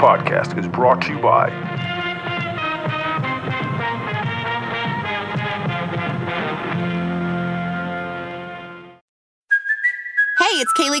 podcast is brought to you by It's Kaylee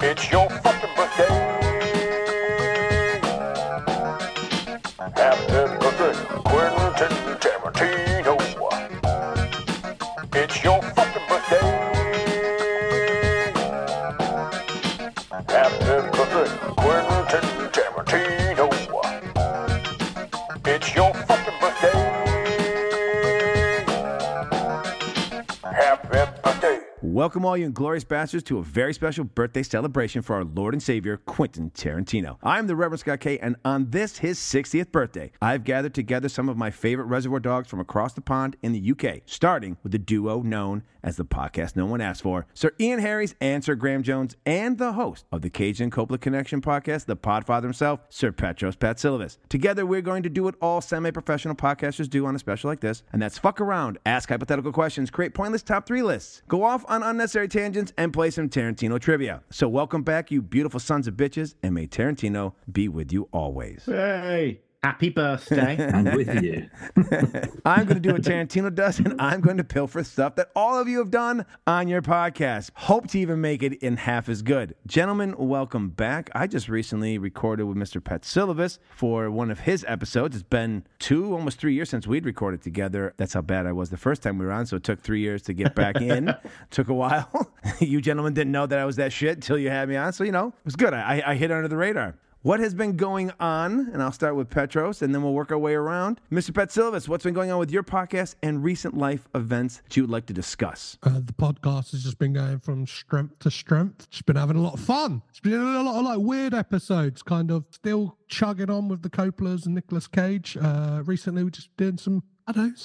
It's your fucking birthday. Happy birthday, Quentin Tarantino. It's your fucking birthday. Happy birthday, Quentin Tarantino. It's your fucking birthday. Happy birthday. Welcome all you inglorious bastards to a very special birthday celebration for our Lord and Savior, Quentin Tarantino. I'm the Reverend Scott K, and on this, his 60th birthday, I've gathered together some of my favorite Reservoir Dogs from across the pond in the UK, starting with the duo known as the podcast no one asked for, Sir Ian Harries and Sir Graham Jones, and the host of the Cajun Coppola Connection podcast, the podfather himself, Sir Petros Patsilivas. Together, we're going to do what all semi-professional podcasters do on a special like this, and that's fuck around, ask hypothetical questions, create pointless top 3 lists, go off on unnecessary tangents, and play some Tarantino trivia. So welcome back, you beautiful sons of bitches, and may Tarantino be with you always. Hey! Happy birthday. I'm with you. I'm going to do what Tarantino does, and I'm going to pilfer stuff that all of you have done on your podcast. Hope to even make it in half as good. Gentlemen, welcome back. I just recently recorded with Mr. Patsilivas for one of his episodes. It's been almost 3 years since we'd recorded together. That's how bad I was the first time we were on, so it took 3 years to get back in. Took a while. You gentlemen didn't know that I was that shit until you had me on, so, you know, it was good. I hit under the radar. What has been going on? And I'll start with Petros, and then we'll work our way around. Mr. Patsilivas, what's been going on with your podcast and recent life events that you would like to discuss? The podcast has just been going from strength to strength. It's been having a lot of fun. It's been a lot of like weird episodes, kind of still chugging on with the Coppolas and Nicolas Cage. Recently, we just did some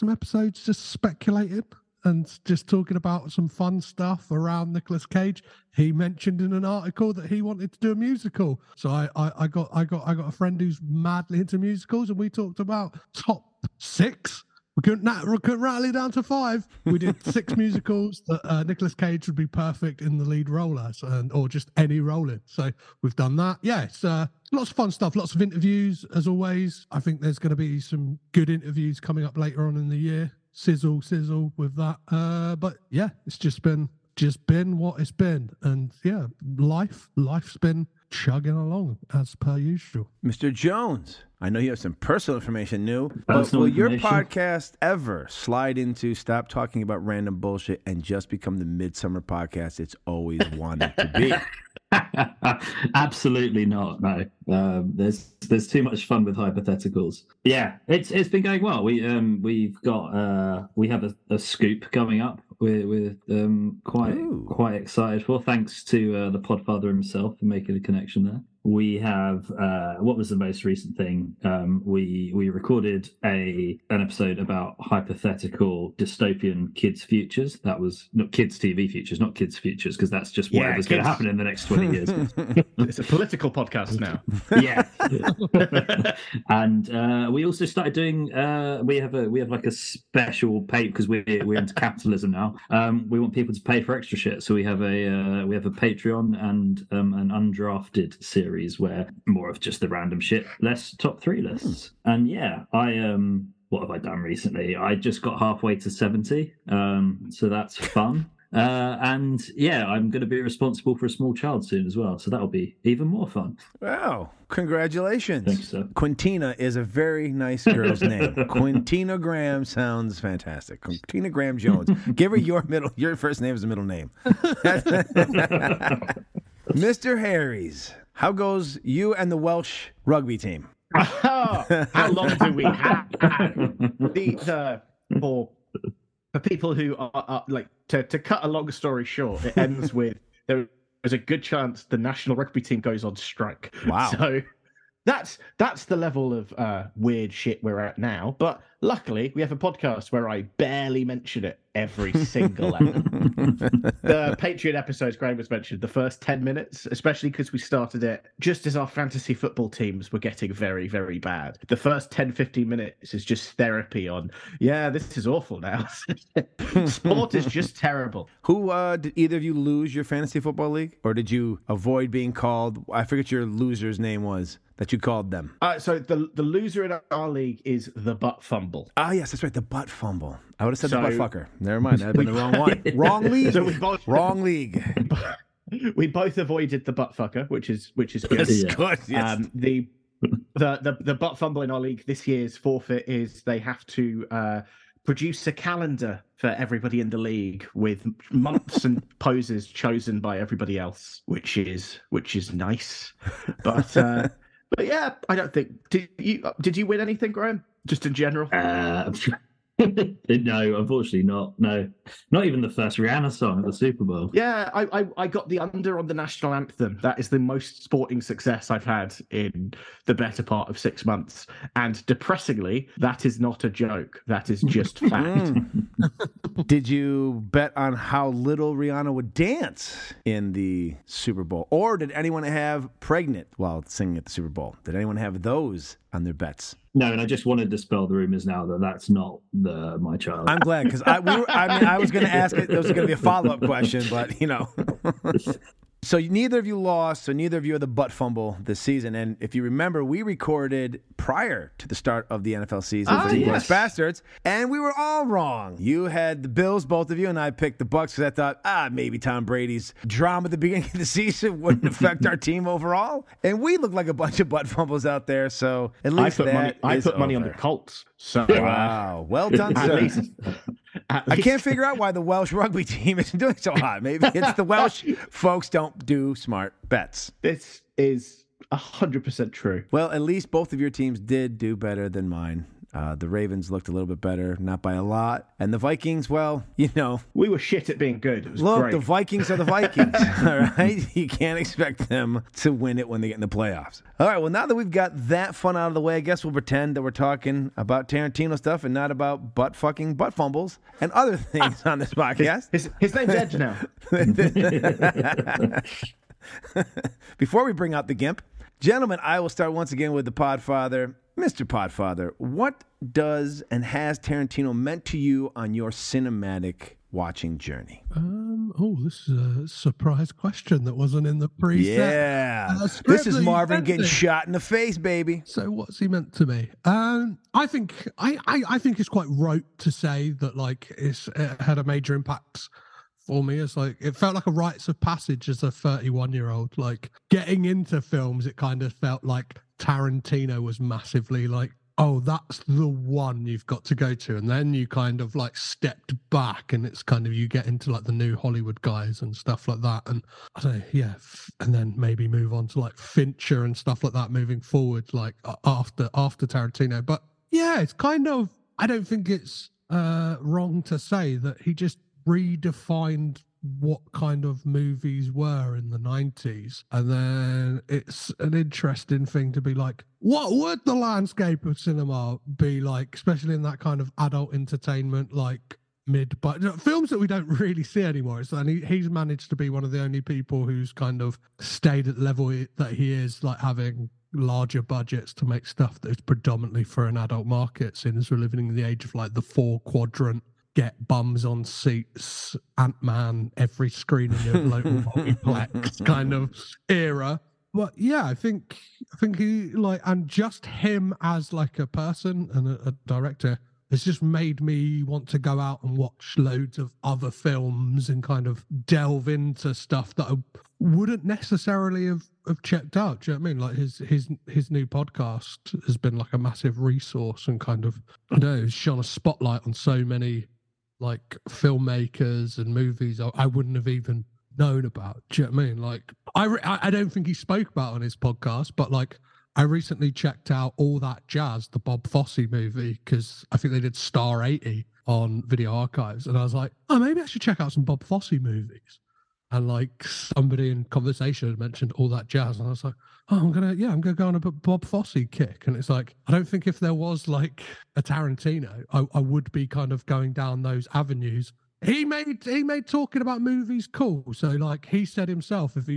episodes just speculating and just talking about some fun stuff around Nicolas Cage. He mentioned in an article that he wanted to do a musical, so I got a friend who's madly into musicals, and we talked about top 6. We couldn't rattle it down to 5. We did 6 musicals that Nicolas Cage would be perfect in the lead role as, or just any role in. So we've done that. Yeah, it's lots of fun stuff, lots of interviews as always. I think there's going to be some good interviews coming up later on in the year. Sizzle with that. But yeah, it's just been what it's been. And yeah, life's been chugging along as per usual. Mr. Jones, I know you have some personal information new, but will your podcast ever slide into stop talking about random bullshit and just become the midsummer podcast it's always wanted to be? Absolutely not. No, there's too much fun with hypotheticals. Yeah, it's been going well. We have a scoop coming up. We're quite excited for. Thanks to the Podfather himself for making a connection there. We have what was the most recent thing? We recorded an episode about hypothetical dystopian kids' futures. That was not kids' TV futures, not kids' futures, because that's just whatever's going to happen in the next 20 years. It's a political podcast now. Yeah. And we also started doing. We have like a special pay, because we're into capitalism now. We want people to pay for extra shit, so we have a Patreon and an undrafted series. Where more of just the random shit, less top 3 lists. And yeah, I what have I done recently? I just got halfway to 70, so that's fun. And yeah, I'm going to be responsible for a small child soon as well, so that'll be even more fun. Wow. Congratulations. Thanks, sir. Quintina is a very nice girl's name. Quintina Graham sounds fantastic. Quintina Graham Jones. Give her your first name as a middle name. Mr. Harries, how goes you and the Welsh rugby team? Oh, how long do we have? For people who are like, to cut a long story short, it ends with there's a good chance the national rugby team goes on strike. Wow. So that's the level of weird shit we're at now. But luckily, we have a podcast where I barely mention it every single episode. The Patreon episodes Graham was mentioned, the first 10 minutes, especially because we started it just as our fantasy football teams were getting very, very bad. The first 10, 15 minutes is just therapy on, yeah, this is awful now. Sport is just terrible. Who, did either of you lose your fantasy football league? Or did you avoid being called? I forget your loser's name was that you called them. So the loser in our league is the butt fumble. Ah, yes, that's right, the butt fumble. I would have said the butt fucker. Never mind, that would have been the wrong one. Wrong league. So wrong league. We both avoided the butt fucker, which is good. That's good, yes. The butt fumble in our league this year's forfeit is they have to produce a calendar for everybody in the league with months and poses chosen by everybody else, which is nice. But yeah, I don't think. Did you win anything, Graham? Just in general. No, unfortunately not. No, not even the first Rihanna song at the Super Bowl. Yeah, I got the under on the national anthem. That is the most sporting success I've had in the better part of 6 months. And depressingly, that is not a joke. That is just fact. Did you bet on how little Rihanna would dance in the Super Bowl? Or did anyone have pregnant while singing at the Super Bowl? Did anyone have those on their bets? No, and I just want to dispel the rumors now that that's not my child. I'm glad, because I was going to ask it. There was going to be a follow-up question, but, you know. So neither of you lost, so neither of you are the butt fumble this season. And if you remember, we recorded prior to the start of the NFL season for the Blitz Bastards, and we were all wrong. You had the Bills, both of you, and I picked the Bucks because I thought, maybe Tom Brady's drama at the beginning of the season wouldn't affect our team overall. And we look like a bunch of butt fumbles out there, so at least I put money on the Colts. So, wow, well done, sir. I can't figure out why the Welsh rugby team isn't doing so hot. Maybe it's the Welsh folks don't do smart bets. This is 100% true. Well, at least both of your teams did do better than mine. The Ravens looked a little bit better, not by a lot. And the Vikings, well, you know. We were shit at being good. It was great. The Vikings are the Vikings, all right? You can't expect them to win it when they get in the playoffs. All right, well, now that we've got that fun out of the way, I guess we'll pretend that we're talking about Tarantino stuff and not about butt-fucking butt fumbles and other things on this podcast. His name's Edge now. Before we bring out the Gimp, gentlemen, I will start once again with the Podfather. Mr. Podfather, what does and has Tarantino meant to you on your cinematic watching journey? This is a surprise question that wasn't in the preset. Yeah. This is Marvin getting shot in the face, baby. So what's he meant to me? I think it's quite rote to say that, like, it had a major impact for me. It's like, it felt like a rites of passage as a 31-year-old. Like, getting into films, it kind of felt like Tarantino was massively like, oh, that's the one you've got to go to. And then you kind of like stepped back and it's kind of, you get into like the new Hollywood guys and stuff like that. And I don't know, yeah. And then maybe move on to like Fincher and stuff like that moving forward, like after Tarantino. But yeah, it's kind of, I don't think it's wrong to say that he just redefined what kind of movies were in the 90s. And then it's an interesting thing to be like, what would the landscape of cinema be like, especially in that kind of adult entertainment, like mid-budget films that we don't really see anymore. And he's managed to be one of the only people who's kind of stayed at the level that he is, like having larger budgets to make stuff that is predominantly for an adult market, since we're living in the age of like the 4-quadrant, get bums on seats, Ant-Man, every screen in your local multiplex kind of era. But yeah, I think he, like, and just him as like a person and a director, it's just made me want to go out and watch loads of other films and kind of delve into stuff that I wouldn't necessarily have checked out. Do you know what I mean? Like his new podcast has been like a massive resource and kind of, I know, shone a spotlight on so many like filmmakers and movies I wouldn't have even known about. Do you know what I mean? Like I don't think he spoke about it on his podcast, but like I recently checked out All That Jazz, the Bob Fosse movie, because I think they did Star 80 on Video Archives. And I was like, oh, maybe I should check out some Bob Fosse movies. And like somebody in conversation had mentioned All That Jazz. And I was like, oh, I'm going to go on a Bob Fosse kick. And it's like, I don't think if there was like a Tarantino, I would be kind of going down those avenues. He made talking about movies cool. So like he said himself, if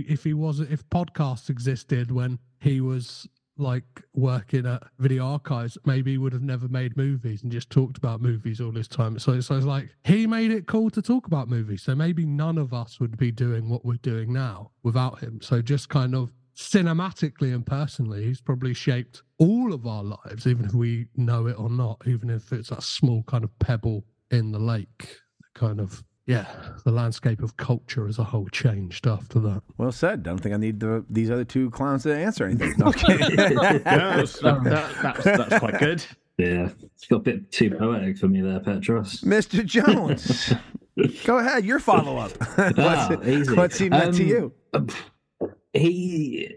podcasts existed when he was like working at Video Archives, maybe he would have never made movies and just talked about movies all this time. So it's like he made it cool to talk about movies. So maybe none of us would be doing what we're doing now without him. So just kind of cinematically and personally, he's probably shaped all of our lives, even if we know it or not, even if it's that small kind of pebble in the lake. Kind of, yeah, the landscape of culture as a whole changed after that. Well said. Don't think I need these other two clowns to answer anything. No, that's quite good. Yeah, it's got a bit too poetic for me there, Petros. Mr. Jones, go ahead, your follow-up. What seemed that to you?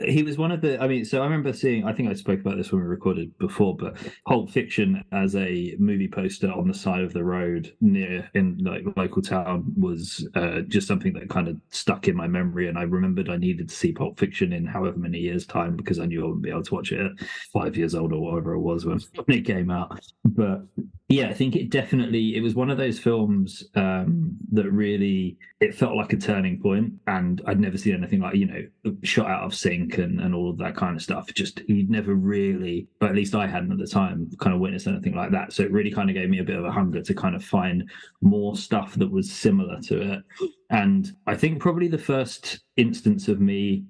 He was one of the, I remember seeing, I think I spoke about this when we recorded before, but Pulp Fiction as a movie poster on the side of the road near in like local town was just something that kind of stuck in my memory. And I remembered I needed to see Pulp Fiction in however many years' time because I knew I wouldn't be able to watch it at 5 years old or whatever it was when it came out. But yeah, I think it was one of those films that really, it felt like a turning point. And I'd never seen anything like, shot out of sync and all of that kind of stuff. Just, you'd never really, but at least I hadn't at the time, kind of witnessed anything like that. So it really kind of gave me a bit of a hunger to kind of find more stuff that was similar to it. And I think probably the first instance of me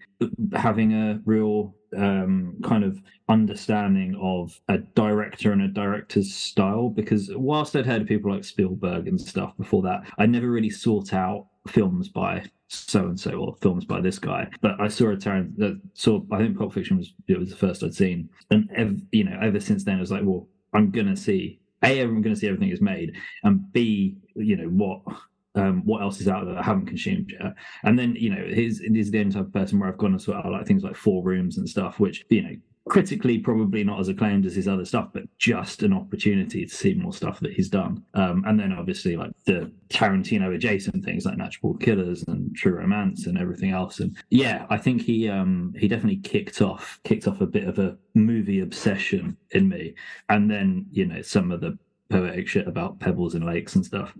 having a real kind of understanding of a director and a director's style, because whilst I'd heard of people like Spielberg and stuff before that, I never really sought out films by so-and-so or films by this guy. But I saw I think Pulp Fiction was the first I'd seen. And, ever since then, I was like, well, I'm going to see everything he's made, and B, what else is out there that I haven't consumed yet. And then, he's the only type of person where I've gone and sort out like things like Four Rooms and stuff, which, critically probably not as acclaimed as his other stuff, but just an opportunity to see more stuff that he's done. And then obviously like the Tarantino adjacent things like Natural Killers and True Romance and everything else. And yeah, I think he definitely kicked off a bit of a movie obsession in me. And then, some of the poetic shit about pebbles and lakes and stuff.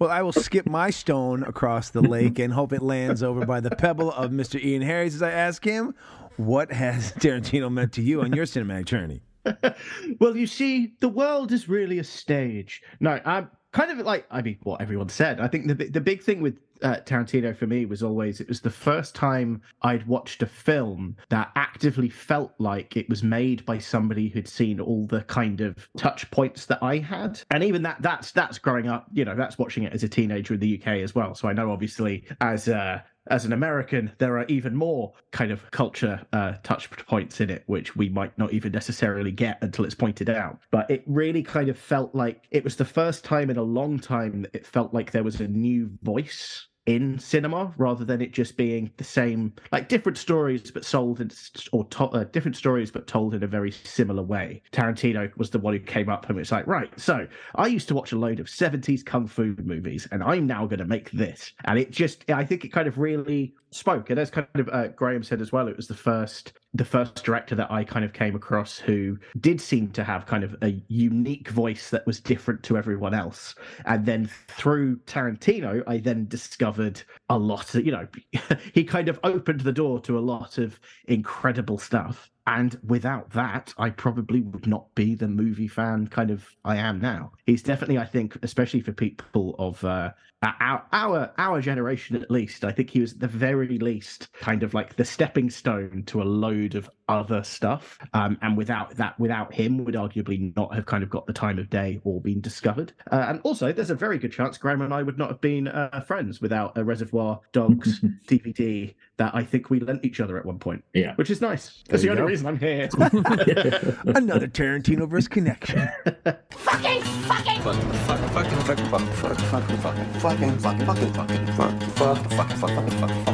Well, I will skip my stone across the lake and hope it lands over by the pebble of Mr. Ian Harries as I ask him, what has Tarantino meant to you on your cinematic journey? Well, you see, the world is really a stage. No, I'm kind of like, what everyone said. I think the big thing with Tarantino for me was always, it was the first time I'd watched a film that actively felt like it was made by somebody who'd seen all the kind of touch points that I had. And even that's growing up, that's watching it as a teenager in the UK as well. So I know obviously as an American, there are even more kind of culture touch points in it, which we might not even necessarily get until it's pointed out. But it really kind of felt like it was the first time in a long time that it felt like there was a new voice in cinema, rather than it just being the same, like different stories but different stories but told in a very similar way. Tarantino was the one who came up and it's like, right, so I used to watch a load of 70s kung fu movies, and I'm now going to make this. And it just, I think it kind of really spoke. And as kind of Graham said as well, it was the first director that I kind of came across who did seem to have kind of a unique voice that was different to everyone else. And then through Tarantino, I then discovered a lot of, he kind of opened the door to a lot of incredible stuff. And without that, I probably would not be the movie fan kind of I am now. He's definitely, I think, especially for people of our generation at least, I think he was at the very least kind of like the stepping stone to a load of other stuff, and without him would arguably not have kind of got the time of day or been discovered. And also, there's a very good chance Grandma and I would not have been friends without a Reservoir Dogs DVD that I think we lent each other at one point. Yeah, which is nice. That's the only reason I'm here. Another Tarantino-verse connection. Fuck.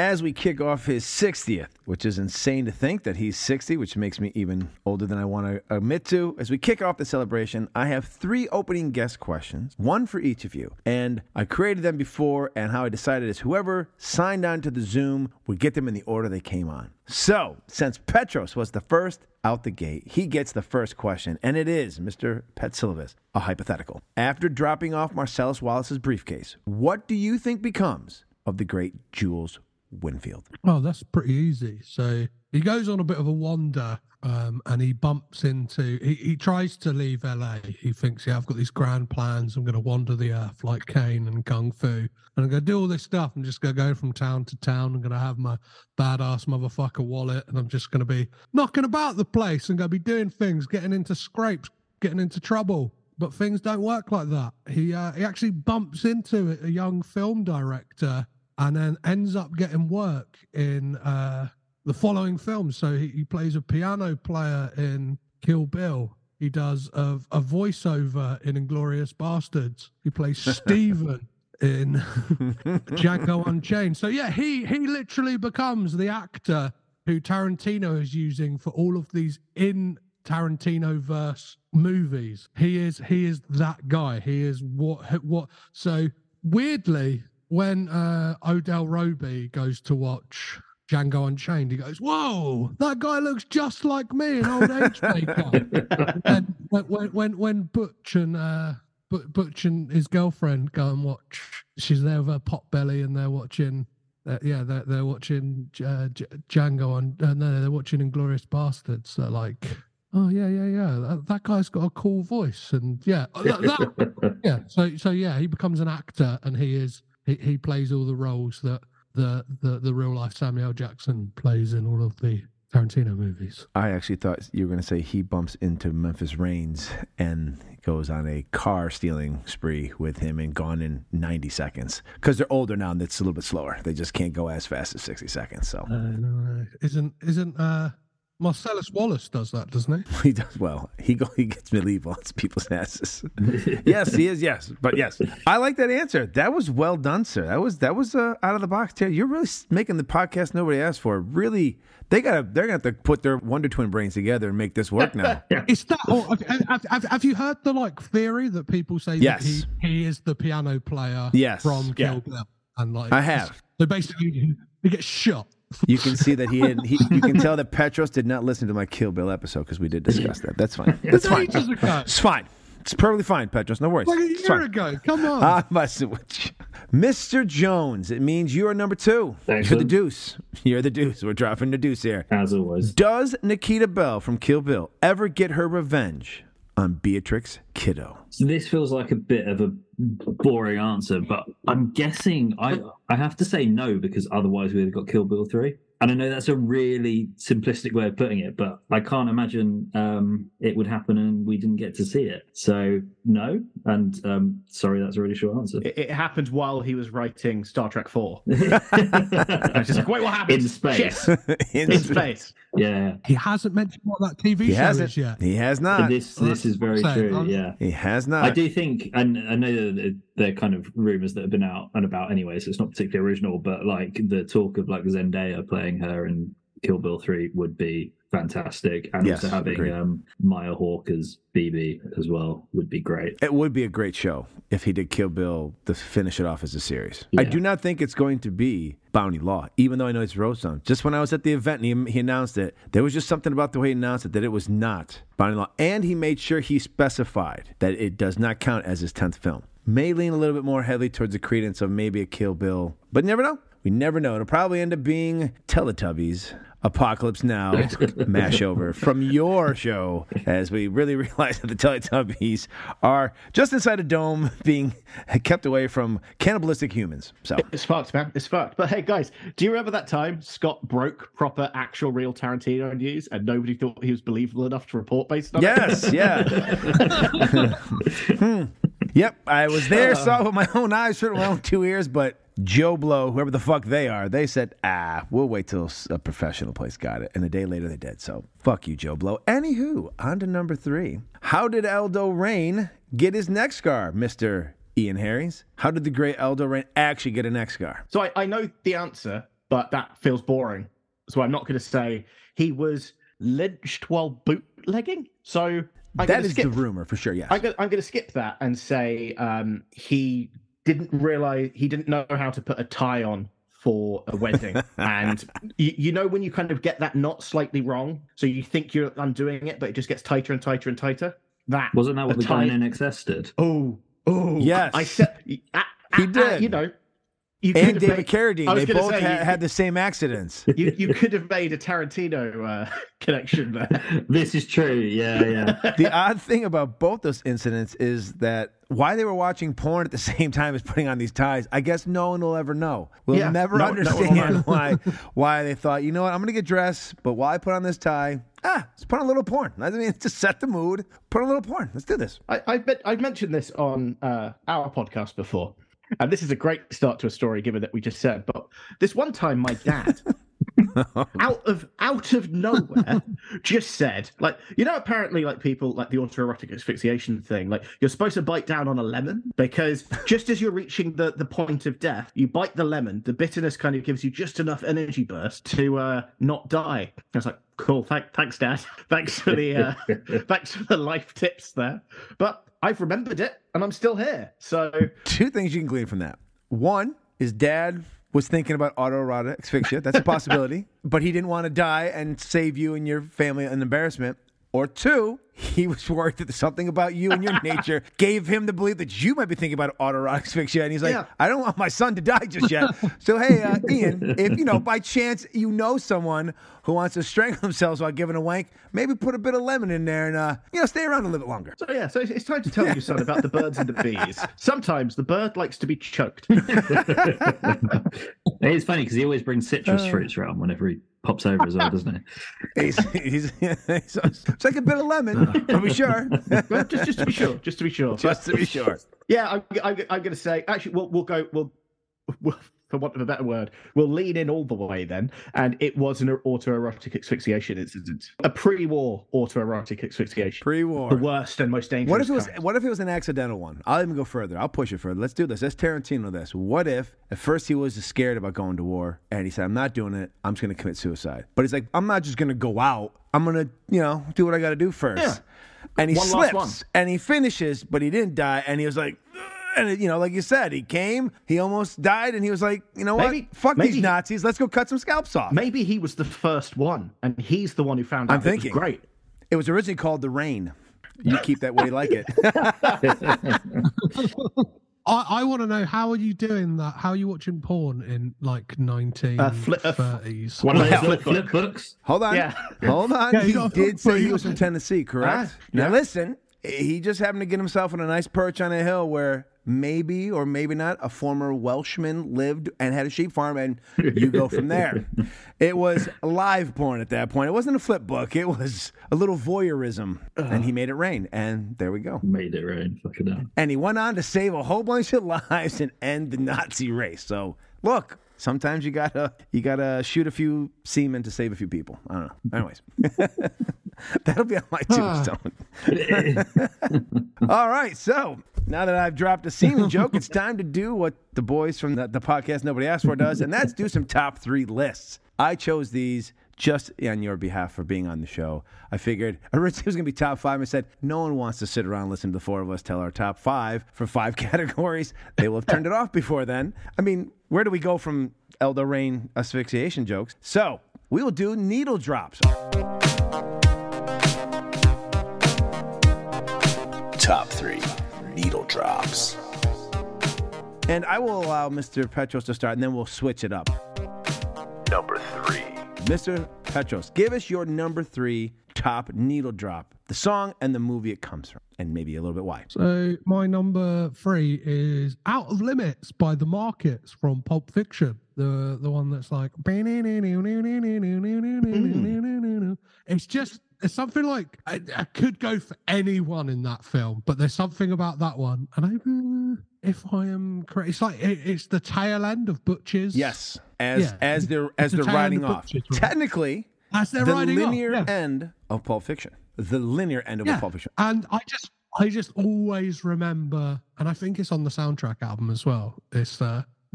As we kick off his 60th, which is insane to think that he's 60, which makes me even older than I want to admit to. As we kick off the celebration, I have 3 opening guest questions, one for each of you. And I created them before, and how I decided is whoever signed on to the Zoom would get them in the order they came on. So, since Petros was the first out the gate, he gets the first question, and it is, Mr. Patsilivas, a hypothetical. After dropping off Marcellus Wallace's briefcase, what do you think becomes of the great Jules Winfield? Well, that's pretty easy. So he goes on a bit of a wander, and he bumps into, he tries to leave LA. He thinks, yeah, I've got these grand plans. I'm going to wander the earth like Kane and Kung Fu. And I'm going to do all this stuff. I'm just going to go from town to town. I'm going to have my badass motherfucker wallet. And I'm just going to be knocking about the place and going to be doing things, getting into scrapes, getting into trouble. But things don't work like that. He actually bumps into a young film director and then ends up getting work in the following films. So he plays a piano player in Kill Bill. He does a voiceover in Inglourious Bastards. He plays Steven in Django Unchained. So yeah, he literally becomes the actor who Tarantino is using for all of these in Tarantino-verse movies. He is that guy. He is what. So weirdly, when Odell Roby goes to watch Django Unchained, he goes, whoa, that guy looks just like me in old age makeup. And when Butch and his girlfriend go and watch, she's there with her pot belly, and they're watching, they're watching Django, they're watching Inglourious Bastards. They're like, oh yeah. That guy's got a cool voice, and yeah. So yeah, he becomes an actor, and he is. He plays all the roles that the real-life Samuel Jackson plays in all of the Tarantino movies. I actually thought you were going to say he bumps into Memphis Reigns and goes on a car-stealing spree with him and Gone in 90 Seconds. Because they're older now and it's a little bit slower. They just can't go as fast as 60 seconds. So no. Isn't Marcellus Wallace does that, doesn't he? He does. Well, he gets medieval on people's asses. Yes, he is. Yes, but yes, I like that answer. That was well done, sir. That was out of the box, Terry. You're really making the podcast nobody asked for. Really, they're gonna have to put their Wonder Twin brains together and make this work now. Is that? Have you heard the theory that people say? Yes. That he is the piano player. Yes. From Kill Bill, and I have. So basically, he gets shot. You can see that you can tell that Petros did not listen to my Kill Bill episode because we did discuss that. That's fine. That's fine. It's fine. It's perfectly fine, Petros. No worries. Like a year ago. Come on. I must switch. Mr. Jones, it means you are number 2. Thanks, you're the deuce. You're the deuce. We're dropping the deuce here. As it was. Does Nikita Bell from Kill Bill ever get her revenge on Beatrix Kiddo? So this feels like a bit of a boring answer, but I'm guessing I have to say no, because otherwise we'd have got Kill Bill 3. And I know that's a really simplistic way of putting it, but I can't imagine it would happen and we didn't get to see it. So no, and sorry, that's a really short answer. It happened while he was writing Star Trek 4. I was just like, wait, what happened? In space. In space. Yeah. He hasn't mentioned what that TV show is yet. He has not. This is very true, yeah. He has not. I do think, and I know that they're kind of rumors that have been out and about anyway, so it's not particularly original, but the talk of Zendaya playing her in Kill Bill 3 would be fantastic, and also having Maya Hawke as BB as well would be great. It would be a great show if he did Kill Bill to finish it off as a series. Yeah. I do not think it's going to be Bounty Law, even though I know it's Rose Zone. Just when I was at the event and he announced it, there was just something about the way he announced it that it was not Bounty Law, and he made sure he specified that it does not count as his 10th film. May lean a little bit more heavily towards the credence of maybe a Kill Bill, but you never know. We never know. It'll probably end up being Teletubbies Apocalypse Now mashover from your show, as we really realize that the Teletubbies are just inside a dome being kept away from cannibalistic humans. So it's fucked, man. It's fucked. But hey, guys, do you remember that time Scott broke proper, actual, real Tarantino news and nobody thought he was believable enough to report based on it? Yes, yeah. Yep, I was there, saw it with my own eyes, heard it with my own two ears, but Joe Blow, whoever the fuck they are, they said, we'll wait till a professional place got it. And a day later, they did. So, fuck you, Joe Blow. Anywho, on to number 3. How did Aldo Rain get his neck scar, Mr. Ian Harries? How did the great Aldo Rain actually get a neck scar? So, I know the answer, but that feels boring. So, I'm not going to say he was lynched while bootlegging. So, that is the rumor, for sure, yes. I'm going to skip that and say he didn't know how to put a tie on for a wedding. And you know when you kind of get that knot slightly wrong, so you think you're undoing it, but it just gets tighter and tighter and tighter? That wasn't that what the guy in NXS did? Oh, yes. I said he did. You know, you and David Carradine, they both had the same accidents. You could have made a Tarantino connection there. This is true, yeah. The odd thing about both those incidents is that why they were watching porn at the same time as putting on these ties, I guess no one will ever know. We'll never understand why they thought, you know what, I'm going to get dressed, but while I put on this tie, let's put on a little porn. I mean, just set the mood, put on a little porn. Let's do this. I've mentioned this on our podcast before. And this is a great start to a story, given that we just said. But this one time, my dad, out of nowhere, just said, like, you know, apparently, like people like the autoerotic asphyxiation thing, like you're supposed to bite down on a lemon because just as you're reaching the point of death, you bite the lemon, the bitterness kind of gives you just enough energy burst to not die. I was like, cool, thanks, Dad, thanks for the life tips there, but I've remembered it, and I'm still here. So, 2 things you can glean from that. One is Dad was thinking about autoerotic asphyxia. That's a possibility. But he didn't want to die and save you and your family an embarrassment. Or 2, he was worried that something about you and your nature gave him the belief that you might be thinking about autoerotic asphyxia. And he's like, I don't want my son to die just yet. So, hey, Ian, if, by chance you know someone who wants to strangle themselves while giving a wank, maybe put a bit of lemon in there and, stay around a little bit longer. So, yeah, so it's time to tell you, son, about the birds and the bees. Sometimes the bird likes to be choked. It's funny because he always brings citrus fruits around whenever he pops over as well, doesn't it? It's like a bit of lemon, to be sure. Just to be sure. Yeah, I'm going to say, actually, we'll go, for want of a better word, we'll lean in all the way then. And it was an autoerotic asphyxiation incident. A pre-war autoerotic asphyxiation. The worst and most dangerous. What if it was an accidental one? I'll even go further. I'll push it further. Let's do this. Let's Tarantino this. What if at first he was scared about going to war and he said, I'm not doing it. I'm just going to commit suicide. But he's like, I'm not just going to go out. I'm going to, do what I got to do first. Yeah. And he slips and he finishes, but he didn't die. And he was like, and, like you said, he came, he almost died, and he was like, what? Fuck these Nazis. Let's go cut some scalps off. Maybe he was the first one, and he's the one who found out. I'm thinking. It was great. It was originally called The Rain. You keep that way like it. I want to know, how are you doing that? How are you watching porn in, 1930s? One of those flip books? Hold on. Yeah, he did say he was from Tennessee, correct? Now, listen, he just happened to get himself on a nice perch on a hill where maybe or maybe not a former Welshman lived and had a sheep farm, and you go from there. It was live porn at that point. It wasn't a flip book. It was a little voyeurism, and he made it rain, and there we go. Made it rain. Fucking hell. And he went on to save a whole bunch of lives and end the Nazi race. So, look, sometimes you gotta shoot a few seamen to save a few people. I don't know. Anyways. That'll be on my tombstone. All right, so now that I've dropped a semen joke, it's time to do what the boys from the podcast Nobody Asked For does, and that's do some top 3 lists. I chose these just on your behalf for being on the show. I figured originally it was going to be top 5. I said, no one wants to sit around and listen to the 4 of us tell our top 5 for 5 categories. They will have turned it off before then. I mean, where do we go from Aldo Rain asphyxiation jokes? So we will do needle drops. Top 3 needle drops. And I will allow Mr. Petros to start, and then we'll switch it up. Number three. Mr. Petros, give us your number three top needle drop, the song and the movie it comes from, and maybe a little bit why. So my number three is Out of Limits by The Markets from Pulp Fiction. The one that's like, it's just, it's something like, I could go for anyone in that film, but there's something about that one. And if I am correct, it's like, it's the tail end of Butch's. Yes. As they're riding off. Technically, as they're riding off. The linear end of Pulp Fiction. The linear end of Pulp Fiction. And I just always remember, and I think it's on the soundtrack album as well. It's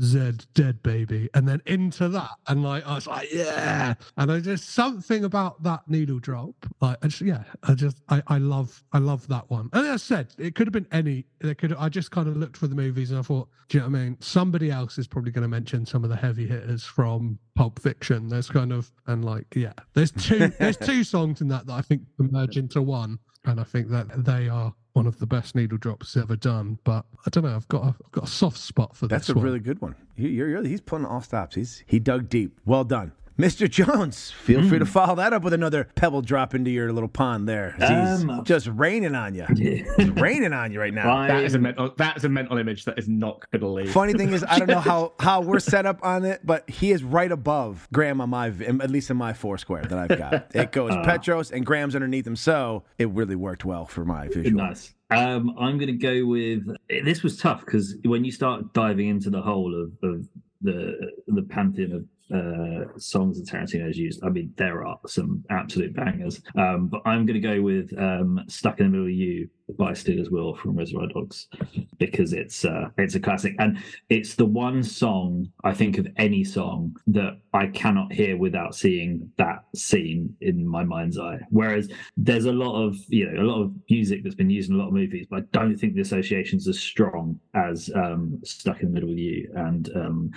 Zed Dead Baby, and then into that, and like I was like, yeah, and I just something about that needle drop, like I love that one. And as I said, it could have been any. I just kind of looked for the movies, and I thought, do you know what I mean? Somebody else is probably going to mention some of the heavy hitters from Pulp Fiction. There's kind of and like yeah, there's two songs in that I think merge into one, and I think that they are one of the best needle drops ever done, but I don't know. I've got a soft spot for this one. That's a really good one. He's pulling off stops. He dug deep. Well done, Mr. Jones. Feel free to follow that up with another pebble drop into your little pond there. He's just raining on you. Yeah. It's raining on you right now. That is a mental image that is not going to leave. Funny thing is, I don't know how we're set up on it, but he is right above Graham on my, at least in my Foursquare that I've got. It goes Petros and Graham's underneath him, so it really worked well for my visual. Nice. I'm going to go with this. Was tough because when you start diving into the whole of the pantheon of songs that Tarantino has used. I mean, there are some absolute bangers, but I'm going to go with "Stuck in the Middle of You" by Steelers Will from Reservoir Dogs because it's a classic, and it's the one song I think of any song that I cannot hear without seeing that scene in my mind's eye. Whereas there's a lot of music that's been used in a lot of movies, but I don't think the association's as strong as "Stuck in the Middle of You" and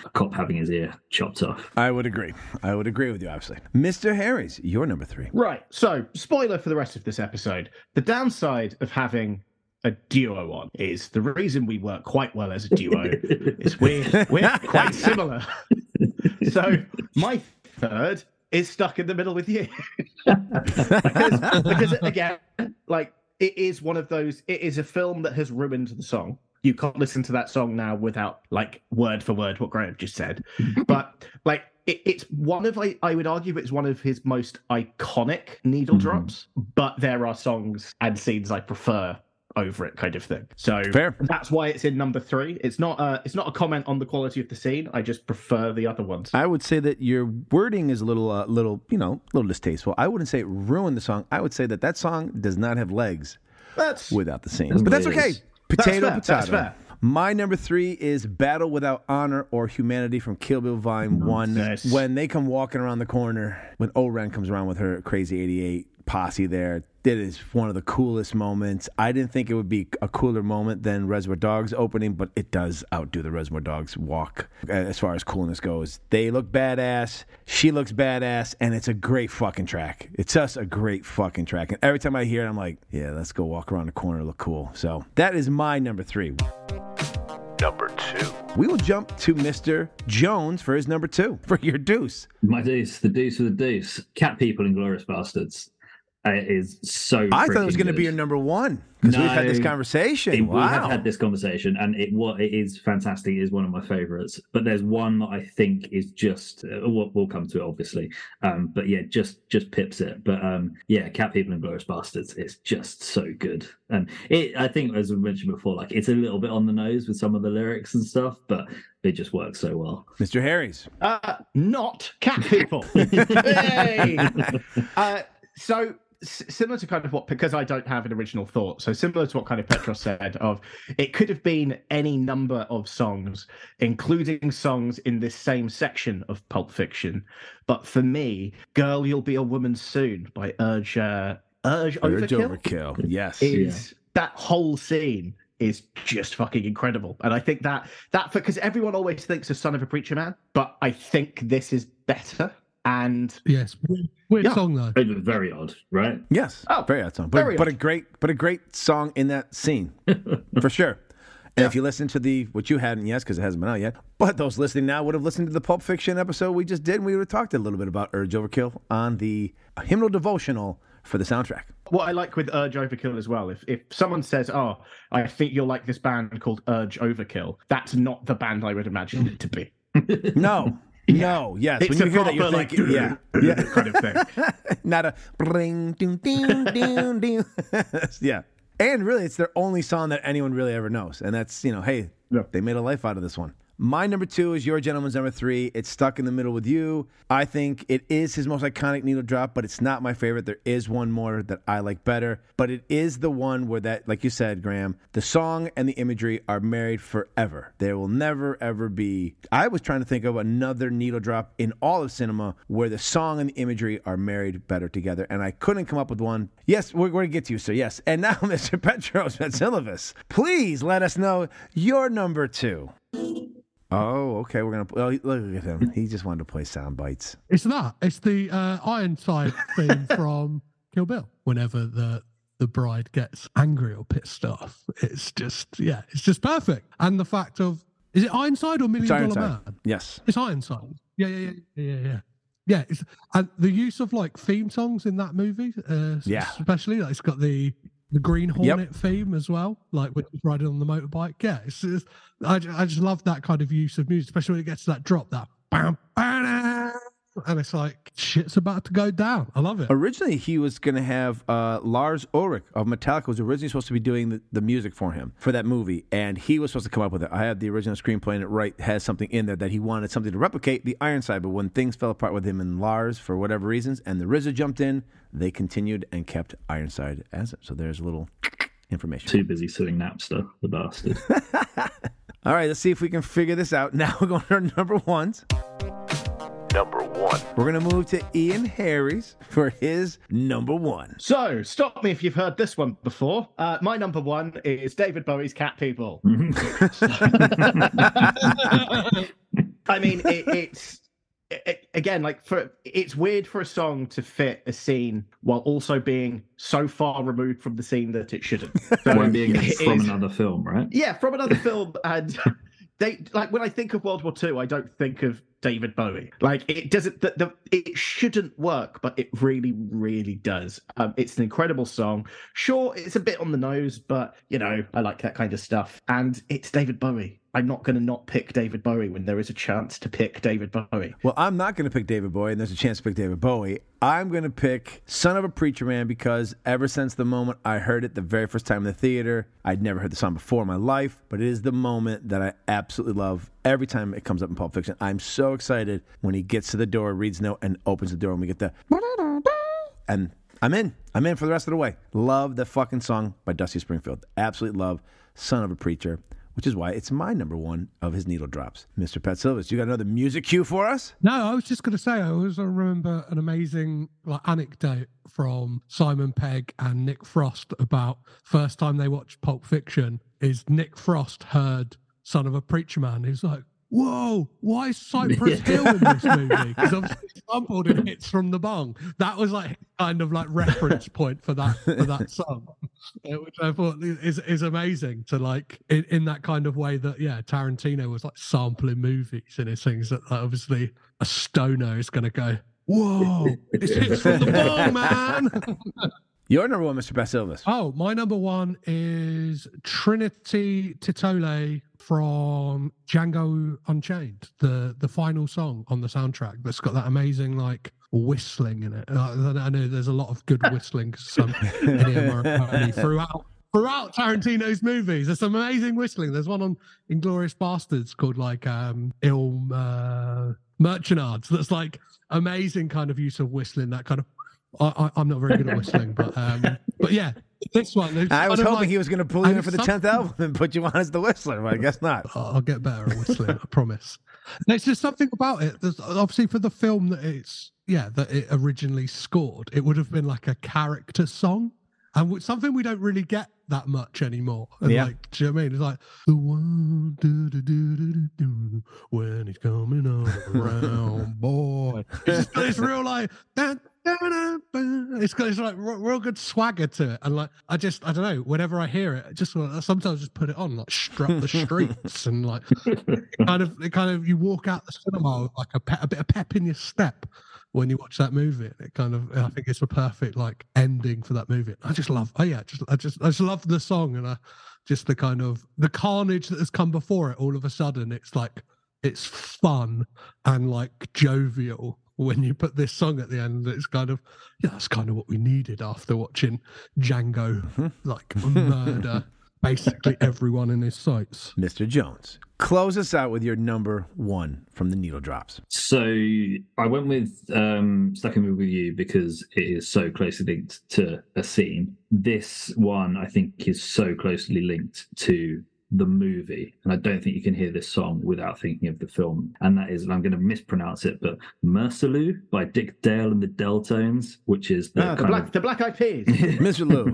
a cop having his ear chopped off. I would agree with you, obviously. Mr. Harris, you're number three. Right, so, spoiler for the rest of this episode. The downside of having a duo on is the reason we work quite well as a duo is we're quite similar. So, my third is Stuck in the Middle with You. because, again, like, it is one of those, it is a film that has ruined the song. You can't listen to that song now without, like, word for word what Graham just said. But, like, it's one of, I would argue it's one of his most iconic needle drops, but there are songs and scenes I prefer over it, kind of thing. So fair. That's why it's in number three. It's not a comment on the quality of the scene. I just prefer the other ones. I would say that your wording is a little distasteful. I wouldn't say it ruined the song. I would say that song does not have legs without the scene. But that's okay. Potato. That's fair. My number three is Battle Without Honor or Humanity from Kill Bill Volume 1. Nice. When they come walking around the corner, when O-Ren comes around with her crazy 88 posse there, that is one of the coolest moments. I didn't think it would be a cooler moment than Reservoir Dogs opening, but it does outdo the Reservoir Dogs walk as far as coolness goes. They look badass. She looks badass, and it's a great fucking track. It's just a great fucking track. And every time I hear it, I'm like, yeah, let's go walk around the corner, look cool. So that is my number three. Number two. We will jump to Mr. Jones for his number two, for your deuce. My deuce, the deuce of the deuce. Cat People and Glorious Bastards. It is so. I thought it was going to be your number one because we've had this conversation. We have had this conversation, and it is fantastic. It is one of my favorites. But there's one that I think is just. We'll come to it, obviously. But yeah, just pips it. But yeah, Cat People and Glorious Bastards. It's just so good, and I think, as I mentioned before, like it's a little bit on the nose with some of the lyrics and stuff, but. They just work so well. Mr. Harry's. Not Cat People. Hey! So similar to kind of what, because I don't have an original thought, so similar to what kind of Petros said of it could have been any number of songs, including songs in this same section of Pulp Fiction. But for me, Girl, You'll Be a Woman Soon by Urge Overkill. Yes. That whole scene is just fucking incredible. And I think that because everyone always thinks of Son of a Preacher Man, but I think this is better. And yes, weird song though. It was very odd, right? Yes, very odd song, but a great song in that scene for sure. And if you listen to the, which you hadn't yet because it hasn't been out yet, but those listening now would have listened to the Pulp Fiction episode we just did, and we would have talked a little bit about Urge Overkill on the Hymnal Devotional for the soundtrack. What I like with Urge Overkill as well, if someone says, oh, I think you'll like this band called Urge Overkill, that's not the band I would imagine it to be. No. No, yes. It's when you hear that, you're like, thinking, yeah. Kind of thing. Not a bring, doom, doom, doom, doom. Yeah. And really, it's their only song that anyone really ever knows. And that's, you know, hey, they made a life out of this one. My number two is your gentleman's number three. It's Stuck in the Middle with You. I think it is his most iconic needle drop, but it's not my favorite. There is one more that I like better, but it is the one where that, like you said, Graham, the song and the imagery are married forever. There will never, ever be. I was trying to think of another needle drop in all of cinema where the song and the imagery are married better together, and I couldn't come up with one. Yes, we're going to get to you, so yes. And now, Mr. Petros Patsilivas, please let us know your number two. Oh, okay. We're gonna look at him. He just wanted to play sound bites. It's that. It's the Ironside theme from Kill Bill. Whenever the bride gets angry or pissed off, it's just it's just perfect. And the fact of is it Ironside or $1 Million Dollar Man? Yes, it's Ironside. Yeah. It's, and the use of like theme songs in that movie, especially like it's got the Green Hornet theme as well, like with riding on the motorbike. Yeah, I just love that kind of use of music, especially when it gets to that drop, that bam, bam, and it's like, shit's about to go down. I love it. Originally, he was going to have Lars Ulrich of Metallica was originally supposed to be doing the music for him, for that movie, and he was supposed to come up with it. I have the original screenplay, and it has something in there that he wanted something to replicate the Ironside, but when things fell apart with him and Lars, for whatever reasons, and the RZA jumped in, they continued and kept Ironside as it. So there's a little information. Too busy suing Napster, the bastard. All right, let's see if we can figure this out. Now we're going to our number ones. Number one. We're going to move to Ian Harries for his number one. So, stop me if you've heard this one before. My number one is David Bowie's Cat People. I mean, it's weird for a song to fit a scene while also being so far removed from the scene that it shouldn't. So when being from another film, right? Yeah, from another film. And they like when I think of World War II, I don't think of David Bowie. Like it doesn't, it shouldn't work, but it really, really does. It's an incredible song. Sure, it's a bit on the nose, but you know, I like that kind of stuff. And it's David Bowie. I'm not going to not pick David Bowie when there is a chance to pick David Bowie. Well, I'm not going to pick David Bowie, and there's a chance to pick David Bowie. I'm going to pick Son of a Preacher Man because ever since the moment I heard it the very first time in the theater, I'd never heard the song before in my life, but it is the moment that I absolutely love every time it comes up in Pulp Fiction. I'm so excited when he gets to the door, reads note, and opens the door, and we get the... And I'm in for the rest of the way. Love the fucking song by Dusty Springfield. Absolutely love Son of a Preacher, which is why it's my number one of his needle drops. Mr. Patsilivas, you got another music cue for us? No, I was just going to say, I always remember an amazing anecdote from Simon Pegg and Nick Frost about first time they watched Pulp Fiction is Nick Frost heard Son of a Preacher Man. He was like, whoa, why is Cypress Hill in this movie? Because obviously sampled in Hits from the Bong. That was like kind of like reference point for that song, which I thought is amazing to like in that kind of way that Tarantino was like sampling movies and his things that obviously a stoner is going to go, whoa, it's Hits from the Bong, man. Your number one, Mr. Patsilivas. Oh, my number one is Trinity Titole from Django Unchained, the final song on the soundtrack that's got that amazing like whistling in it. I know there's a lot of good whistling throughout Tarantino's movies. There's some amazing whistling. There's one on Inglourious Bastards called like Il Mercenards. That's like amazing kind of use of whistling. That kind of I'm not very good at whistling, but yeah, this one. I was hoping he was going to pull you in for the 10th album and put you on as the whistler, but I guess not. I'll get better at whistling, I promise. And it's just something about it. There's obviously for the film that it originally scored, it would have been like a character song, and something we don't really get that much anymore. And like, do you know what I mean? It's like the one do, when he's coming around, boy. It's real like that. It's got this like real good swagger to it, and like I don't know. Whenever I hear it, I just sometimes just put it on, like strut the streets, and like it kind of you walk out the cinema with like a bit of pep in your step when you watch that movie. And it kind of, I think it's a perfect like ending for that movie. I just love, I just love the song, and just the kind of the carnage that has come before it. All of a sudden, it's like it's fun and like jovial. When you put this song at the end, it's kind of, yeah, that's kind of what we needed after watching Django, like, murder basically everyone in his sights. Mr. Jones, close us out with your number one from the Needle Drops. So I went with Stuck in Love With You because it is so closely linked to a scene. This one, I think, is so closely linked to the movie, and I don't think you can hear this song without thinking of the film, and that is, and I'm going to mispronounce it, but Mersaloo by Dick Dale and the Deltones, which is the Black Eyed Peas. Mersaloo,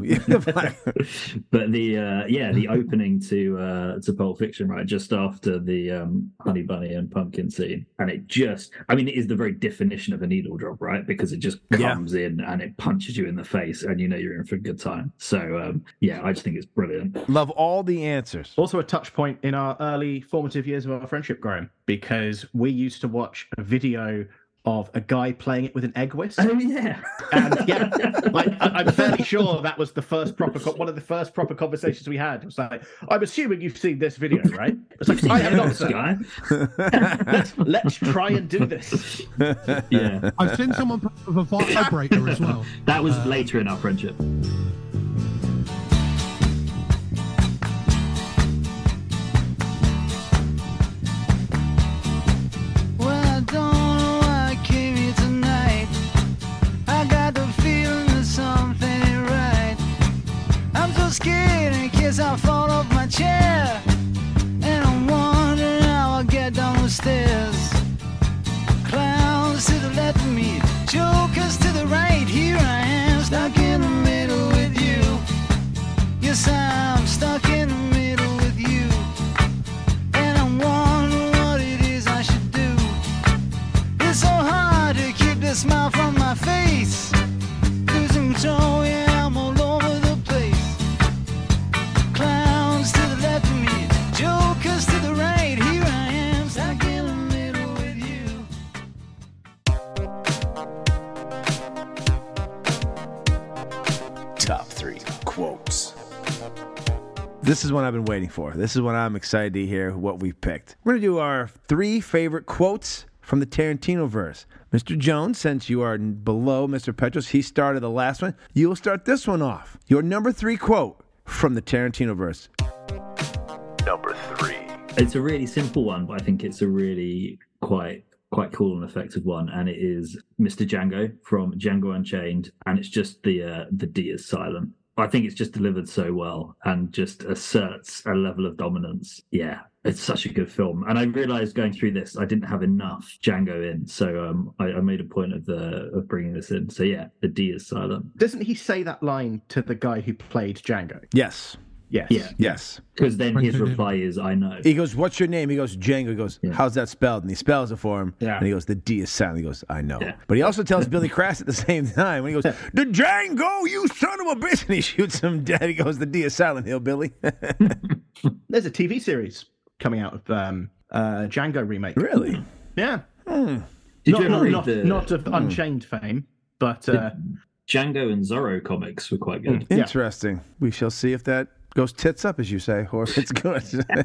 but the opening to Pulp Fiction, right, just after the Honey Bunny and Pumpkin scene, and it just, I mean, it is the very definition of a needle drop, right, because it just comes in and it punches you in the face, and you know you're in for a good time. So I just think it's brilliant. Love all the answers. Also a touch point in our early formative years of our friendship, Graham, because we used to watch a video of a guy playing it with an egg whisk. Oh, yeah. And, yeah, like, I'm fairly sure that was the first proper, one of the first proper conversations we had. It was like, I'm assuming you've seen this video, right? It's like, I have not, sir. Let's try and do this. Yeah. I've seen someone play with a vibrator as well. That was later in our friendship. Scared in case I fall off my chair, and I'm wondering how I'll get down the stairs. Clowns to the left of me, jokers to the right. Here I am, stuck in the middle with you. Yes, I'm stuck in the middle with you, and I'm wondering what it is I should do. It's so hard to keep the smile from my face, losing control, yeah, I'm all over the place. Clowns to the left of me, jokers to the right. Here I am, stuck in the middle with you. Top three quotes. This is one I've been waiting for. This is one I'm excited to hear what we picked. We're going to do our three favorite quotes from the Tarantino verse. Mr. Jones, since you are below Mr. Petros, he started the last one. You will start this one off. Your number three quote from the Tarantino verse. Number three. It's a really simple one, but I think it's a really quite cool and effective one, and it is Mr. Django from Django Unchained, and it's just the D is silent. I think it's just delivered so well and just asserts a level of dominance. Yeah, it's such a good film. And I realized going through this, I didn't have enough Django in. So I made a point of bringing this in. So yeah, the D is silent. Doesn't he say that line to the guy who played Django? Yes. Yes. Yeah. Yes. Because then his reply is, I know. He goes, what's your name? He goes, Django. He goes, how's that spelled? And he spells it for him. Yeah. And he goes, the D is silent. He goes, I know. Yeah. But he also tells Billy Crass at the same time. When he goes, the Django, you son of a bitch. And he shoots him dead. He goes, the D is silent, hillbilly. There's a TV series coming out of Django remake. Really? Yeah. Mm. Not of Unchained fame, but... Django and Zorro comics were quite good. Interesting. Yeah. We shall see if that... goes tits up, as you say, or if it's good.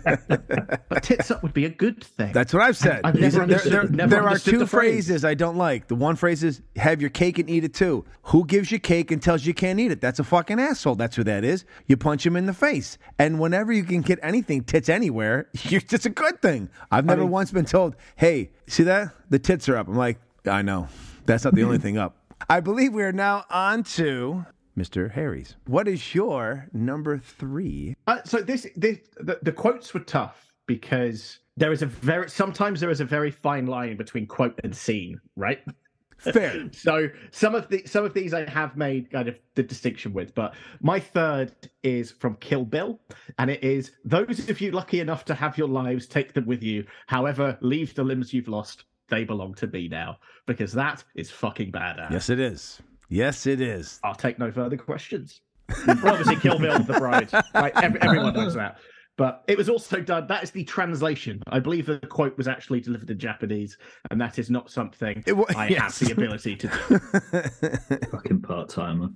But tits up would be a good thing. That's what I've said. There are two phrases I don't like. The one phrase is, have your cake and eat it too. Who gives you cake and tells you can't eat it? That's a fucking asshole. That's who that is. You punch him in the face. And whenever you can get anything, tits anywhere, it's a good thing. I've never once been told, hey, see that? The tits are up. I'm like, I know. That's not the only thing up. I believe we are now on to... Mr. Harry's. What is your number three? So the quotes were tough because sometimes there is a very fine line between quote and scene, right? Fair. So some of these I have made kind of the distinction with, but my third is from Kill Bill, and it is, those of you lucky enough to have your lives, take them with you. However, leave the limbs you've lost. they belong to me now, because that is fucking badass. Yes, it is. Yes, it is. I'll take no further questions. Obviously, Kill Bill, The Bride. Like, everyone knows that. But it was also done, that is the translation. I believe the quote was actually delivered in Japanese, and that is not something I have the ability to do. Fucking part-timer.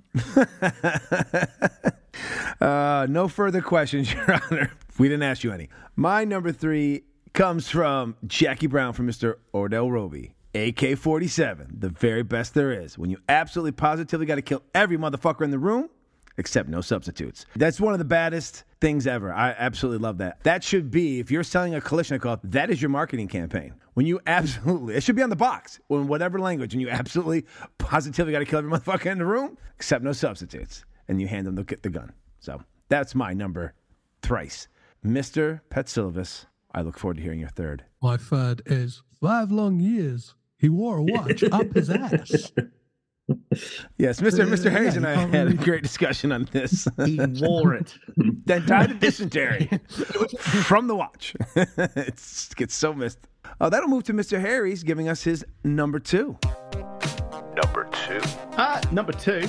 No further questions, Your Honor. We didn't ask you any. My number 3 comes from Jackie Brown from Mr. Ordell Roby. AK-47, the very best there is. When you absolutely positively got to kill every motherfucker in the room, except no substitutes. That's one of the baddest things ever. I absolutely love that. That should be, if you're selling a Kalashnikov, that is your marketing campaign. When you absolutely, it should be on the box or in whatever language, and you absolutely positively got to kill every motherfucker in the room, except no substitutes. And you hand them the gun. So that's my number thrice. Mr. Patsilivas, I look forward to hearing your third. My third is 5 long years. He wore a watch up his ass. Yes, Mr. Hayes and I had a great discussion on this. He wore it. Then died of dysentery from the watch. It gets so missed. That'll move to Mr. Harry's giving us his number 2. Number two,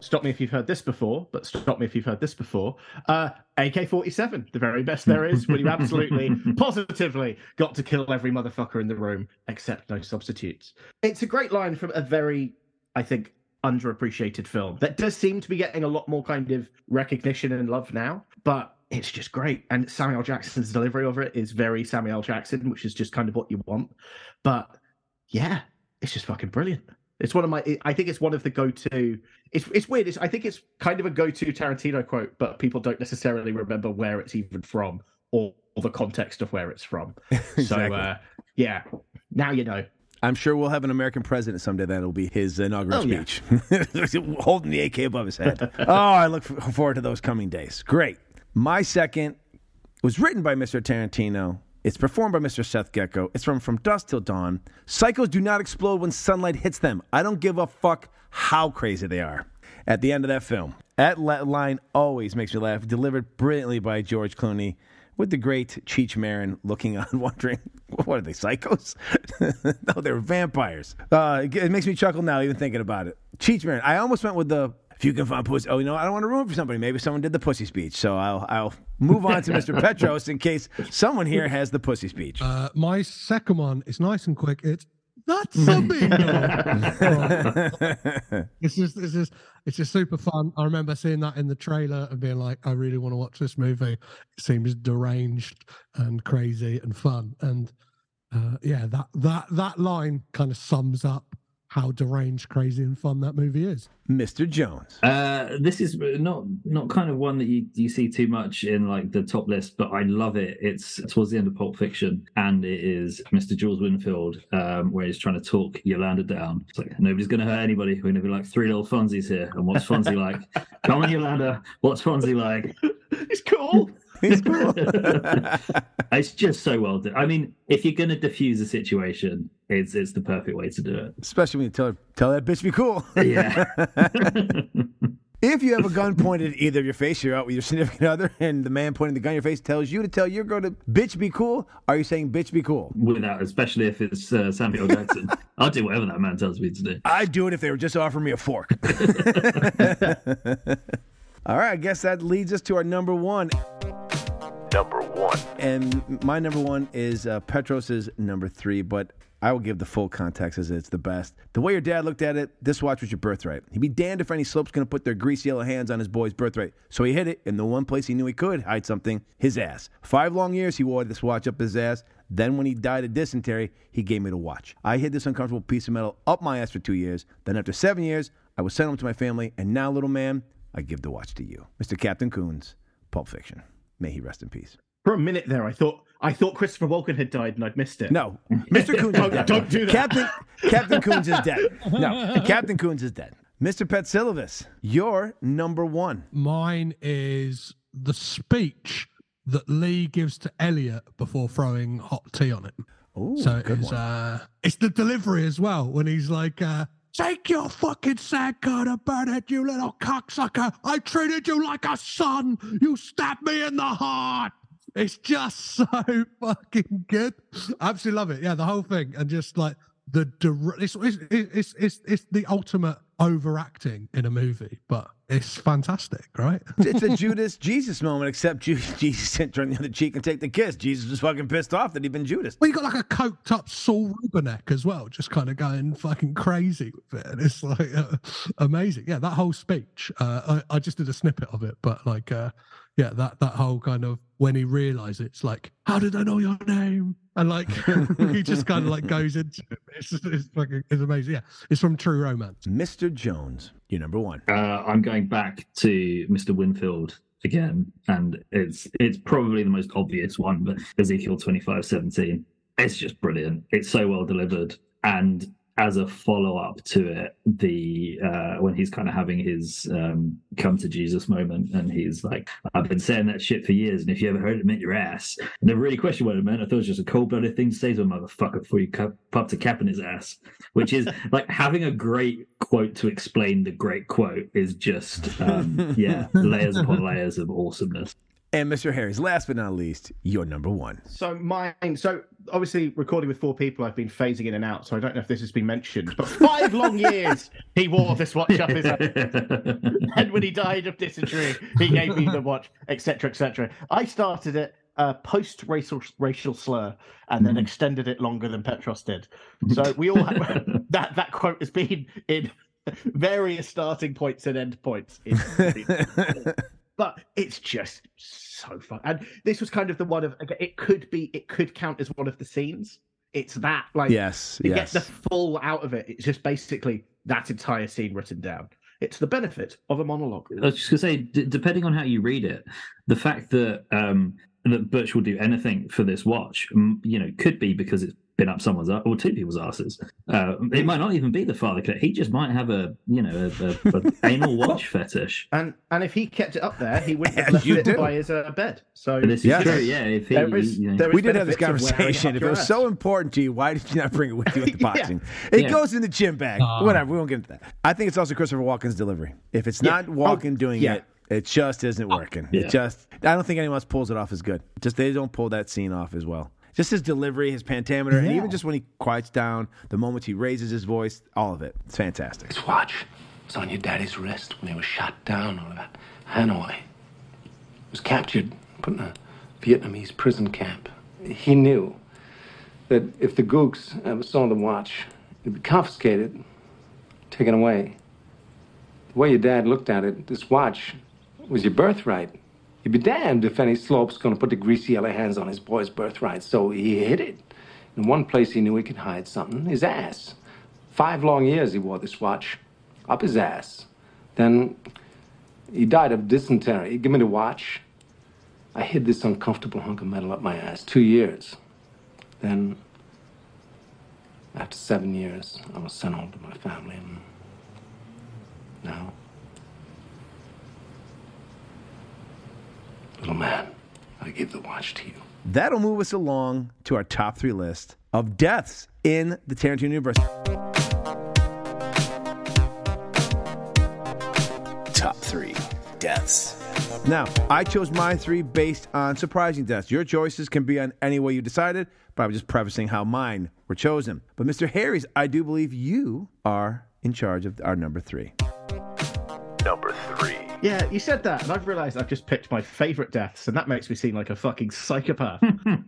stop me if you've heard this before, but AK-47, the very best there is, when you absolutely, positively got to kill every motherfucker in the room, except no substitutes. It's a great line from a very, I think, underappreciated film that does seem to be getting a lot more kind of recognition and love now, but it's just great. And Samuel Jackson's delivery of it is very Samuel Jackson, which is just kind of what you want. But yeah, it's just fucking brilliant. It's one of my, I think it's one of the go-to, it's weird, I think it's kind of a go-to Tarantino quote, but people don't necessarily remember where it's even from, or the context of where it's from. Exactly. So, yeah, now you know. I'm sure we'll have an American president someday that'll be his inaugural speech. Yeah. Holding the AK above his head. I look forward to those coming days. Great. My second was written by Mr. Tarantino. It's performed by Mr. Seth Gecko. It's from Dusk Till Dawn. Psychos do not explode when sunlight hits them. I don't give a fuck how crazy they are. At the end of that film, that line always makes me laugh. Delivered brilliantly by George Clooney, with the great Cheech Marin looking on, wondering, what are they, psychos? No, they're vampires. It makes me chuckle now, even thinking about it. Cheech Marin. I almost went with the, if you can find pussy. Oh, you know, I don't want to ruin it for somebody. Maybe someone did the pussy speech. So I'll move on to Mr. Petros in case someone here has the pussy speech. My second one is nice and quick. It's that's a bingo. It's just super fun. I remember seeing that in the trailer and being like, I really want to watch this movie. It seems deranged and crazy and fun. And that line kind of sums up how deranged, crazy, and fun that movie is. Mr. Jones. This is not kind of one that you see too much in like the top list, but I love it. It's towards the end of Pulp Fiction, and it is Mr. Jules Winfield, where he's trying to talk Yolanda down. It's like, nobody's going to hurt anybody. We're going to be like three little Fonzies here. And what's Fonzie like? Come on, Yolanda. What's Fonzie like? He's cool. It's just so well done. I mean, if you're going to diffuse a situation, it's the perfect way to do it. Especially when you tell that bitch be cool. Yeah. If you have a gun pointed at either of your face, you're out with your significant other, and the man pointing the gun at your face tells you to tell your girl to bitch be cool, are you saying bitch be cool? Without, especially if it's Samuel Jackson. I'll do whatever that man tells me to do. I'd do it if they were just offering me a fork. All right, I guess that leads us to our number 1. And my number 1 is Petros's number 3, but I will give the full context as it's the best. The way your dad looked at it, this watch was your birthright. He'd be damned if any slope's going to put their greasy yellow hands on his boy's birthright. So he hid it in the one place he knew he could hide something, his ass. 5 long years he wore this watch up his ass. Then when he died of dysentery, he gave me the watch. I hid this uncomfortable piece of metal up my ass for 2 years. Then after 7 years, I was sent home to my family. And now, little man, I give the watch to you. Mr. Captain Coons, Pulp Fiction. May he rest in peace. For a minute there, I thought Christopher Walken had died and I'd missed it. No, Mr. Coons is dead. Don't do that. Captain Coons is dead. No, Captain Coons is dead. Mr. Patsilivas, your number 1. Mine is the speech that Lee gives to Elliot before throwing hot tea on him. Ooh, so it's the delivery as well when he's like, take your fucking sad card and burn it, you little cocksucker. I treated you like a son. You stabbed me in the heart. It's just so fucking good. I absolutely love it. Yeah, the whole thing, and just like the it's the ultimate overacting in a movie, but it's fantastic, right? It's a Judas Jesus moment, except Jesus didn't turn the other cheek and take the kiss. Jesus was fucking pissed off that he'd been Judas. Well, you got like a coked up Saul Rubinek as well, just kind of going fucking crazy with it, and it's like amazing. Yeah, that whole speech. I just did a snippet of it, but like, yeah, that whole kind of when he realizes it's like, how did I know your name? And like he just kind of like goes into it. It's fucking, it's amazing. Yeah, it's from True Romance. Mr. Jones, you're number one. I'm going back to Mr. Winfield again, and it's probably the most obvious one, but Ezekiel 25:17. It's just brilliant. It's so well delivered. And as a follow-up to it, the when he's kind of having his come to Jesus moment, and he's like, I've been saying that shit for years, and if you ever heard it, it meant your ass. I never really questioned what it meant. I thought it was just a cold-blooded thing to say to a motherfucker before you popped a cap in his ass, which is like having a great quote to explain the great quote is just, yeah, layers upon layers of awesomeness. And Mr. Harris, last but not least, you're number one. So mine, obviously recording with four people, I've been phasing in and out, so I don't know if this has been mentioned, but 5 long years he wore this watch up his head. And when he died of dysentery, he gave me the watch, etc., etc. I started it post-racial slur, and then extended it longer than Petros did. So we all have, that quote has been in various starting points and end points. But it's just so fun. And this was kind of the one of, it could count as one of the scenes. It's that, like, yes. Get the full out of it. It's just basically that entire scene written down. It's the benefit of a monologue. I was just going to say, depending on how you read it, the fact that that Butch will do anything for this watch, you know, could be because it's been up someone's or two people's asses. It might not even be the father. He just might have a anal watch fetish. And if he kept it up there, he wouldn't have left it by his bed. So this is true. Yeah, if he, we did have this conversation. If it was so important to you, why did you not bring it with you at the boxing? It goes in the gym bag. Whatever. We won't get into that. I think it's also Christopher Walken's delivery. If it's not Walken doing it. It just isn't working. Yeah. I don't think anyone else pulls it off as good. Just they don't pull that scene off as well. Just his delivery, his pentameter, and even just when he quiets down, the moments he raises his voice, all of it. It's fantastic. His watch was on your daddy's wrist when he was shot down over Hanoi. He was captured, put in a Vietnamese prison camp. He knew that if the gooks ever saw the watch, it'd be confiscated, taken away. The way your dad looked at it, this watch was your birthright. You'd be damned if any slope's going to put the greasy yellow hands on his boy's birthright, so he hid it. In one place he knew he could hide something, his ass. 5 long years he wore this watch, up his ass. Then he died of dysentery. He gave me the watch. I hid this uncomfortable hunk of metal up my ass, 2 years. Then, after 7 years, I was sent home to my family, and now... Little man, I give the watch to you. That'll move us along to our top 3 list of deaths in the Tarantino universe. Top 3 deaths. Now, I chose my 3 based on surprising deaths. Your choices can be on any way you decided, but I'm just prefacing how mine were chosen. But Mr. Harries, I do believe you are in charge of our number 3. Number 3. Yeah, you said that, and I've realized I've just picked my favorite deaths, and that makes me seem like a fucking psychopath.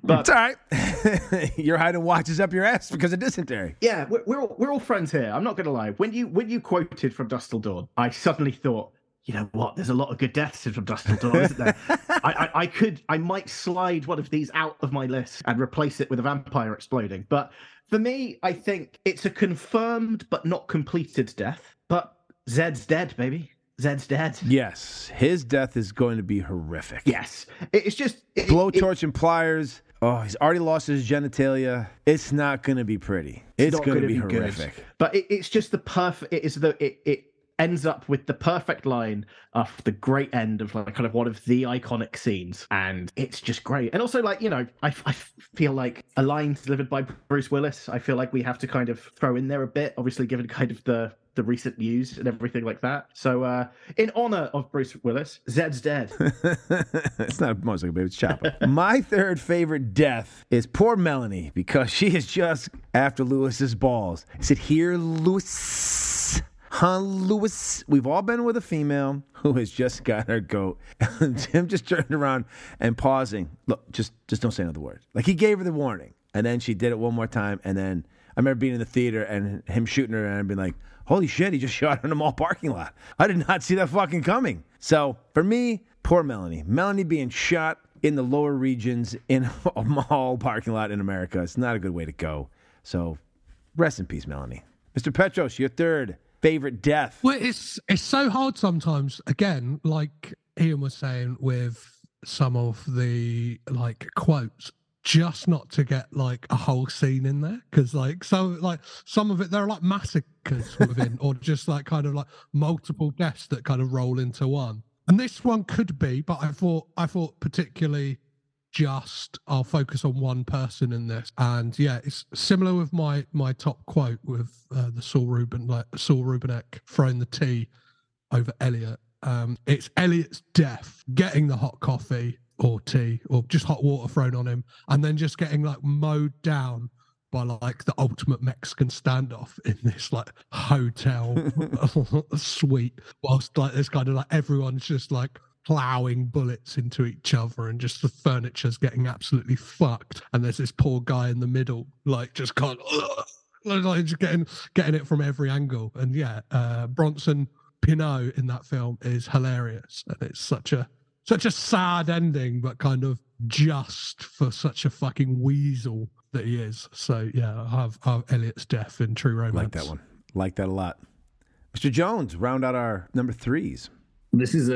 But it's all right. You're hiding watches up your ass because of dysentery. Yeah, we're all friends here. I'm not going to lie. When you quoted From Dusk Till Dawn, I suddenly thought, you know what? There's a lot of good deaths in From Dusk Till Dawn, isn't there? I might slide one of these out of my list and replace it with a vampire exploding. But for me, I think it's a confirmed but not completed death. But Zed's dead, baby. Zed's dead. Yes. His death is going to be horrific. Yes. It's just... Blowtorch and pliers. Oh, he's already lost his genitalia. It's not going to be pretty. It's going to be horrific. Good. But it's just the perfect... It is the... It ends up with the perfect line of the great end of like kind of one of the iconic scenes, and it's just great. And also, like, you know, I feel like a line delivered by Bruce Willis, I feel like we have to kind of throw in there a bit, obviously given kind of the recent news and everything like that. So in honor of Bruce Willis, Zed's dead. It's not a motorcycle, baby, it's Chopper. My third favorite death is poor Melanie, because she is just after Lewis's balls. Is it here, Lewis? Huh, Lewis? We've all been with a female who has just got her goat. Jim just turned around and pausing. Look, just don't say another word. Like, he gave her the warning, and then she did it one more time, and then I remember being in the theater and him shooting her, and I'd be like, holy shit, he just shot her in a mall parking lot. I did not see that fucking coming. So, for me, poor Melanie. Melanie being shot in the lower regions in a mall parking lot in America. It's not a good way to go. So, rest in peace, Melanie. Mr. Petros, your third favorite death. Well, it's so hard sometimes, again, like Ian was saying, with some of the like quotes, just not to get like a whole scene in there, because like some of it, there are like massacres within, or just like kind of like multiple deaths that kind of roll into one. And this one could be, but I thought particularly just I'll focus on one person in this. And yeah, it's similar with my top quote with the Saul Rubinek throwing the tea over Elliot. It's Elliot's death, getting the hot coffee or tea or just hot water thrown on him, and then just getting like mowed down by like the ultimate Mexican standoff in this like hotel suite, whilst like this kind of like everyone's just like plowing bullets into each other and just the furniture's getting absolutely fucked, and there's this poor guy in the middle like just can't like just getting it from every angle. And yeah, Bronson Pinot in that film is hilarious, and it's such a sad ending, but kind of just for such a fucking weasel that he is. So yeah, I have Elliot's death in True Romance. Like that one, like that a lot. Mr. Jones, round out our number threes. This is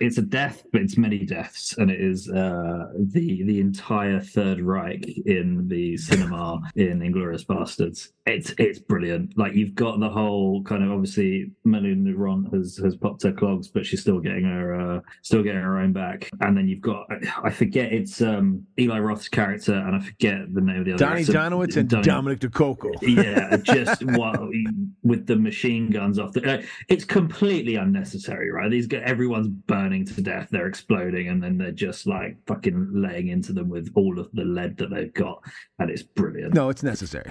it's a death, but it's many deaths, and it is the entire Third Reich in the cinema in Inglourious Bastards. It's brilliant. Like, you've got the whole kind of, obviously Melanie Laurent has popped her clogs, but she's still getting her own back. And then you've got, I forget, it's Eli Roth's character, and I forget the name of the other. Donnie Donowitz and Dominic DeCoco. Yeah, just with the machine guns off. It's completely unnecessary, right? These everyone's burning to death, they're exploding, and then they're just like fucking laying into them with all of the lead that they've got, and it's brilliant. No, it's necessary.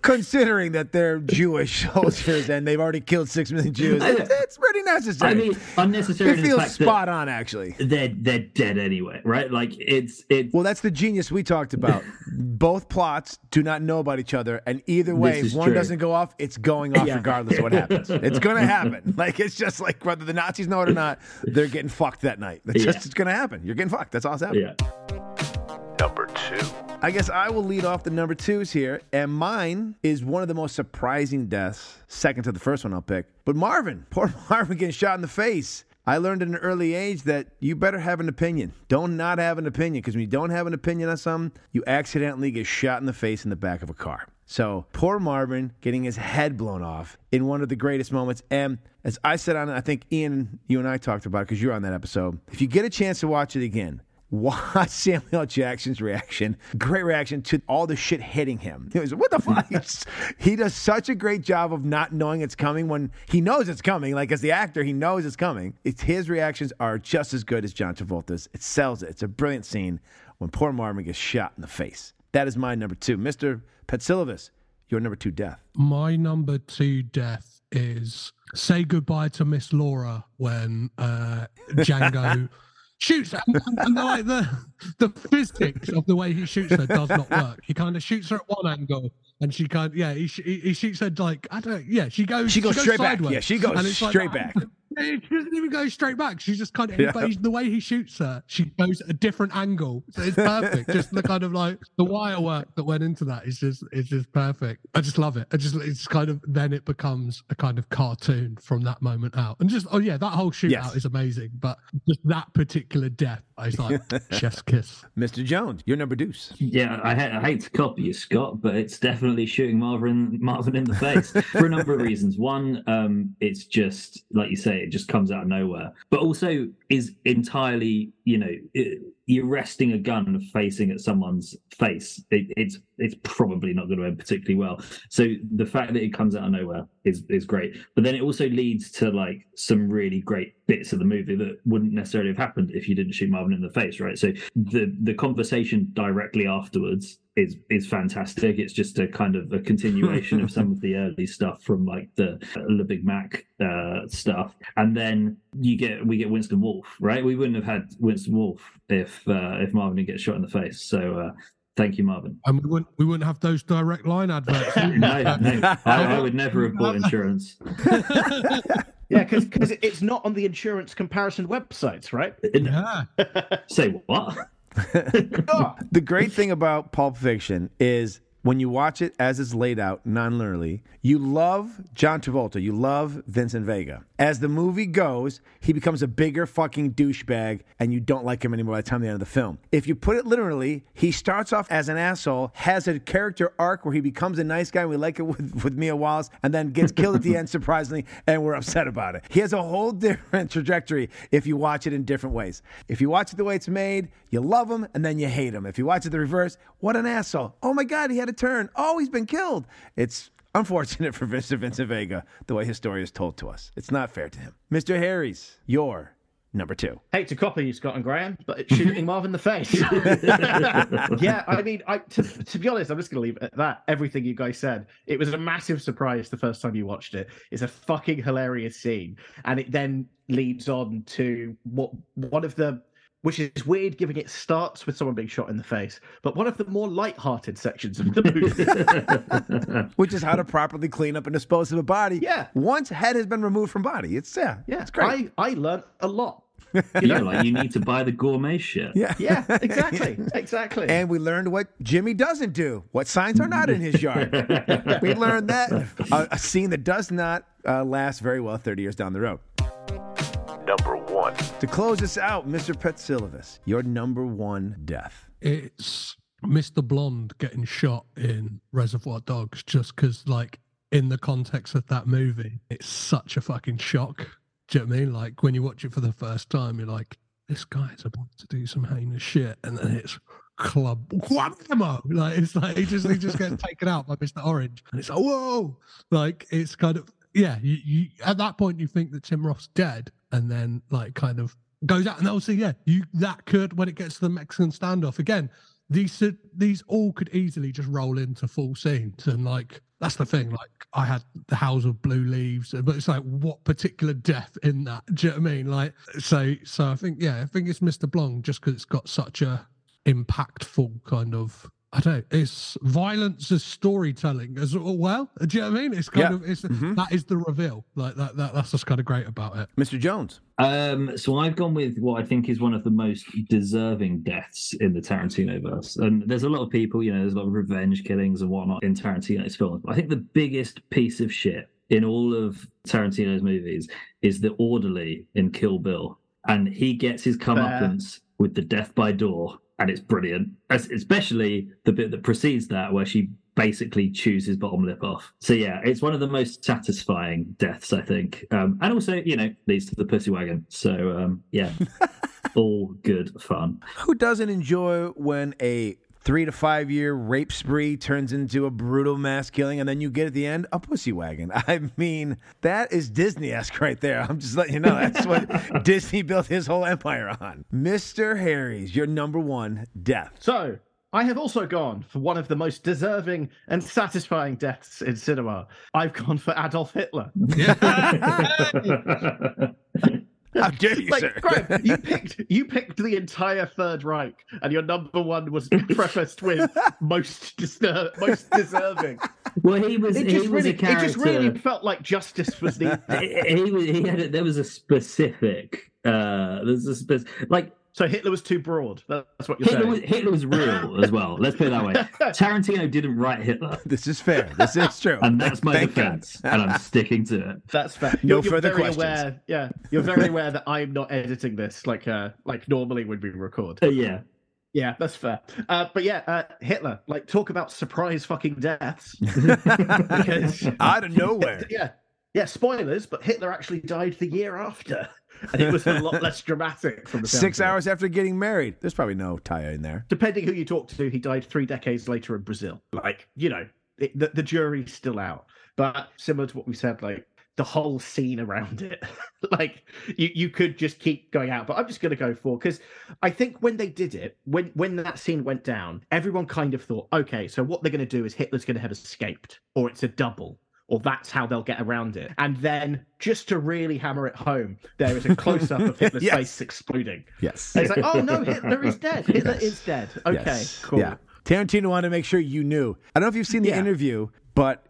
Considering that they're Jewish soldiers and they've already killed 6 million Jews, it's pretty necessary. I mean, unnecessary. It feels spot on, actually. They're dead anyway, right? Like, it's well, that's the genius we talked about. Both plots do not know about each other, and either way, if one doesn't go off, it's going off regardless of what happens. It's going to happen. Like, it's just like, whether the Nazis know it or not, they're getting fucked that night. That's just it's going to happen. You're getting fucked. That's all that's happening. Yeah. Number two. I guess I will lead off the number twos here, and mine is one of the most surprising deaths, second to the first one I'll pick. But Marvin, poor Marvin getting shot in the face. I learned at an early age that you better have an opinion. Don't not have an opinion, because when you don't have an opinion on something, you accidentally get shot in the face in the back of a car. So poor Marvin getting his head blown off in one of the greatest moments. And as I said on it, I think Ian, you and I talked about it because you were on that episode. If you get a chance to watch it again, watch Samuel Jackson's reaction. Great reaction to all the shit hitting him. He was, what the fuck? He does such a great job of not knowing it's coming when he knows it's coming. Like, as the actor, he knows it's coming. His reactions are just as good as John Travolta's. It sells it. It's a brilliant scene when poor Marvin gets shot in the face. That is my number two. Mr. Patsilivas, your number two death. My number two death is Say Goodbye to Miss Laura when Django... shoots her, and like the physics of the way he shoots her does not work. He kind of shoots her at one angle, and she kind of, he shoots her like, I don't, yeah, she goes straight sideways, back. Yeah, she goes straight back. She doesn't even go straight back. She's just kind of the way he shoots her, she goes at a different angle. So it's perfect. Just the kind of like the wire work that went into that is just perfect. I just love it. It's kind of, then it becomes a kind of cartoon from that moment out. And just that whole shootout is amazing. But just that particular death, I thought chef's kiss. Mr. Jones, you're number deuce. Yeah, I hate to copy you, Scott, but it's definitely shooting Marvin in the face for a number of reasons. One, it's just, like you say, it just comes out of nowhere. But also is entirely, you know, you're resting a gun and facing at someone's face. It's probably not going to end particularly well. So the fact that it comes out of nowhere is great. But then it also leads to like some really great bits of the movie that wouldn't necessarily have happened if you didn't shoot Marvin in the face, right? So the conversation directly afterwards is fantastic. It's just a kind of a continuation of some of the early stuff from like the Big Mac stuff. And then we get Winston Wolfe, right? We wouldn't have had Winston Wolfe if Marvin didn't get shot in the face. So thank you, Marvin. And we wouldn't have those direct line adverts. No. I would never have bought insurance. Yeah, because it's not on the insurance comparison websites, right? Yeah. Say what? The great thing about Pulp Fiction is when you watch it as it's laid out non-linearly, you love John Travolta, you love Vincent Vega. As the movie goes, he becomes a bigger fucking douchebag, and you don't like him anymore by the time the end of the film. If you put it literally, he starts off as an asshole, has a character arc where he becomes a nice guy, and we like it with Mia Wallace, and then gets killed at the end, surprisingly, and we're upset about it. He has a whole different trajectory if you watch it in different ways. If you watch it the way it's made, you love him, and then you hate him. If you watch it the reverse, what an asshole. Oh my God, he had a turn. Oh, he's been killed. It's unfortunate for Vincent Vega, the way his story is told to us. It's not fair to him. Mr. Harries, you're number two. Hate to copy you, Scott and Graham, but it's shooting Marvin in the face. Yeah, I mean, to be honest, I'm just going to leave it at that. Everything you guys said, it was a massive surprise the first time you watched it. It's a fucking hilarious scene. And it then leads on to what one of the... which is weird, given it starts with someone being shot in the face, but one of the more light-hearted sections of the movie. Which is how to properly clean up and dispose of a body. Yeah. Once head has been removed from body. It's, yeah, it's great. I learned a lot. You know, like you need to buy the gourmet shit. Yeah, exactly. And we learned what Jimmy doesn't do, what signs are not in his yard. We learned that. A scene that does not last very well 30 years down the road. Number one. To close this out, Mr. Patsilivas, your number one death. It's Mr. Blonde getting shot in Reservoir Dogs, just because, like, in the context of that movie, it's such a fucking shock. Do you know what I mean? Like, when you watch it for the first time, you're like, this guy's about to do some heinous shit. And then it's club guamamo. Like, it's like he just gets taken out by Mr. Orange. And it's like, whoa! Like, it's kind of, yeah, you at that point, you think that Tim Roth's dead. And then, like, kind of goes out. And also, yeah, that could, when it gets to the Mexican standoff, again, these all could easily just roll into full scenes. And, like, that's the thing. Like, I had the House of Blue Leaves, but it's like, what particular death in that? Do you know what I mean? Like, so I think it's Mr. Blonde, just because it's got such a impactful kind of... I don't know, it's violence as storytelling as well. Do you know what I mean? It's kind of, it's, that is the reveal. Like that's what's kind of great about it. Mr. Jones. So I've gone with what I think is one of the most deserving deaths in the Tarantino verse. And there's a lot of people, you know, there's a lot of revenge killings and whatnot in Tarantino's films. But I think the biggest piece of shit in all of Tarantino's movies is the orderly in Kill Bill. And he gets his comeuppance with the death by door. And it's brilliant, especially the bit that precedes that, where she basically chews his bottom lip off. So, yeah, it's one of the most satisfying deaths, I think. And also, you know, leads to the pussy wagon. So, yeah, all good fun. Who doesn't enjoy when a 3 to 5 year rape spree turns into a brutal mass killing, and then you get at the end a pussy wagon? I mean, that is Disney-esque right there. I'm just letting you know. That's what Disney built his whole empire on. Mr. Harries, your number one death. So I have also gone for one of the most deserving and satisfying deaths in cinema. I've gone for Adolf Hitler. How dare you, sir? Graham, you picked the entire Third Reich, and your number one was prefaced with most deserving. Well, he was a character. It just really felt like justice was needed. There was a specific, like So Hitler was too broad. That's what you're saying. Hitler was real as well. Let's put it that way. Tarantino didn't write Hitler. This is fair. This is true. And that's my defense. And I'm sticking to it. That's fair. You're further questions. Aware, yeah, you're very aware that I'm not editing this like normally would be recorded. Yeah. Yeah, that's fair. But yeah, Hitler, like, talk about surprise fucking deaths. Because, out of nowhere. Yeah, spoilers, but Hitler actually died the year after. And it was a lot less dramatic from the 6 hours after getting married. There's probably no tie in there. Depending who you talk to, he died 3 decades later in Brazil. Like, you know, the jury's still out. But similar to what we said, like, the whole scene around it. Like, you could just keep going out. But I'm just going to go for, because I think when they did it, when that scene went down, everyone kind of thought, okay, so what they're going to do is Hitler's going to have escaped, or it's a double, or that's how they'll get around it. And then, just to really hammer it home, there is a close-up of Hitler's yes. face exploding. Yes. And it's like, oh, no, Hitler is dead. Hitler yes. is dead. Okay, yes. cool. Yeah. Tarantino wanted to make sure you knew. I don't know if you've seen the interview, but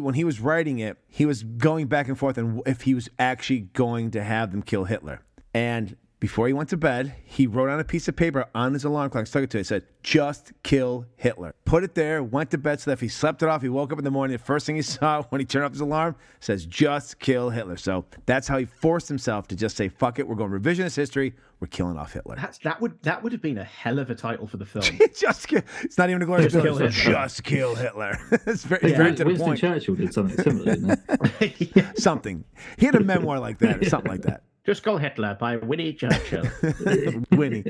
when he was writing it, he was going back and forth on if he was actually going to have them kill Hitler. And before he went to bed, he wrote on a piece of paper on his alarm clock, stuck it to it, said, just kill Hitler. Put it there, went to bed, so that if he slept it off, he woke up in the morning, the first thing he saw when he turned off his alarm says, just kill Hitler. So that's how he forced himself to just say, fuck it, we're going revisionist history, we're killing off Hitler. That would have been a hell of a title for the film. It's not even a glorious film. Just kill Hitler. It's very, very to the Winston point. Churchill did something similar, didn't he? Something. He had a memoir like that or something like that. Just Call Hitler by Winnie Churchill. Winnie.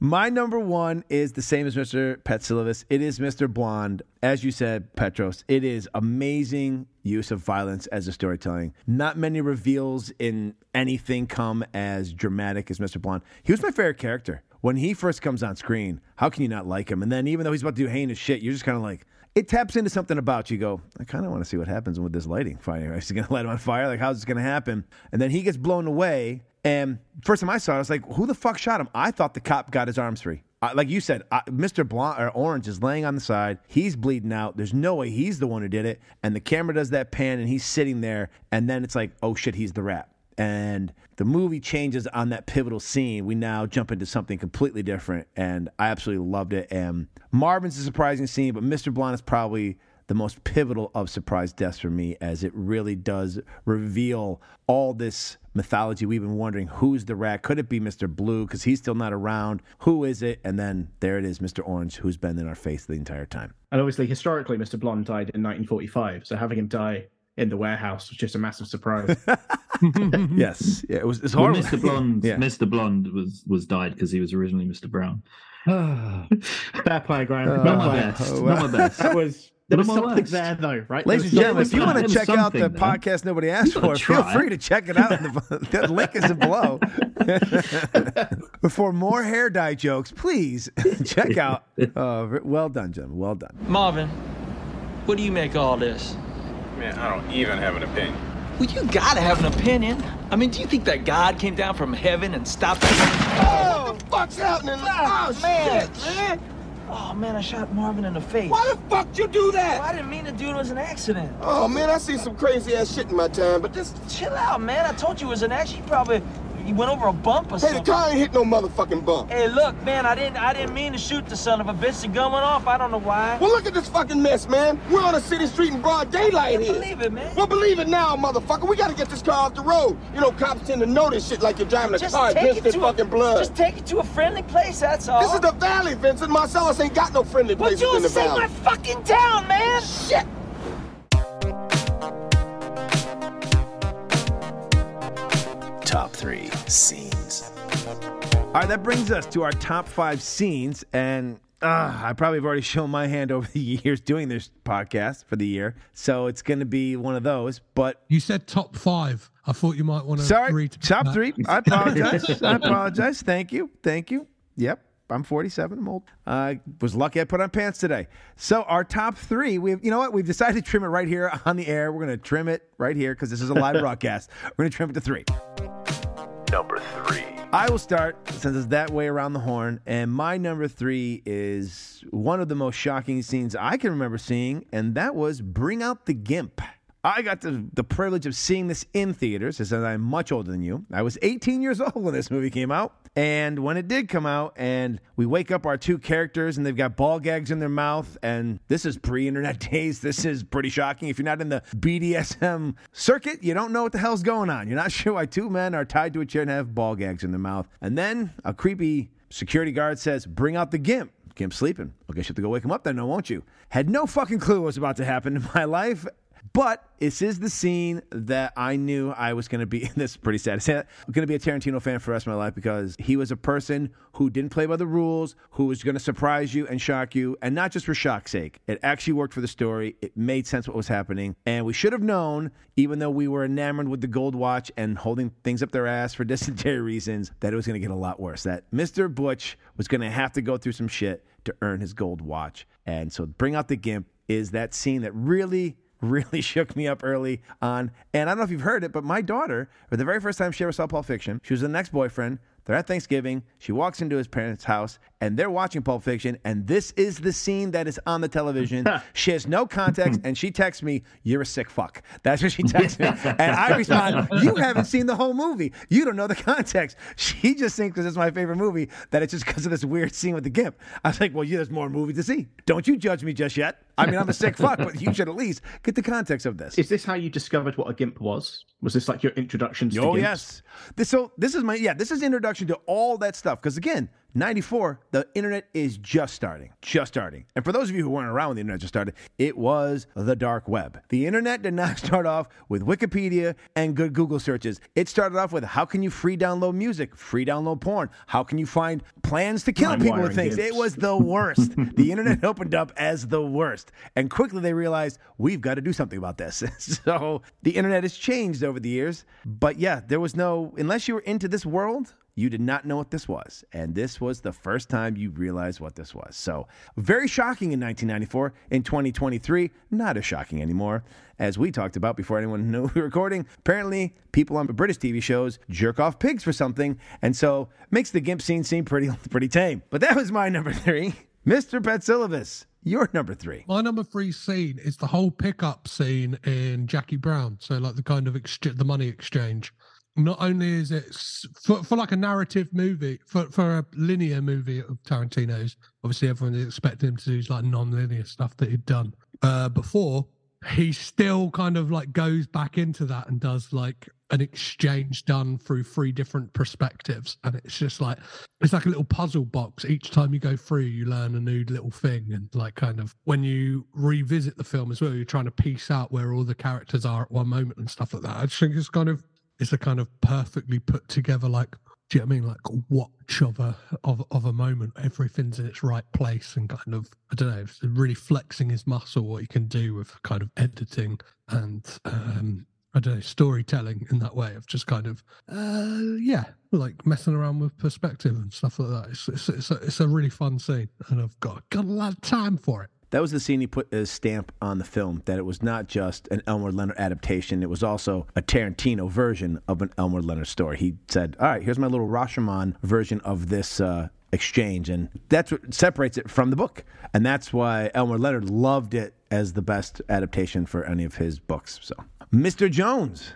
My number one is the same as Mr. Patsilivas. It is Mr. Blonde. As you said, Petros, it is amazing use of violence as a storytelling. Not many reveals in anything come as dramatic as Mr. Blonde. He was my favorite character. When he first comes on screen, how can you not like him? And then even though he's about to do heinous shit, you're just kind of like, it taps into something about you. You go, I kind of want to see what happens with this lighting fire. Is he going to light him on fire? Like, how's this going to happen? And then he gets blown away. And first time I saw it, I was like, who the fuck shot him? I thought the cop got his arms free. Like you said, Mr. Blonde or Orange is laying on the side. He's bleeding out. There's no way he's the one who did it. And the camera does that pan and he's sitting there. And then it's like, oh shit, he's the rat. And the movie changes on that pivotal scene. We now jump into something completely different, and I absolutely loved it. And Marvin's a surprising scene, but Mr. Blonde is probably the most pivotal of surprise deaths for me, as it really does reveal all this mythology. We've been wondering, who's the rat? Could it be Mr. Blue? Because he's still not around. Who is it? And then there it is, Mr. Orange, who's been in our face the entire time. And obviously, historically, Mr. Blonde died in 1945, so having him die in the warehouse was just a massive surprise. Yes, yeah, it was horrible. Well, Mr. Blonde, yeah. Mr. Blonde was died because he was originally Mr. Brown. Fair play, Graham. Not my best. There was something there, though, right? Ladies and gentlemen, if you want to check out the podcast nobody asked for, feel free to check it out. The link is below. For more hair dye jokes, please check out. Well done, gentlemen. Well done, Marvin. What do you make of all this? Man, I don't even have an opinion. Well, you gotta have an opinion. I mean, do you think that God came down from heaven and stopped us? Oh, what the fuck's happening? Oh, man. Shit, man. Oh, man, I shot Marvin in the face. Why the fuck you do that? Well, I didn't mean to do it. It was an accident. Oh, man, I seen some crazy-ass shit in my time, but just... Chill out, man. I told you it was an accident. You went over a bump or something. Hey, the car ain't hit no motherfucking bump. Hey, look, man, I didn't mean to shoot the son of a bitch. The gun went off. I don't know why. Well, look at this fucking mess, man. We're on a city street in broad daylight here. Believe it, man. Well, believe it now, motherfucker. We got to get this car off the road. You know, cops tend to notice shit like you're driving a car against this fucking blood. Just take it to a friendly place, that's all. This is the valley, Vincent. Marcellus ain't got no friendly places in the valley. But you saved my fucking town, man. Shit. Top 3 scenes. All right, that brings us to our top 5 scenes. And I probably have already shown my hand over the years doing this podcast for the year. So it's going to be one of those. But you said top 5. I thought you might want to read. Sorry, top 3. I apologize. Thank you. Yep. I'm 47. I'm old. I was lucky I put on pants today. So our top 3, you know what? We've decided to trim it right here on the air. We're going to trim it right here because this is a live broadcast. We're going to trim it to 3. Number 3. I will start, since it's that way around the horn, and my number 3 is one of the most shocking scenes I can remember seeing, and that was Bring Out the Gimp. I got the privilege of seeing this in theaters, as I'm much older than you. I was 18 years old when this movie came out. And when it did come out, and we wake up our two characters, and they've got ball gags in their mouth, and this is pre-internet days. This is pretty shocking. If you're not in the BDSM circuit, you don't know what the hell's going on. You're not sure why two men are tied to a chair and have ball gags in their mouth. And then a creepy security guard says, "Bring out the gimp." Gimp's sleeping. I guess you have to go wake him up then, no, won't you? Had no fucking clue what was about to happen in my life. But this is the scene that I knew I was going to be, this is pretty sad, I'm going to be a Tarantino fan for the rest of my life, because he was a person who didn't play by the rules, who was going to surprise you and shock you, and not just for shock's sake. It actually worked for the story. It made sense what was happening. And we should have known, even though we were enamored with the gold watch and holding things up their ass for dysentery reasons, that it was going to get a lot worse, that Mr. Butch was going to have to go through some shit to earn his gold watch. And so Bring Out the Gimp is that scene that really shook me up early on. And I don't know if you've heard it, but my daughter, for the very first time she ever saw Pulp Fiction, she was with an ex-boyfriend. They're at Thanksgiving. She walks into his parents' house, and they're watching Pulp Fiction, and this is the scene that is on the television. She has no context, and she texts me, "You're a sick fuck." That's what she texts me. And I respond, "You haven't seen the whole movie. You don't know the context." She just thinks, because it's my favorite movie, that it's just because of this weird scene with the gimp. I was like, well, yeah, there's more movies to see. Don't you judge me just yet. I mean, I'm a sick fuck, but you should at least get the context of this. Is this how you discovered what a gimp was? Was this like your introduction to gimps? Oh, yes. This is introduction to all that stuff. Because again, 94, the internet is just starting. And for those of you who weren't around when the internet just started, it was the dark web. The internet did not start off with Wikipedia and good Google searches. It started off with, how can you free download music, free download porn? How can you find plans to kill people with things? It was the worst. The internet opened up as the worst. And quickly they realized, we've got to do something about this. So the internet has changed over the years. But yeah, there was no, unless you were into this world, you did not know what this was, and this was the first time you realized what this was. So very shocking in 1994. In 2023, not as shocking anymore. As we talked about before anyone knew we were recording, apparently people on British TV shows jerk off pigs for something, and so makes the gimp scene seem pretty tame. But that was my number three. Mr. Patsilivas, your number three. My number three scene is the whole pickup scene in Jackie Brown, so like the kind of the money exchange. Not only is it for like a narrative movie, for a linear movie of Tarantino's, obviously everyone is expecting him to do like non-linear stuff that he'd done before. He still kind of like goes back into that and does like an exchange done through three different perspectives. And it's just like, it's like a little puzzle box. Each time you go through, you learn a new little thing. And like kind of when you revisit the film as well, you're trying to piece out where all the characters are at one moment and stuff like that. I just think it's kind of, it's a kind of perfectly put together, like, do you know what I mean? Like watch of a moment. Everything's in its right place and kind of, I don't know, it's really flexing his muscle, what he can do with kind of editing and, I don't know, storytelling in that way of just kind of, like messing around with perspective and stuff like that. It's a really fun scene, and I've got a lot of time for it. That was the scene he put his stamp on the film, that it was not just an Elmore Leonard adaptation. It was also a Tarantino version of an Elmore Leonard story. He said, all right, here's my little Rashomon version of this exchange. And that's what separates it from the book. And that's why Elmore Leonard loved it as the best adaptation for any of his books. So, Mr. Jones,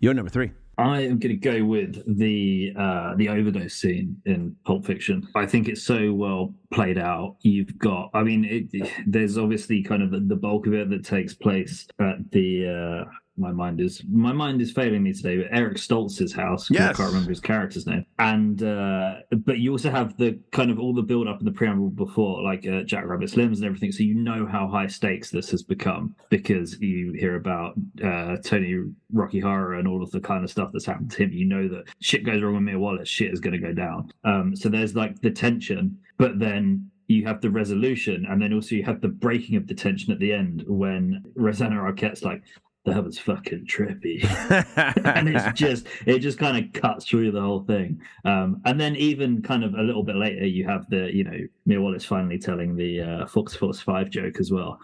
your number three. I am going to go with the overdose scene in Pulp Fiction. I think it's so well played out. You've got, I mean, there's obviously kind of the bulk of it that takes place at the. My mind is failing me today, but Eric Stoltz's house. Yes. I can't remember his character's name. And but you also have the kind of all the build up in the preamble before, like Jackrabbit Slims and everything. So you know how high stakes this has become, because you hear about Tony Roquihara and all of the kind of stuff that's happened to him. You know that shit goes wrong with Mia Wallace, shit is going to go down. So there's like the tension, but then you have the resolution, and then also you have the breaking of the tension at the end when Rosanna Arquette's like, "That was fucking trippy," and it just kind of cuts through the whole thing. And then even kind of a little bit later, you have the, you know, Mia Wallace finally telling the Fox Force 5 joke as well.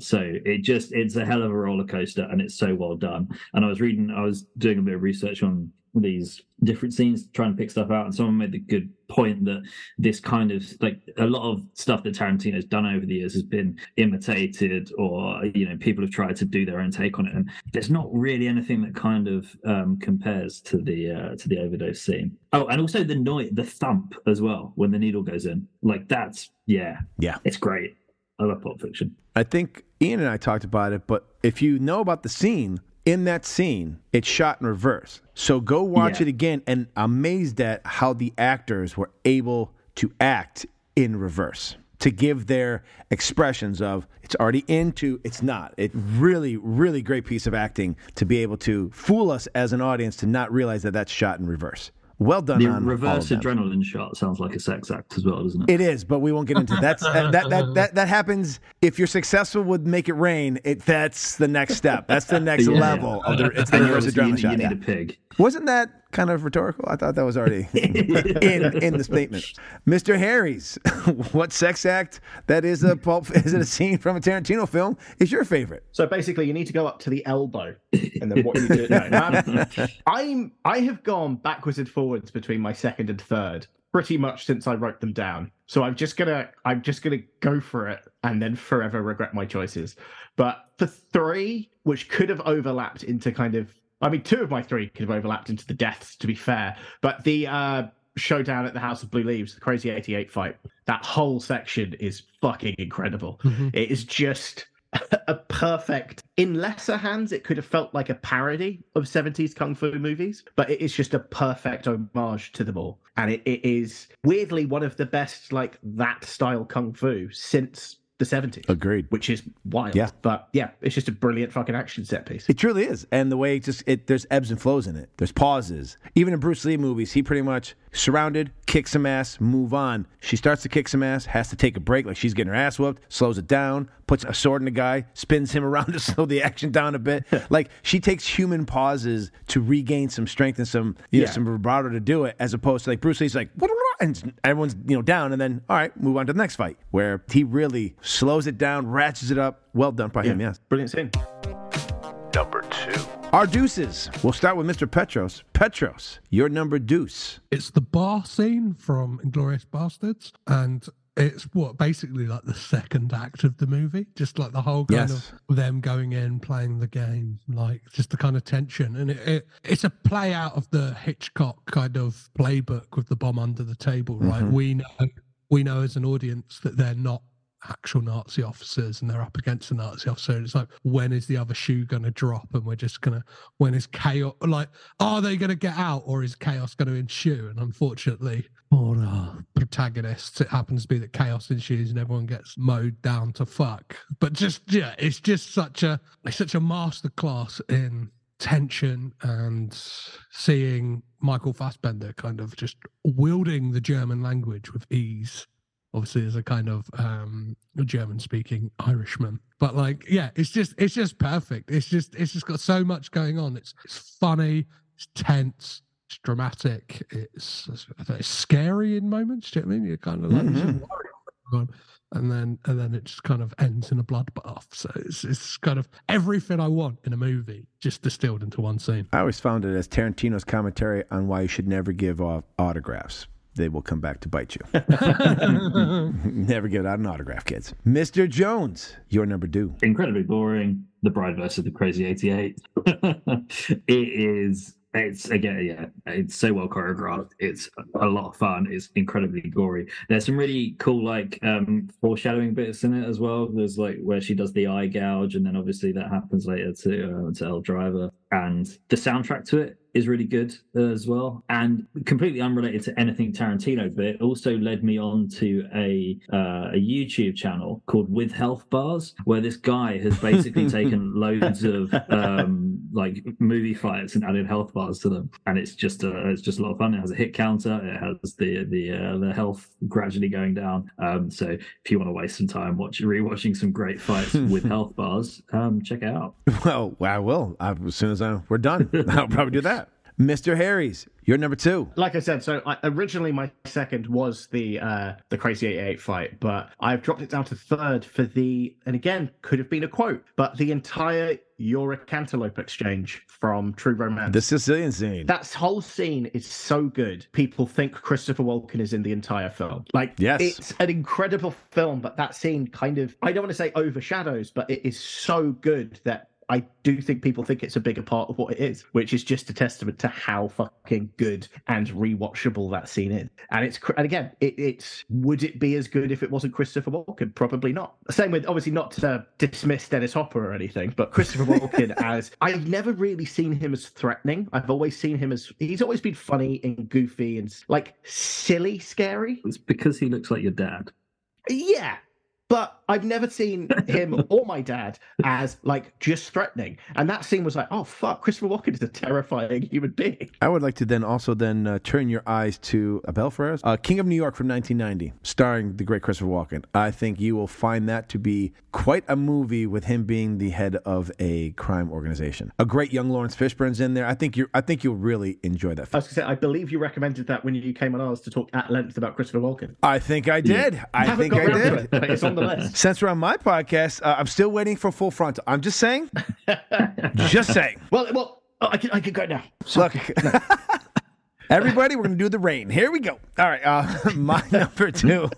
So it's a hell of a roller coaster, and it's so well done. And I was doing a bit of research on these different scenes, trying to pick stuff out, and someone made the good point that this kind of, like, a lot of stuff that Tarantino's done over the years has been imitated, or, you know, people have tried to do their own take on it, and there's not really anything that kind of compares to the overdose scene. Oh, and also the noise, the thump as well when the needle goes in, like, that's it's great. I love Pulp Fiction. I think Ian and I talked about it, but if you know about the scene, in that scene, it's shot in reverse. So go watch it again, and amazed at how the actors were able to act in reverse to give their expressions of it's already into, it's not. It really, really great piece of acting to be able to fool us as an audience to not realize that that's shot in reverse. Well done. The on reverse adrenaline shot sounds like a sex act as well, doesn't it? It is, but we won't get into that. That happens if you're successful with Make It Rain. That's the next step. That's the next level of the it's the reverse adrenaline shot. You need a pig. Wasn't that kind of rhetorical? I thought that was already in the statement. Mr. Harry's, what sex act that is a pulp? Is it a scene from a Tarantino film? Is your favorite? So basically, you need to go up to the elbow, and then what you do? I have gone backwards and forwards between my second and third pretty much since I wrote them down. So I'm just gonna go for it and then forever regret my choices. But for three, which could have overlapped into kind of. I mean, two of my three could have overlapped into the deaths, to be fair. But the showdown at the House of Blue Leaves, the Crazy 88 fight, that whole section is fucking incredible. Mm-hmm. It is just a perfect... In lesser hands, it could have felt like a parody of 70s kung fu movies, but it is just a perfect homage to them all. And it is, weirdly, one of the best, like, that style kung fu since... the 70s. Agreed. Which is wild. Yeah. But yeah, it's just a brilliant fucking action set piece. It truly is. And the way there's ebbs and flows in it. There's pauses. Even in Bruce Lee movies, he pretty much surrounded, kicks some ass, move on. She starts to kick some ass, has to take a break, like she's getting her ass whooped, slows it down, puts a sword in the guy, spins him around to slow the action down a bit. Like, she takes human pauses to regain some strength and some, you know, some bravado to do it, as opposed to, like, Bruce Lee's like, what? And everyone's, you know, down, and then, all right, move on to the next fight, where he really slows it down, ratchets it up. Well done by him, yes. Brilliant scene. Number two. Our deuces. We'll start with Mr. Petros. Petros, your number deuce. It's the bar scene from Inglourious Basterds, and it's what basically like the second act of the movie, just like the whole kind of them going in, playing the game, like just the kind of tension. And it's a play out of the Hitchcock kind of playbook with the bomb under the table, right? Mm-hmm. We know as an audience that they're not actual Nazi officers and they're up against a Nazi officer. It's like, when is the other shoe going to drop? And we're just going to, when is chaos, like, are they going to get out or is chaos going to ensue? And unfortunately, for our protagonists, it happens to be that chaos ensues and everyone gets mowed down to fuck. But it's just such a masterclass in tension and seeing Michael Fassbender kind of just wielding the German language with ease. Obviously, as a kind of German-speaking Irishman, but like, yeah, it's just perfect. It's just got so much going on. It's funny, it's tense, it's dramatic, it's scary in moments. Do you know what I mean? You're kind of like, mm-hmm. and then it just kind of ends in a bloodbath. So it's kind of everything I want in a movie just distilled into one scene. I always found it as Tarantino's commentary on why you should never give autographs. They will come back to bite you. Never give out an autograph, kids. Mr. Jones, your number two. Incredibly boring. The Bride versus the Crazy 88. It's so well choreographed. It's a lot of fun. It's incredibly gory. There's some really cool, like, foreshadowing bits in it as well. There's like where she does the eye gouge, and then obviously that happens later to Elle Driver. And the soundtrack to it is really good as well. And completely unrelated to anything Tarantino, but it also led me on to a YouTube channel called With Health Bars, where this guy has basically taken loads of like movie fights and added health bars to them. And it's just a lot of fun. It has a hit counter. It has the health gradually going down. So if you want to waste some time rewatching some great fights with health bars, check it out. Well, I will. As soon as we're done, I'll probably do that. Mr. Harry's, you're number two. Like I said, so originally my second was the Crazy 888 fight, but I've dropped it down to third for the, and again, could have been a quote, but the entire Yura Cantaloupe exchange from True Romance. The Sicilian scene. That whole scene is so good. People think Christopher Walken is in the entire film. Like, yes. It's an incredible film, but that scene kind of, I don't want to say overshadows, but it is so good that I do think people think it's a bigger part of what it is, which is just a testament to how fucking good and rewatchable that scene is. And it's, and again, it's would it be as good if it wasn't Christopher Walken? Probably not. Same with, obviously, not to dismiss Dennis Hopper or anything, but Christopher Walken as, I've never really seen him as threatening. I've always seen him as, he's always been funny and goofy and like silly, scary. It's because he looks like your dad. Yeah. But I've never seen him or my dad as, like, just threatening. And that scene was like, oh, fuck, Christopher Walken is a terrifying human being. I would like to then also then turn your eyes to Abel Ferrara's King of New York from 1990, starring the great Christopher Walken. I think you will find that to be quite a movie with him being the head of a crime organization. A great young Lawrence Fishburne's in there. I think you'll really enjoy that film. I was going to say, I believe you recommended that when you came on ours to talk at length about Christopher Walken. I think I did. Yeah. I think I did. It's on the list. Since we're on my podcast, I'm still waiting for Full Frontal. I'm just saying. Just saying. Well, I can go now. Look, everybody, we're going to do The Rain. Here we go. All right. My number two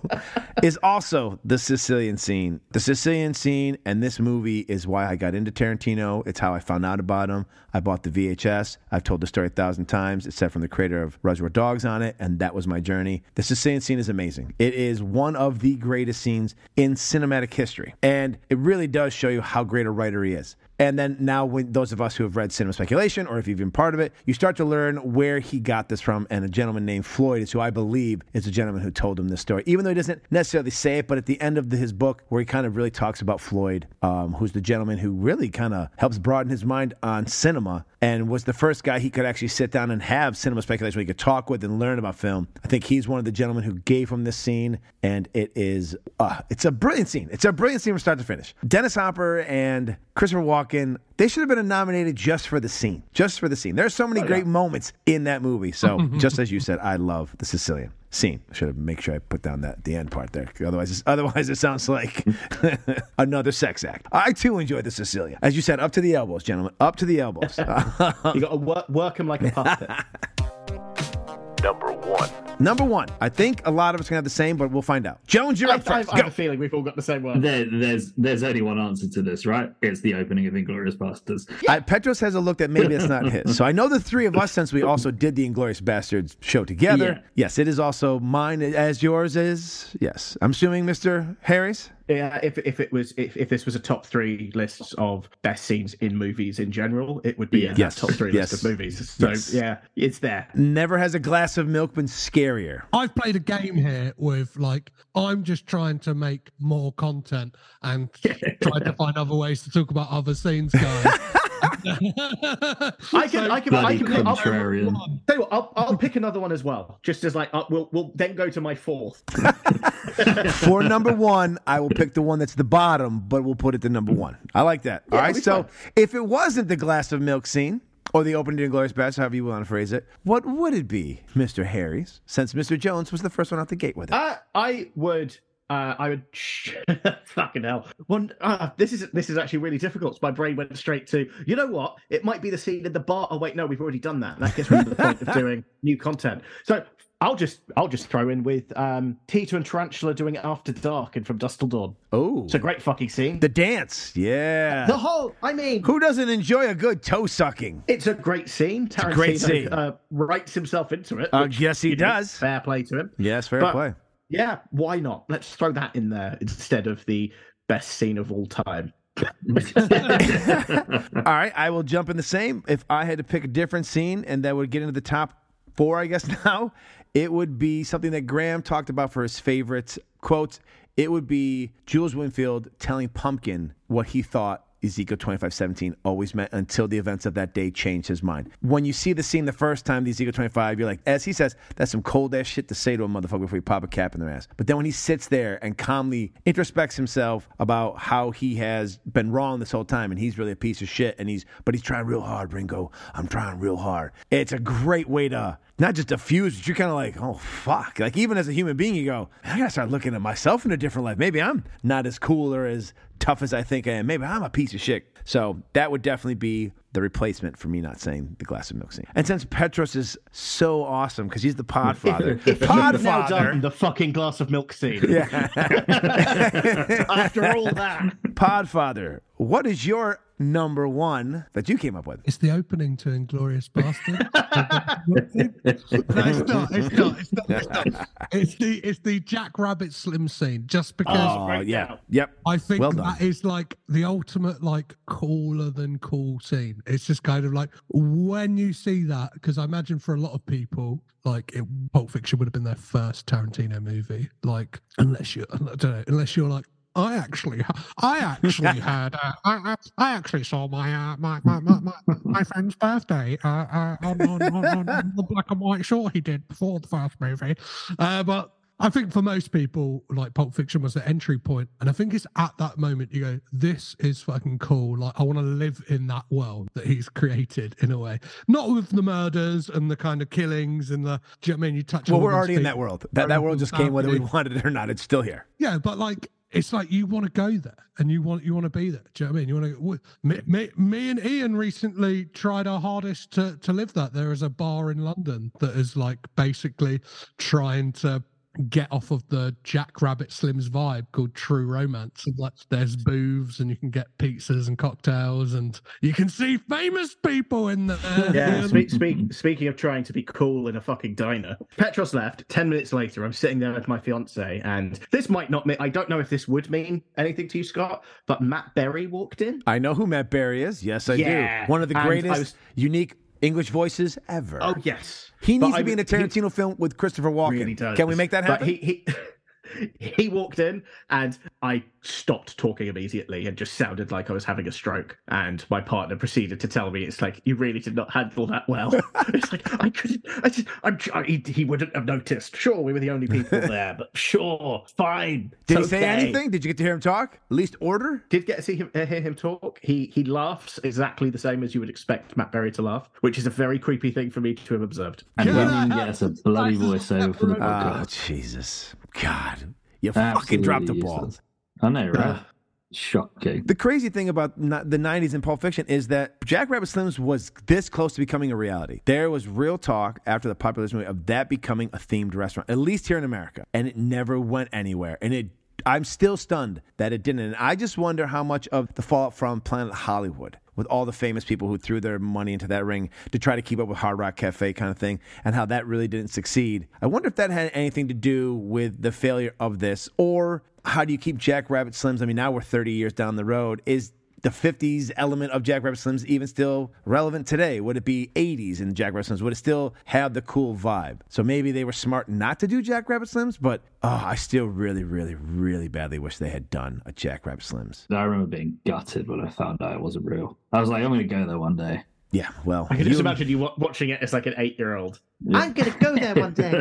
is also the Sicilian scene. The Sicilian scene and this movie is why I got into Tarantino. It's how I found out about him. I bought the VHS. I've told the story 1,000 times. It's set from the creator of Reservoir Dogs on it, and that was my journey. The Sicilian scene is amazing. It is one of the greatest scenes in cinematic history, and it really does show you how great a writer he is. And then now when those of us who have read Cinema Speculation, or if you've been part of it, you start to learn where he got this from. And a gentleman named Floyd is who I believe is the gentleman who told him this story, even though he doesn't necessarily say it. But at the end of his book, where he kind of really talks about Floyd, who's the gentleman who really kind of helps broaden his mind on cinema and was the first guy he could actually sit down and have Cinema Speculation where he could talk with and learn about film. I think he's one of the gentlemen who gave him this scene. And it is, it's a brilliant scene. It's a brilliant scene from start to finish. Dennis Hopper and Christopher Walken, they should have been nominated just for the scene. Just for the scene. There's so many great moments in that movie. So just as you said, I love the Sicilian scene. I should have make sure I put down that the end part there. Otherwise it sounds like another sex act. I too enjoyed the Sicilian. As you said, up to the elbows, gentlemen. Up to the elbows. You got to work him like a puppet. Number one. I think a lot of us are going to have the same, but we'll find out. Jones, you're up first. I have a feeling we've all got the same one. There's only one answer to this, right? It's the opening of Inglourious Basterds. Yeah. Petros has a look that maybe it's not his. So I know the three of us, since we also did the Inglourious Basterds show together. Yeah. Yes, it is also mine as yours is. Yes. I'm assuming Mr. Harry's. Yeah, if this was a top three list of best scenes in movies in general, it would be top three list of movies. So it's there. Never has a glass of milk been scarier. I've played a game here with I'm just trying to make more content and trying to find other ways to talk about other scenes, guys. I'll pick another one as well. Just as we'll then go to my fourth. For number one, I will pick the one that's the bottom, but we'll put it to number one. I like that. Yeah, all right. So if it wasn't the glass of milk scene or the opening to Inglourious Basterds, however you want to phrase it, what would it be, Mr. Harry's? Since Mr. Jones was the first one out the gate with it, I would fucking hell. This is actually really difficult. My brain went straight to, you know what? It might be the scene in the bar. Oh wait, no, we've already done that. That gets rid of the point of doing new content. So I'll just throw in with Tito and Tarantula doing it after dark and From Dusk Till Dawn. Oh, it's a great fucking scene. The dance, who doesn't enjoy a good toe sucking? It's a great scene. Tarantino writes himself into it. Yes, he does. Fair play to him. Yes, fair play. Yeah, why not? Let's throw that in there instead of the best scene of all time. All right, I will jump in the same. If I had to pick a different scene, and that would get into the top four, I guess now, it would be something that Graham talked about for his favorite quotes. It would be Jules Winfield telling Pumpkin what he thought Ezekiel 25:17 always meant until the events of that day changed his mind. When you see the scene the first time, the Ezekiel 25, you're like, as he says, that's some cold-ass shit to say to a motherfucker before you pop a cap in their ass. But then when he sits there and calmly introspects himself about how he has been wrong this whole time, and he's really a piece of shit, and but he's trying real hard, Ringo. I'm trying real hard. It's a great way to not just diffuse, but you're kind of like, oh, fuck. Like, even as a human being, you go, I got to start looking at myself in a different light. Maybe I'm not as cool or as tough as I think I am. Maybe I'm a piece of shit. So that would definitely be the replacement for me not saying the glass of milk scene. And since Petros is so awesome, because he's the podfather. Podfather. Now done the fucking glass of milk scene. Yeah. After all that. Podfather, what is your number one that you came up with? It's the opening to Inglourious Bastard. No, it's not. It's the Jack Rabbit Slim scene. Just because. Oh, yeah. Yep. I think that is like the ultimate, like, cooler than cool scene. It's just kind of like when you see that, because I imagine for a lot of people, like, Pulp Fiction would have been their first Tarantino movie. Like, unless you're like, I actually saw my friend's birthday on the black and white short he did before the first movie. But I think for most people, like, Pulp Fiction was the entry point. And I think it's at that moment you go, this is fucking cool. Like, I want to live in that world that he's created in a way. Not with the murders and the kind of killings and the, do you know what I mean? You touch on Well, we're already in that world. That world just came whether we wanted it or not. It's still here. Yeah, but like, it's like you want to go there and you want to be there. Do you know what I mean? You want to go, me and Ian recently tried our hardest to live that. There is a bar in London that is like basically trying to get off of the Jack Rabbit Slims vibe called True Romance. And like, there's booths and you can get pizzas and cocktails and you can see famous people in there. Yeah, speaking of trying to be cool in a fucking diner, Petros left. 10 minutes later, I'm sitting there with my fiance, and this might not mean, I don't know if this would mean anything to you, Scott, but Matt Berry walked in. I know who Matt Berry is. Yes, I do. One of the greatest unique English voices ever. Oh, yes. He needs to be in a Tarantino film with Christopher Walken. Really does. Can we make that happen? But he walked in, and I stopped talking immediately and just sounded like I was having a stroke. And my partner proceeded to tell me, it's like, you really did not handle that well. It's like, he wouldn't have noticed. Sure, we were the only people there, but sure, fine. Did he say anything? Did you get to hear him talk? At least order? Did get to see him, hear him talk. He laughs exactly the same as you would expect Matt Berry to laugh, which is a very creepy thing for me to have observed. And it's a bloody voiceover for the podcast. Oh, Jesus. God, you absolutely fucking dropped the ball. Useless. I know, right? Shocking. The crazy thing about the 90s in Pulp Fiction is that Jack Rabbit Slims was this close to becoming a reality. There was real talk after the population movie of that becoming a themed restaurant, at least here in America. And it never went anywhere. And I'm still stunned that it didn't. And I just wonder how much of the fallout from Planet Hollywood, with all the famous people who threw their money into that ring to try to keep up with Hard Rock Cafe kind of thing, and how that really didn't succeed. I wonder if that had anything to do with the failure of this, or how do you keep Jack Rabbit Slims? I mean, now we're 30 years down the road. Is the 50s element of Jack Rabbit Slims even still relevant today? Would it be 80s in Jack Rabbit Slims? Would it still have the cool vibe? So maybe they were smart not to do Jack Rabbit Slims, but I still really, really, really badly wish they had done a Jack Rabbit Slims. I remember being gutted when I found out it wasn't real. I was like, I'm going to go there one day. Yeah, well, I can just imagine you watching it as like an 8-year-old. Yeah. I'm going to go there one day.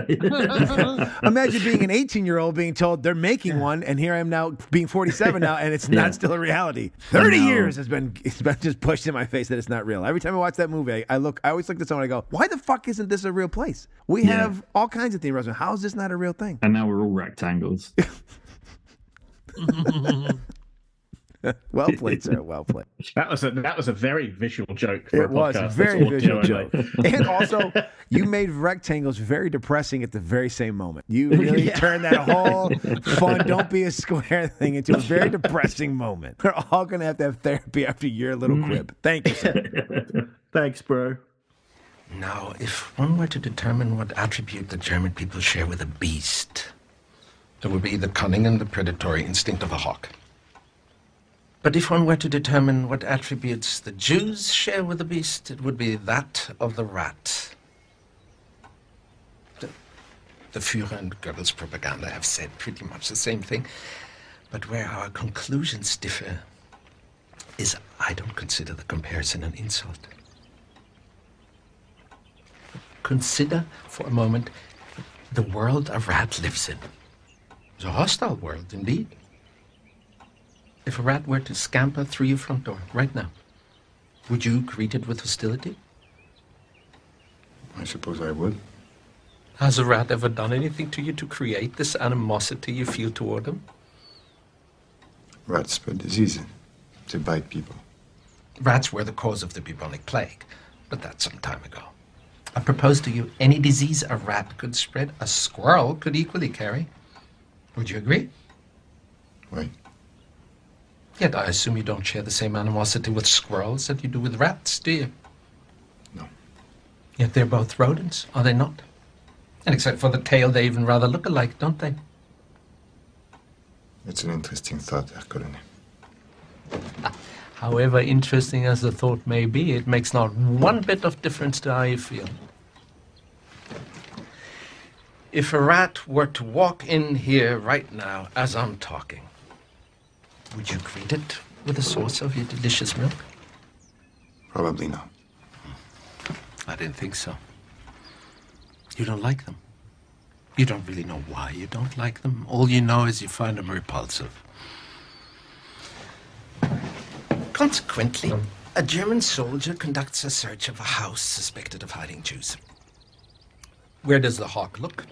Imagine being an 18-year-old being told they're making one, and here I am now being 47 now, and it's not still a reality. 30 years it's been just pushed in my face that it's not real. Every time I watch that movie, I always look at someone and I go, why the fuck isn't this a real place? We have all kinds of things. How is this not a real thing? And now we're all rectangles. Well played, sir. Well played. That was a very visual joke. It was a very visual joke. And also, you made rectangles very depressing at the very same moment. You really turned that whole fun, don't be a square thing into a very depressing moment. We're all going to have therapy after your little quip. Thank you, sir. Thanks, bro. Now, if one were to determine what attribute the German people share with a beast, it would be the cunning and the predatory instinct of a hawk. But if one were to determine what attributes the Jews share with the beast, it would be that of the rat. The Führer and Goebbels' propaganda have said pretty much the same thing, but where our conclusions differ is I don't consider the comparison an insult. Consider for a moment the world a rat lives in. It's a hostile world, indeed. If a rat were to scamper through your front door right now, would you greet it with hostility? I suppose I would. Has a rat ever done anything to you to create this animosity you feel toward them? Rats spread diseases. They bite people. Rats were the cause of the bubonic plague, but that's some time ago. I propose to you any disease a rat could spread, a squirrel could equally carry. Would you agree? Right. Yet I assume you don't share the same animosity with squirrels that you do with rats, do you? No. Yet they're both rodents, are they not? And except for the tail, they even rather look alike, don't they? It's an interesting thought, Hercule. However interesting as the thought may be, it makes not one bit of difference to how you feel. If a rat were to walk in here right now, as I'm talking, would you greet it with a source of your delicious milk? Probably not. I didn't think so. You don't like them. You don't really know why you don't like them. All you know is you find them repulsive. Consequently, a German soldier conducts a search of a house suspected of hiding Jews. Where does the hawk look?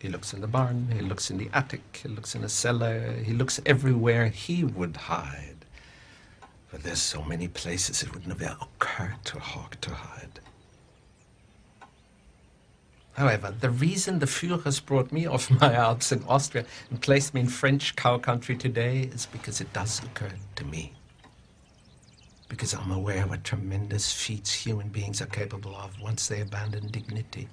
He looks in the barn, he looks in the attic, he looks in the cellar, he looks everywhere he would hide. But there's so many places it would never occur to a hawk to hide. However, the reason the Führers brought me off my Alps in Austria and placed me in French cow country today is because it does occur to me. Because I'm aware what tremendous feats human beings are capable of once they abandon dignity.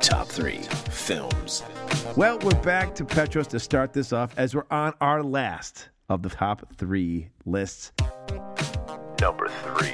Top 3 films. Well, we're back to Petros to start this off as we're on our last of the top 3 lists. Number 3.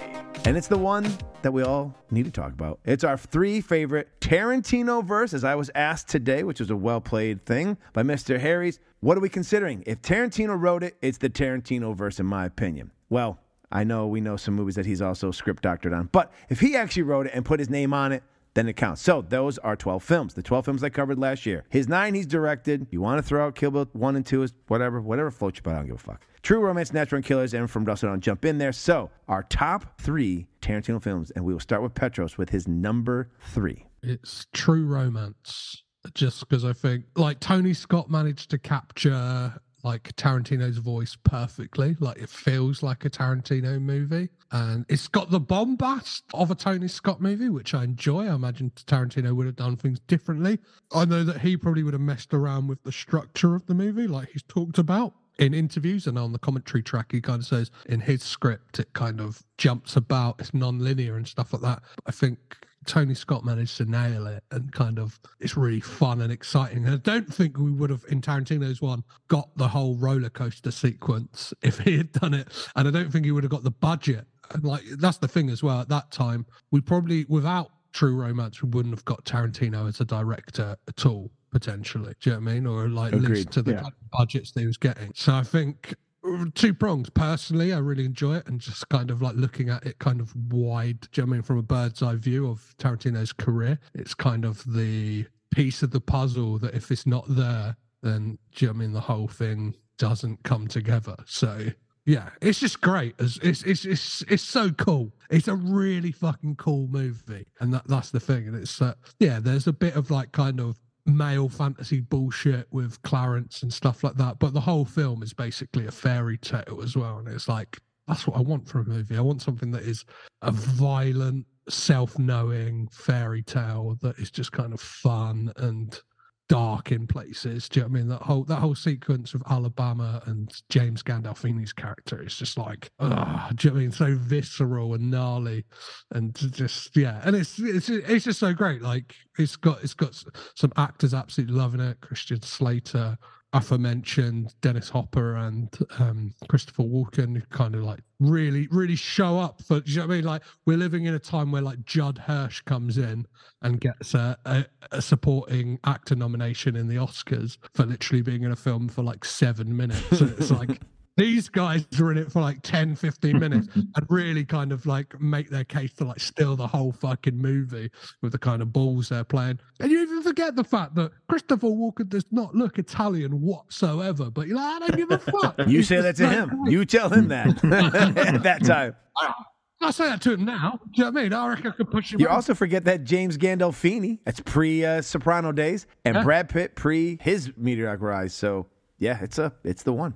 And it's the one that we all need to talk about. It's our 3 favorite Tarantino-verse, as I was asked today, which was a well-played thing by Mr. Harry's. What are we considering? If Tarantino wrote it, it's the Tarantino-verse, in my opinion. Well, I know we know some movies that he's also script doctored on, but if he actually wrote it and put his name on it, then it counts. So those are 12 films. The 12 films I covered last year. His 9 he's directed. You want to throw out Kill Bill 1 and 2 is whatever floats your boat. I don't give a fuck. True Romance, Natural and Killers, and From Dusk Till Dawn jump in there. So our top 3 Tarantino films, and we will start with Petros with his number 3. It's True Romance, just because I think like Tony Scott managed to capture like Tarantino's voice perfectly. Like it feels like a Tarantino movie. And it's got the bombast of a Tony Scott movie, which I enjoy. I imagine Tarantino would have done things differently. I know that he probably would have messed around with the structure of the movie, like he's talked about in interviews and on the commentary track. He kind of says in his script, it kind of jumps about, it's non-linear and stuff like that. But I think Tony Scott managed to nail it, and kind of it's really fun and exciting. And I don't think we would have in Tarantino's one got the whole roller coaster sequence if he had done it, and I don't think he would have got the budget. And like that's the thing as well, at that time we probably without True Romance we wouldn't have got Tarantino as a director at all potentially. Do you know what I mean? Or like least to the kind of budgets that he was getting. So I think two prongs. Personally, I really enjoy it, and just kind of like looking at it kind of wide, do you know what I mean, from a bird's eye view of Tarantino's career. It's kind of the piece of the puzzle that if it's not there, then do you know what I mean, the whole thing doesn't come together. So yeah, it's just great. It's so cool. It's a really fucking cool movie, and that's the thing. And it's yeah, there's a bit of like kind of male fantasy bullshit with Clarence and stuff like that, but the whole film is basically a fairy tale as well. And it's like that's what I want from a movie. I want something that is a violent, self-knowing fairy tale that is just kind of fun and dark in places. Do you know what I mean? That whole sequence of Alabama and James Gandolfini's character is just like, do you know what I mean? So visceral and gnarly, and just yeah. And it's just so great. Like it's got some actors absolutely loving it. Christian Slater, aforementioned Dennis Hopper and Christopher Walken, who kind of like really show up for, do you know what I mean? Like, we're living in a time where like Judd Hirsch comes in and gets a supporting actor nomination in the Oscars for literally being in a film for like 7 minutes. And it's like, these guys are in it for like 10, 15 minutes and really kind of like make their case to like steal the whole fucking movie with the kind of balls they're playing. And you even forget the fact that Christopher Walken does not look Italian whatsoever, but you're like, I don't give a fuck. You say that to him. You tell him that at that time. I say that to him now. Do you know what I mean? I reckon I could push him. You also forget that James Gandolfini, that's pre-Soprano days, and Brad Pitt pre his meteoric rise, so... Yeah, it's the one.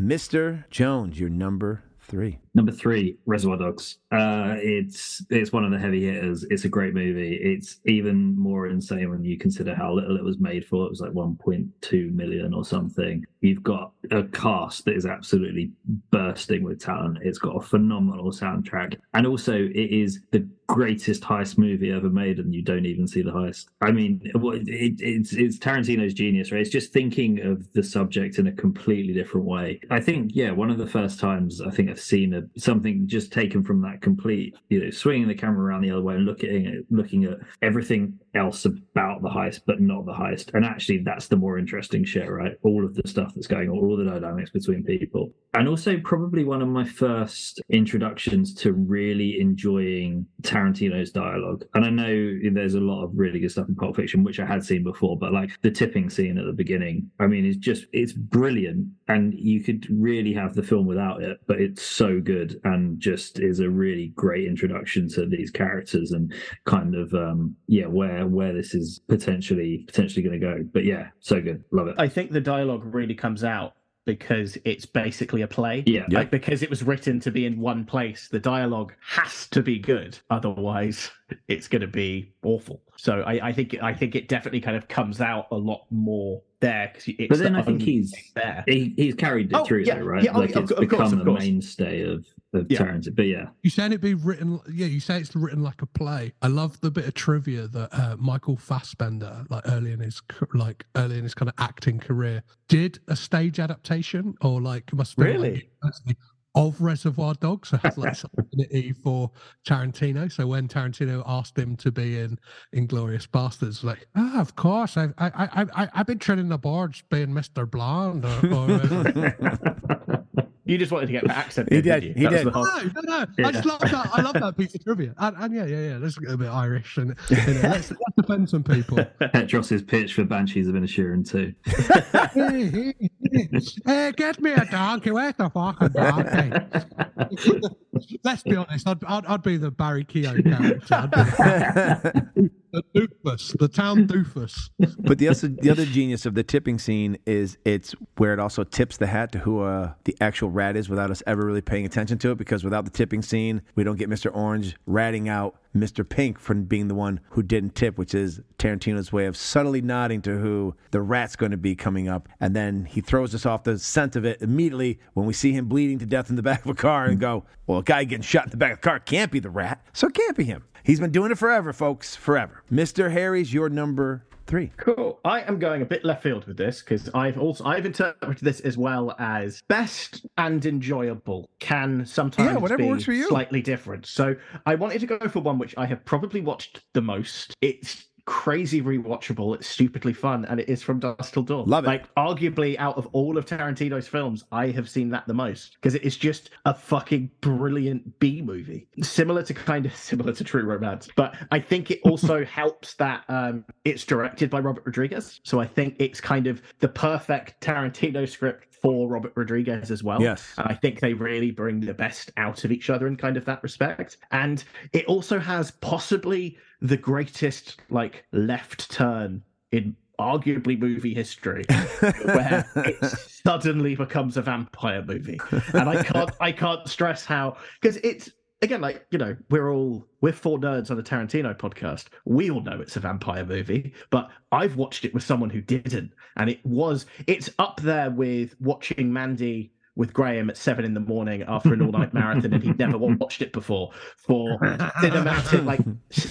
Mr. Jones, your number three. Number three, Reservoir Dogs. It's one of the heavy hitters. It's a great movie. It's even more insane when you consider how little it was made for. It was like 1.2 million or something. You've got a cast that is absolutely bursting with talent. It's got a phenomenal soundtrack. And also, it is the greatest heist movie ever made, and you don't even see the heist. I mean, it's Tarantino's genius, right? It's just thinking of the subject in a completely different way. I think, yeah, one of the first times I think I've seen something just taken from that complete, you know, swinging the camera around the other way and looking at everything else about the heist, but not the heist. And actually, that's the more interesting shit, right? All of the stuff that's going on, all the dynamics between people. And also probably one of my first introductions to really enjoying Tarantino's dialogue. And I know there's a lot of really good stuff in Pulp Fiction, which I had seen before, but like the tipping scene at the beginning, I mean, it's brilliant. And you could really have the film without it, but it's so good and just is a really great introduction to these characters and kind of, where this is potentially going to go. But yeah, so good. Love it. I think the dialogue really comes out because it's basically a play. Yeah. Like, because it was written to be in one place, the dialogue has to be good. Otherwise, it's going to be awful. So I think it definitely kind of comes out a lot more there. But then I think he's carried it through, though, right? Yeah, like, it's become a mainstay of Tarantino. But yeah. You saying it be written, yeah, you say it's written like a play. I love the bit of trivia that Michael Fassbender, like early in his kind of acting career, did a stage adaptation or like must be really like, of Reservoir Dogs, so has like affinity for Tarantino. So when Tarantino asked him to be in Inglourious Basterds, like, of course, I've been treading the boards being Mr. Blonde. You just wanted to get the accent. Did you? He did. No. Yeah. I just love that. I love that piece of trivia. And yeah. Let's get a bit Irish and let's defend some people. Petros's pitch for Banshees of Inisherin too. Hey, get me a donkey. Where's the fucking donkey? Let's be honest. I'd be the Barry Keoghan character. The doofus, the town doofus. But the other genius of the tipping scene is it's where it also tips the hat to who the actual rat is without us ever really paying attention to it, because without the tipping scene, we don't get Mr. Orange ratting out Mr. Pink for being the one who didn't tip, which is Tarantino's way of subtly nodding to who the rat's going to be coming up. And then he throws us off the scent of it immediately when we see him bleeding to death in the back of a car and go, well, a guy getting shot in the back of a car can't be the rat, so it can't be him. He's been doing it forever, folks, forever. Mr. Harry's your number three. Cool. I am going a bit left field with this because I've interpreted this as well as best and enjoyable can sometimes be slightly different. So I wanted to go for one which I have probably watched the most. It's crazy rewatchable, it's stupidly fun, and it is From Dusk Till Dawn. Love it. Like, arguably, out of all of Tarantino's films, I have seen that the most, because it is just a fucking brilliant B-movie. Similar to True Romance, but I think it also helps that it's directed by Robert Rodriguez, so I think it's kind of the perfect Tarantino script for Robert Rodriguez as well. Yes. And I think they really bring the best out of each other in kind of that respect. And it also has possibly the greatest, like, left turn in arguably movie history, where it suddenly becomes a vampire movie. And I can't stress how, because it's, again, like, you know, we're four nerds on a Tarantino podcast. We all know it's a vampire movie, but I've watched it with someone who didn't. And it's up there with watching Mandy with Graham at 7 a.m. after an all-night marathon, and he'd never watched it before, for cinematic, like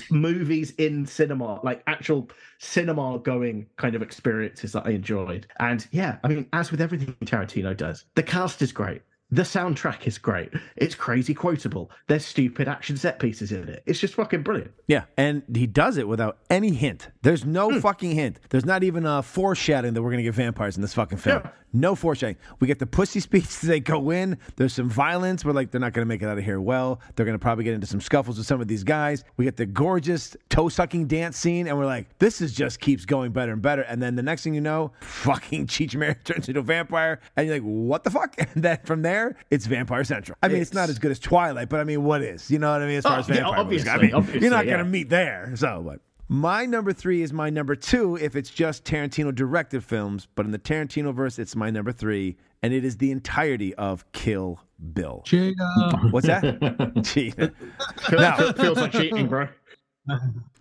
movies in cinema, like actual cinema-going kind of experiences that I enjoyed. And yeah, I mean, as with everything Tarantino does, the cast is great. The soundtrack is great. It's crazy quotable. There's stupid action set pieces in it. It's just fucking brilliant. Yeah, and he does it without any hint. There's no fucking hint. There's not even a foreshadowing that we're going to get vampires in this fucking film. Yeah. No foreshadowing. We get the pussy speech. They go in. There's some violence. We're like, they're not going to make it out of here well. They're going to probably get into some scuffles with some of these guys. We get the gorgeous toe-sucking dance scene, and we're like, this is just keeps going better and better. And then the next thing you know, fucking Cheech Marin turns into a vampire, and you're like, what the fuck? And then from there, it's Vampire Central. I mean, it's not as good as Twilight, but I mean, what is? You know what I mean? As far as vampire movies, I mean, you're not going to meet there. So, but my number 3 is my number 2 if it's just Tarantino-directed films, but in the Tarantino-verse, it's my number 3, and it is the entirety of Kill Bill. Cheetah. What's that? Cheetah. Now, feels like cheating, bro.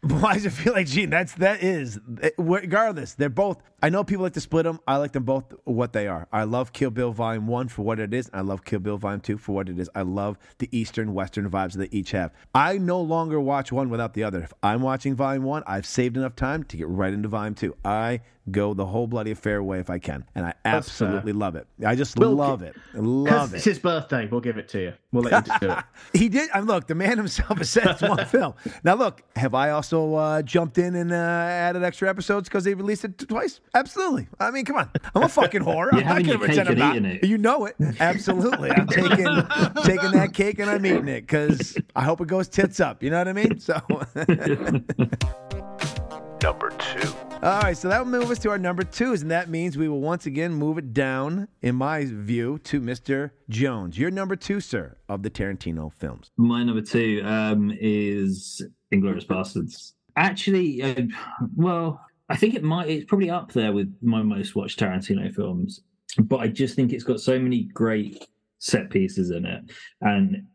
Why does it feel like cheating? That is. Regardless, they're both. I know people like to split them. I like them both what they are. I love Kill Bill Volume 1 for what it is. And I love Kill Bill Volume 2 for what it is. I love the Eastern, Western vibes that they each have. I no longer watch one without the other. If I'm watching Volume 1, I've saved enough time to get right into Volume 2. I go the whole bloody affair way if I can. And I absolutely love it. I just love it. Love it. It's his birthday. We'll give it to you. We'll let you do it. He did. And look, the man himself has said it's one film. Now, look, have I also jumped in and added extra episodes because they released it twice? Absolutely. I mean, come on. I'm a fucking whore. I'm not going to pretend I'm not. You know it. Absolutely. I'm taking that cake and I'm eating it because I hope it goes tits up. You know what I mean? So. Number 2. All right, so that will move us to our number 2s, and that means we will once again move it down, in my view, to Mr. Jones. Your number 2, sir, of the Tarantino films. My number 2 is Inglourious Basterds. Actually, I think it's probably up there with my most watched Tarantino films, but I just think it's got so many great set pieces in it, and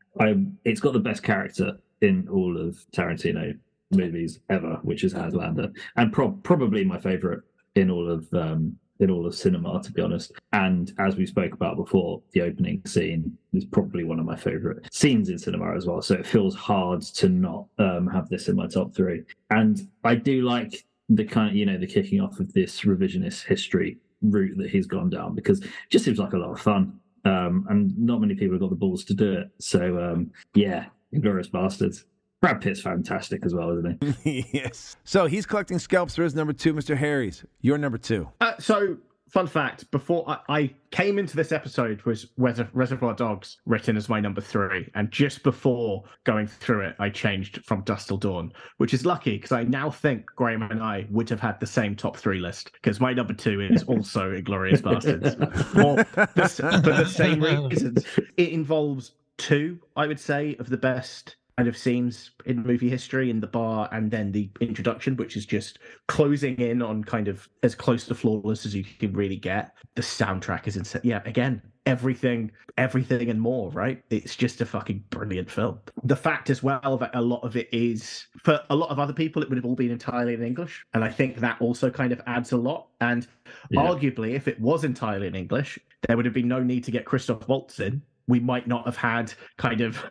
it's got the best character in all of Tarantino movies ever, which is Haslander, and probably my favorite in all of cinema, to be honest. And as we spoke about before, the opening scene is probably one of my favorite scenes in cinema as well. So it feels hard to not have this in my top 3. And I do like the kind of, you know, the kicking off of this revisionist history route that he's gone down, because it just seems like a lot of fun. And not many people have got the balls to do it. So Inglourious Basterds. Brad Pitt's fantastic as well, isn't he? Yes. So he's collecting scalps for his number 2, Mr. Harry's. Your number 2. So, fun fact, before I came into this episode was Reservoir Dogs written as my number 3. And just before going through it, I changed from Dusk Till Dawn, which is lucky because I now think Graham and I would have had the same top 3 list, because my number 2 is also Inglourious Basterds. For the same reasons. It involves 2, I would say, of the best kind of scenes in movie history, in the bar and then the introduction, which is just closing in on kind of as close to flawless as you can really get. The soundtrack is insane. Yeah, again, everything and more, right? It's just a fucking brilliant film. The fact as well that a lot of it is, for a lot of other people, it would have all been entirely in English. And I think that also kind of adds a lot. And arguably, if it was entirely in English, there would have been no need to get Christoph Waltz in. We might not have had kind of,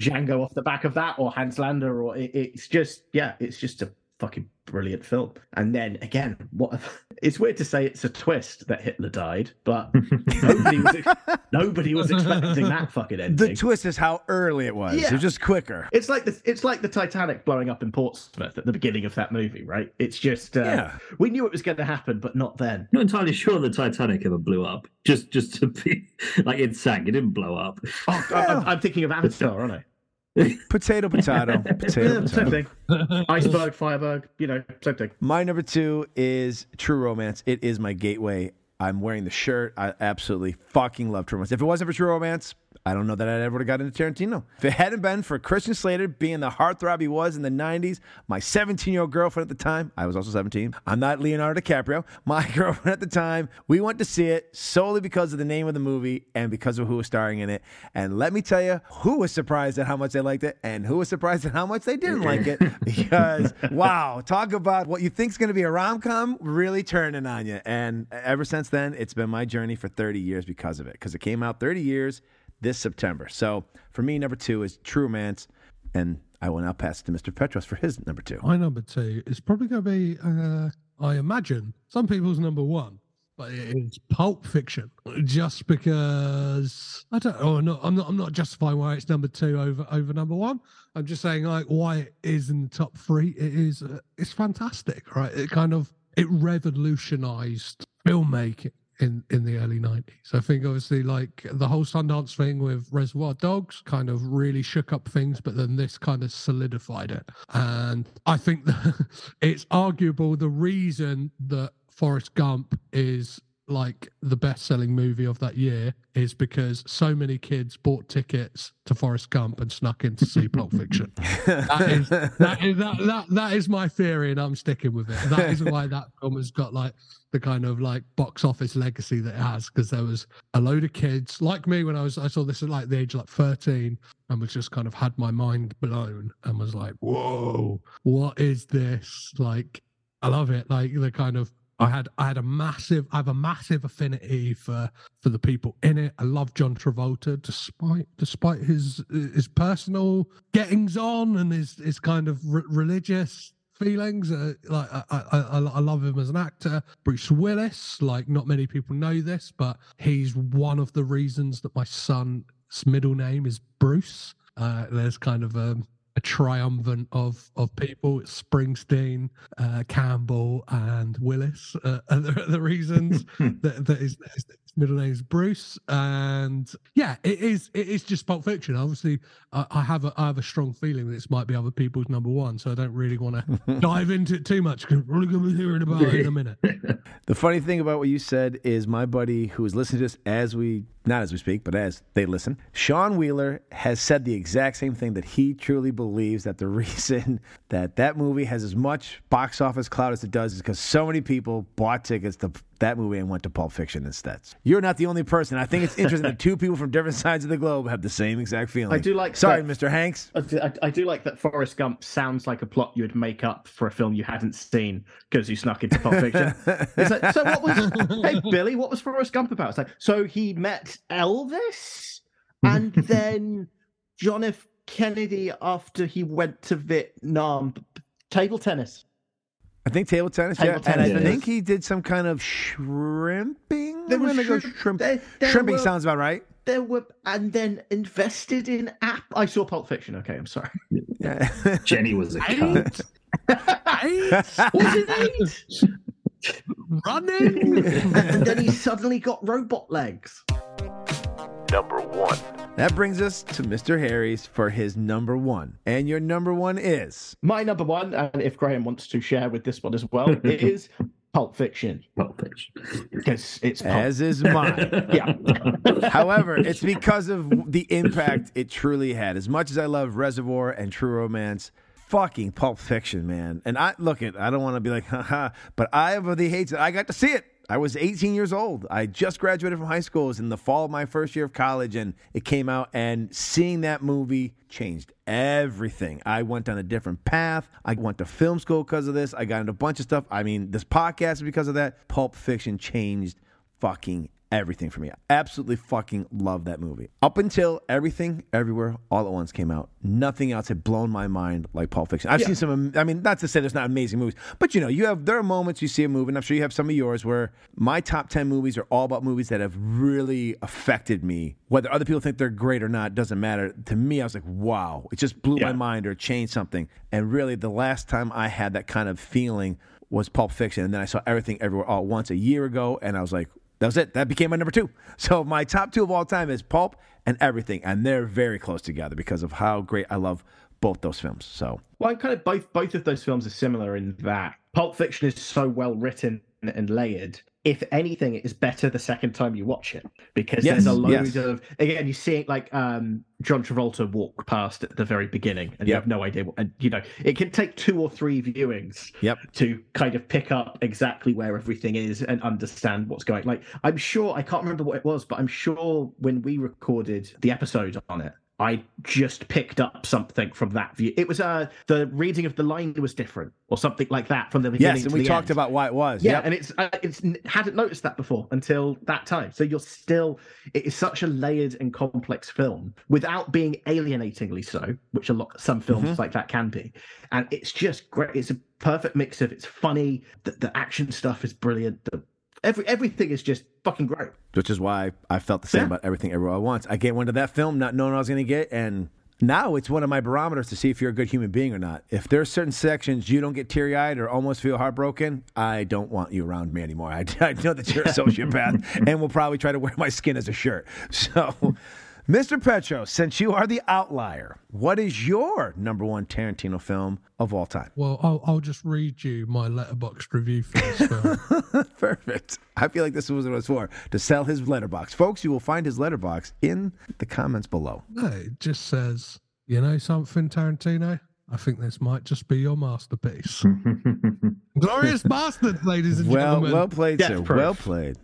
Django off the back of that, or Haslander, or it's just a fucking brilliant film. And then again, it's weird to say it's a twist that Hitler died, but nobody was expecting that fucking ending. The twist is how early it was. Yeah. It was just quicker. It's like the Titanic blowing up in Portsmouth at the beginning of that movie, right? It's just we knew it was going to happen, but not then. I'm not entirely sure the Titanic ever blew up. Just to be like, it sank. It didn't blow up. Oh, I'm thinking of Avatar, aren't I? Potato. Same thing. Iceberg, Firebug, same thing. My number 2 is True Romance. It is my gateway. I'm wearing the shirt. I absolutely fucking love True Romance. If it wasn't for True Romance, I don't know that I ever would have gotten into Tarantino. If it hadn't been for Christian Slater being the heartthrob he was in the 90s, my 17-year-old girlfriend at the time, I was also 17, I'm not Leonardo DiCaprio, my girlfriend at the time, we went to see it solely because of the name of the movie and because of who was starring in it. And let me tell you, who was surprised at how much they liked it and who was surprised at how much they didn't like it, because, wow, talk about what you think's going to be a rom-com really turning on you. And ever since then, it's been my journey for 30 years because of it, because it came out 30 years this September. So for me, number two is True Romance, and I will now pass it to Mr. Petros for his number two. My number two is probably going to be, I imagine, some people's number one, but it's Pulp Fiction. Just because I'm not justifying why it's number two over number one. I'm just saying like why it is in the top three. It is it's fantastic, right? It revolutionized filmmaking in the early 90s. I think obviously like the whole Sundance thing with Reservoir Dogs kind of really shook up things, but then this kind of solidified it. And I think that it's arguable the reason that Forrest Gump is like the best-selling movie of that year is because so many kids bought tickets to Forrest Gump and snuck in to see Pulp Fiction. That is my theory, and I'm sticking with it. That is why that film has got like the kind of like box office legacy that it has, because there was a load of kids like me when I saw this at like the age of like 13 and was just kind of had my mind blown and was like, whoa, what is this? Like, I love it. Like the kind of I have a massive affinity for the people in it. I love John Travolta despite his personal gettings on and his kind of religious feelings. I love him as an actor. Bruce Willis, like not many people know this, but he's one of the reasons that my son's middle name is Bruce. There's kind of a triumvirate of people. It's Springsteen, Campbell, and Willis are the reasons that his middle name is Bruce. And yeah, it is just Pulp Fiction. Obviously, I have a strong feeling that this might be other people's number one, so I don't really want to dive into it too much because we're going to be hearing about it in a minute. The funny thing about what you said is my buddy who is listening to this as they listen, Sean Wheeler, has said the exact same thing, that he truly believes that the reason that movie has as much box office clout as it does is because so many people bought tickets to that movie and went to Pulp Fiction instead. You're not the only person. I think it's interesting that two people from different sides of the globe have the same exact feeling. I do like. Sorry, Mr. Hanks. I do like that Forrest Gump sounds like a plot you would make up for a film you hadn't seen because you snuck into Pulp Fiction. It's like, so what was? Hey, Billy, what was Forrest Gump about? It's like, so he met Elvis and then John F. Kennedy after he went to Vietnam. Table tennis. I think table tennis. And I think he did some kind of shrimping. Shrimping sounds about right. And then invested in app. I saw Pulp Fiction. Okay, I'm sorry. Yeah. Jenny was a cunt. Was it eight? Running. And then he suddenly got robot legs. Number one. That brings us to Mr. Harry's for his number one. And your number one is? My number one, and if Graham wants to share with this one as well, it is Pulp Fiction. Because it's pulp. As is mine. Yeah. However, it's because of the impact it truly had. As much as I love Reservoir and True Romance, fucking Pulp Fiction, man. And I don't want to be like, haha, but I really hate it. I got to see it. I was 18 years old. I just graduated from high school. It was in the fall of my first year of college, and it came out, and seeing that movie changed everything. I went down a different path. I went to film school because of this. I got into a bunch of stuff. I mean, this podcast is because of that. Pulp Fiction changed fucking everything for me. I absolutely fucking love that movie. Up until Everything, Everywhere, All at Once came out, nothing else had blown my mind like Pulp Fiction. I've seen some, I mean, not to say there's not amazing movies, but there are moments you see a movie, and I'm sure you have some of yours, where my top 10 movies are all about movies that have really affected me. Whether other people think they're great or not, doesn't matter. To me, I was like, wow, it just blew my mind or changed something. And really, the last time I had that kind of feeling was Pulp Fiction. And then I saw Everything, Everywhere, All at Once a year ago, and I was like, that was it. That became my number two. So my top two of all time is Pulp and Everything, and they're very close together because of how great I love both those films. So, well, kind of both of those films are similar in that Pulp Fiction is so well written and layered if anything, it is better the second time you watch it, because there's a load of, again, you see it like John Travolta walk past at the very beginning, and you have no idea what, and you know, it can take 2 or 3 viewings to kind of pick up exactly where everything is and understand what's going. Like, I'm sure, I can't remember what it was, but I'm sure when we recorded the episode on it, I just picked up something from that view. It was the reading of the line was different, or something like that, from the beginning. Yes, and we talked about why it was. Yeah, and it's hadn't noticed that before until that time. So it is such a layered and complex film without being alienatingly so, which some films like that can be. And it's just great. It's a perfect mix of, it's funny, the action stuff is brilliant. Everything is just fucking great. Which is why I felt the same about Everything Everywhere All at Once. I came into that film not knowing what I was going to get, and now it's one of my barometers to see if you're a good human being or not. If there are certain sections you don't get teary-eyed or almost feel heartbroken, I don't want you around me anymore. I know that you're a sociopath and will probably try to wear my skin as a shirt. So, Mr. Petro, since you are the outlier, what is your number 1 Tarantino film of all time? Well, I'll just read you my Letterboxd review for this film. Perfect. I feel like this was what it was for, to sell his Letterboxd. Folks, you will find his Letterboxd in the comments below. No, it just says, you know something, Tarantino? I think this might just be your masterpiece. Glorious Bastards, ladies and gentlemen. Well played, sir. Well played.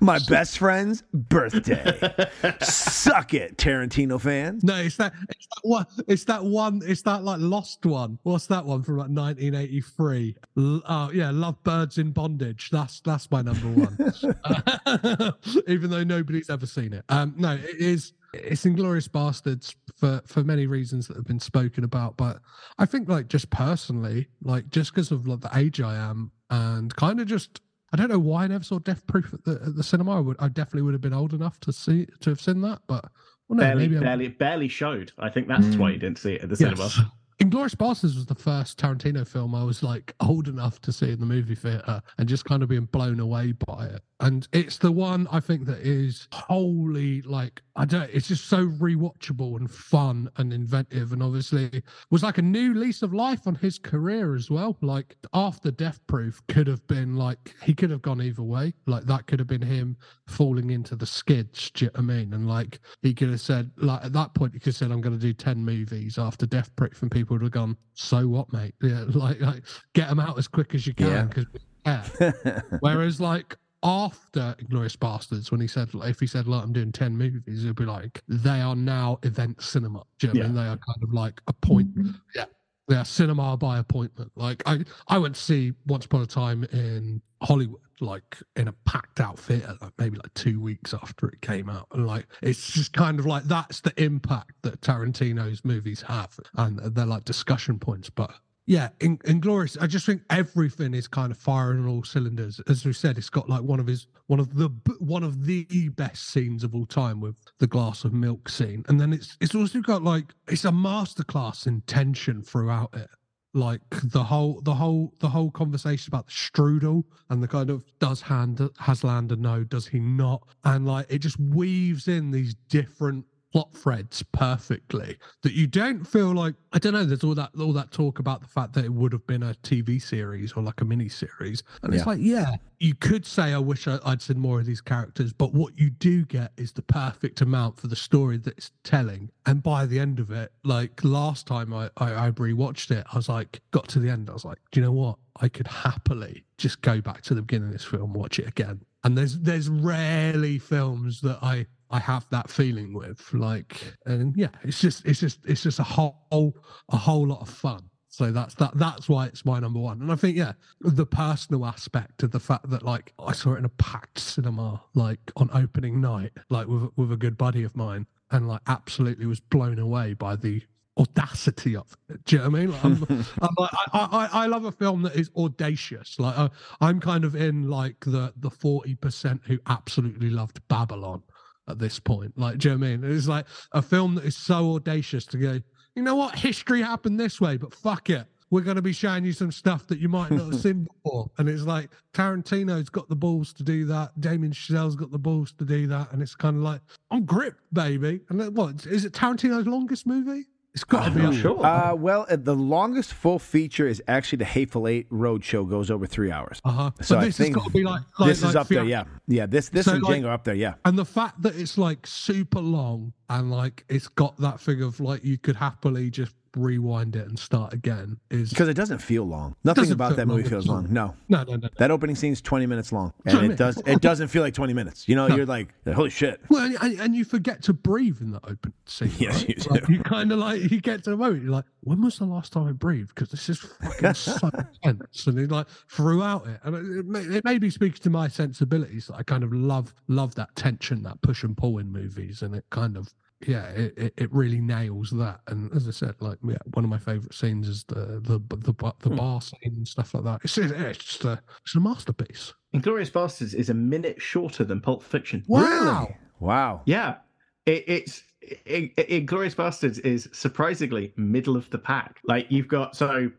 My best friend's birthday. Suck it, Tarantino fans. No, it's that like lost one. What's that one from like 1983? Love Birds in Bondage. That's my number 1. Even though nobody's ever seen it. No, it is. It's Inglourious Bastards for many reasons that have been spoken about, but I think like just personally, like just because of like the age I am, and kind of just, I don't know why I never saw Death Proof at the cinema. I definitely would have been old enough to have seen that, but well, no, barely showed. I think that's why you didn't see it at the cinema. Inglourious Basterds was the first Tarantino film I was like old enough to see in the movie theater, and just kind of being blown away by it. And it's the one I think that is wholly like, it's just so rewatchable and fun and inventive. And obviously it was like a new lease of life on his career as well. Like after Death Proof could have been like, he could have gone either way. Like that could have been him falling into the skids. Do you know what I mean? And like, he could have said, like at that point, he could have said, I'm going to do 10 movies after Death Proof, and people would have gone, so what, mate? Yeah, like get them out as quick as you can, because we care. Whereas like, after Inglourious Basterds, when he said, if he said, like, I'm doing 10 movies, he'll be like, they are now event cinema. Do you know what I mean? They are kind of like appointment. Yeah. They are cinema by appointment. Like, I went to see Once Upon a Time in Hollywood, like in a packed out theater, like maybe like 2 weeks after it came out. And like, it's just kind of like, that's the impact that Tarantino's movies have. And they're like discussion points, but. Yeah, Inglourious. I just think everything is kind of firing on all cylinders. As we said, it's got like one of the best scenes of all time with the glass of milk scene, and then it's also got like, it's a masterclass in tension throughout it. Like the whole conversation about the strudel and the kind of, has Landa know, does he not? And like it just weaves in these different plot threads perfectly, that you don't feel like, I don't know, there's all that talk about the fact that it would have been a TV series or like a mini series, and it's like, yeah, you could say I wish I'd seen more of these characters, but what you do get is the perfect amount for the story that it's telling. And by the end of it, like last time I rewatched it, I was like, got to the end, I was like, do you know what, I could happily just go back to the beginning of this film, watch it again. And there's rarely films that I have that feeling with, like, and yeah, it's just a whole lot of fun. So that's why it's my number 1. And I think, yeah, the personal aspect of the fact that like I saw it in a packed cinema, like on opening night, like with a good buddy of mine, and like absolutely was blown away by the audacity of it. Do you know what I mean? Like, I'm like, I love a film that is audacious. Like I'm kind of in like the 40% who absolutely loved Babylon at this point. Like, do you know what I mean? It's like a film that is so audacious to go, you know what? History happened this way, but fuck it. We're going to be showing you some stuff that you might not have seen before. And it's like, Tarantino's got the balls to do that. Damien Chazelle's got the balls to do that. And it's kind of like, I'm gripped, baby. And what, is it Tarantino's longest movie? It's got to be on. Sure. Well, the longest full feature is actually the Hateful Eight Road Show goes over 3 hours. Uh-huh. So this has got to be like this is up there, yeah. Yeah, this and Django up there, yeah. And the fact that it's like super long and like it's got that thing of like you could happily just rewind it and start again is because it doesn't feel long. Nothing about that movie feels long. No. That opening scene's 20 minutes long, and it doesn't feel like 20 minutes. You know, you're like, holy shit. Well, and you forget to breathe in that opening scene. Yes, right? You kind of like you get to the moment. You're like, when was the last time I breathed? Because this is fucking so intense. And it's like throughout it, and it maybe speaks to my sensibilities. I kind of love that tension, that push and pull in movies, and it kind of. Yeah, it really nails that. And as I said, like one of my favourite scenes is the bar scene and stuff like that. It's a masterpiece. Inglourious Basterds is a minute shorter than Pulp Fiction. Wow! Really? Wow! Yeah, Inglourious Basterds is surprisingly middle of the pack. Like you've got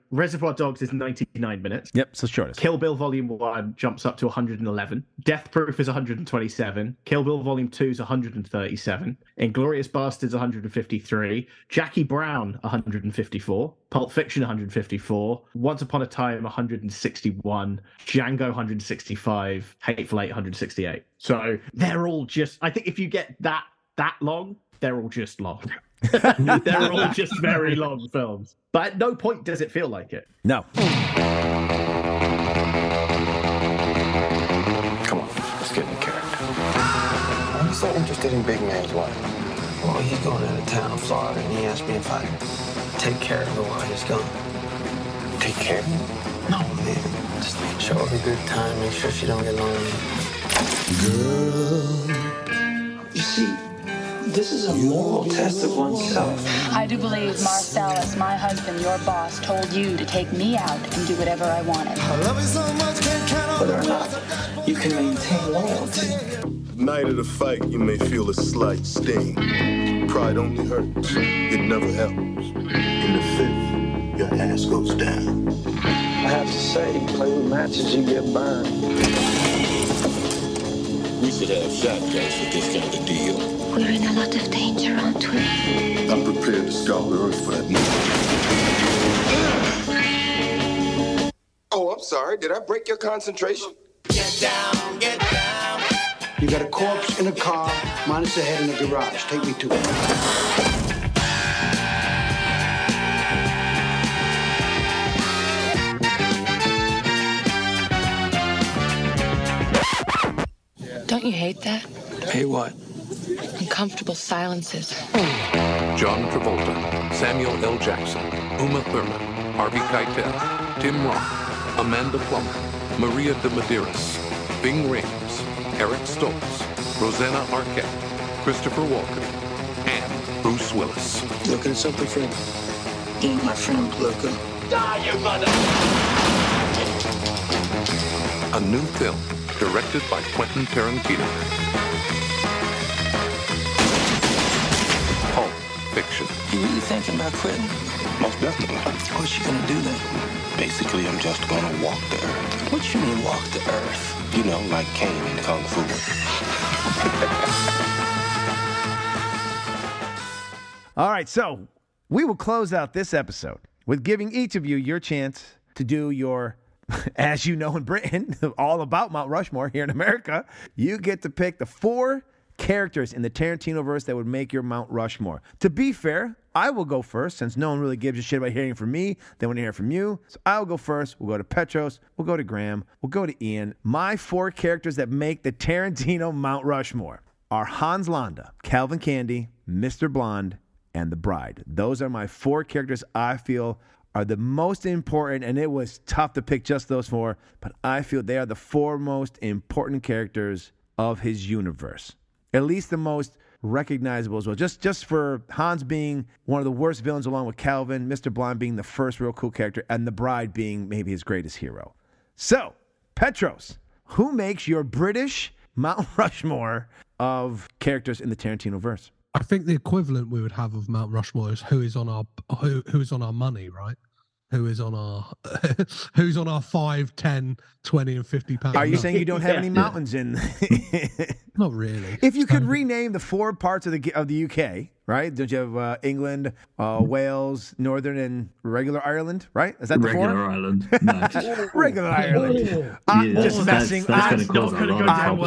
Reservoir Dogs is 99 minutes. Yep, so shortest. Kill Bill Volume 1 jumps up to 111. Death Proof is 127. Kill Bill Volume 2 is 137. Inglourious Basterds 153. Jackie Brown 154. Pulp Fiction 154. Once Upon a Time 161. Django 165. Hateful Eight 168. So they're all just. I think if you get that long. They're all just long. They're all just very long films. But at no point does it feel like it. No. Come on, let's get in character. I'm so interested in Big Man's wife. Well, he's going out of town, Florida, and he asked me if I could take care of her while he's gone. Take care? No, man. Just show her a good time, make sure she don't get lonely. Girl, you see... This is a moral test of oneself. I do believe Marcellus, my husband, your boss, told you to take me out and do whatever I wanted. I love you so much, can't count on. Whether or not you can maintain loyalty. Night of the fight, you may feel a slight sting. Pride only hurts. It never helps. In the fifth, your ass goes down. I have to say, play with matches, you get burned. We should have shotguns for this kind of deal. We're in a lot of danger, aren't we? I'm prepared to scour the earth for that moment. Oh, I'm sorry. Did I break your concentration? Get down, get down. You got a corpse in a car, minus a head in a garage. Take me to it. Don't you hate that? Hate what? Uncomfortable silences. John Travolta, Samuel L. Jackson, Uma Thurman, Harvey Keitel, Tim Roth, Amanda Plummer, Maria de Medeiros, Bing Rames, Eric Stoltz, Rosanna Arquette, Christopher Walken, and Bruce Willis. Looking at something, friend? You ain't my friend, Luca. Die, you mother! A new film directed by Quentin Tarantino. Fiction. You really thinking about quitting? Most definitely. What's you gonna do then? Basically, I'm just gonna walk the earth. What you mean walk the earth? You know, like Kane in Kung Fu. All right, so we will close out this episode with giving each of you your chance to do your, as you know in Britain, all about Mount Rushmore here in America. You get to pick the four characters in the Tarantino-verse that would make your Mount Rushmore. To be fair, I will go first, since no one really gives a shit about hearing from me. They want to hear from you. So I'll go first. We'll go to Petros. We'll go to Graham. We'll go to Ian. My four characters that make the Tarantino Mount Rushmore are Hans Landa, Calvin Candy, Mr. Blonde, and The Bride. Those are my four characters I feel are the most important, and it was tough to pick just those four, but I feel they are the four most important characters of his universe. At least the most recognizable as well. Just for Hans being one of the worst villains along with Calvin, Mr. Blonde being the first real cool character, and The Bride being maybe his greatest hero. So, Petros, who makes your British Mount Rushmore of characters in the Tarantino verse? I think the equivalent we would have of Mount Rushmore is who is on our money, right? who is on our who's on our 5, 10, 20 and 50 pounds. Are you saying you don't have any mountains in? Not really. If you could rename the four parts of the UK, right? Don't you have England, Wales, Northern and regular Ireland, right? Is that the four? Ireland. No. Regular Ireland. I'm just messing. I'm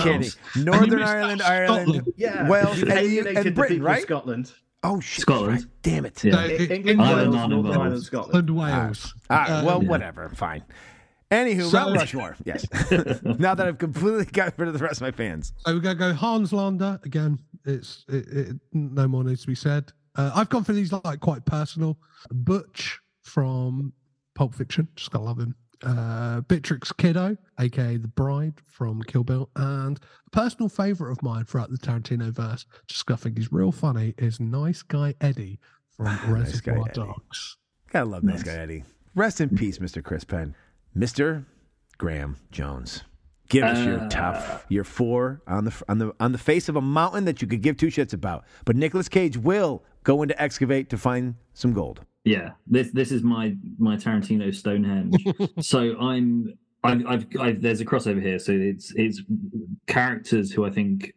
kidding. Northern Ireland, Ireland, Wales and Britain, right? Scotland. Oh, shit. Scotland. Right. Damn it. Yeah. England, Ireland, Wales, Northern Ireland, Scotland. And Wales. All right. Well, whatever. Fine. Anywho, Mount Rushmore. Yes. Now that I've completely got rid of the rest of my fans. So we're going to go Hans Lander. Again, it no more needs to be said. I've gone for these like quite personal. Butch from Pulp Fiction. Just got to love him. Beatrix Kiddo, aka the Bride from Kill Bill, and a personal favourite of mine throughout the Tarantino verse, just because I think he's real funny, is Nice Guy Eddie from Reservoir Dogs. Gotta love Nice Guy Eddie. Rest in peace, Mr. Chris Penn. Mr. Graham Jones, give us your four on the face of a mountain that you could give two shits about. But Nicolas Cage will go into excavate to find some gold. Yeah, this is my Tarantino Stonehenge. So I've there's a crossover here. So it's characters who I think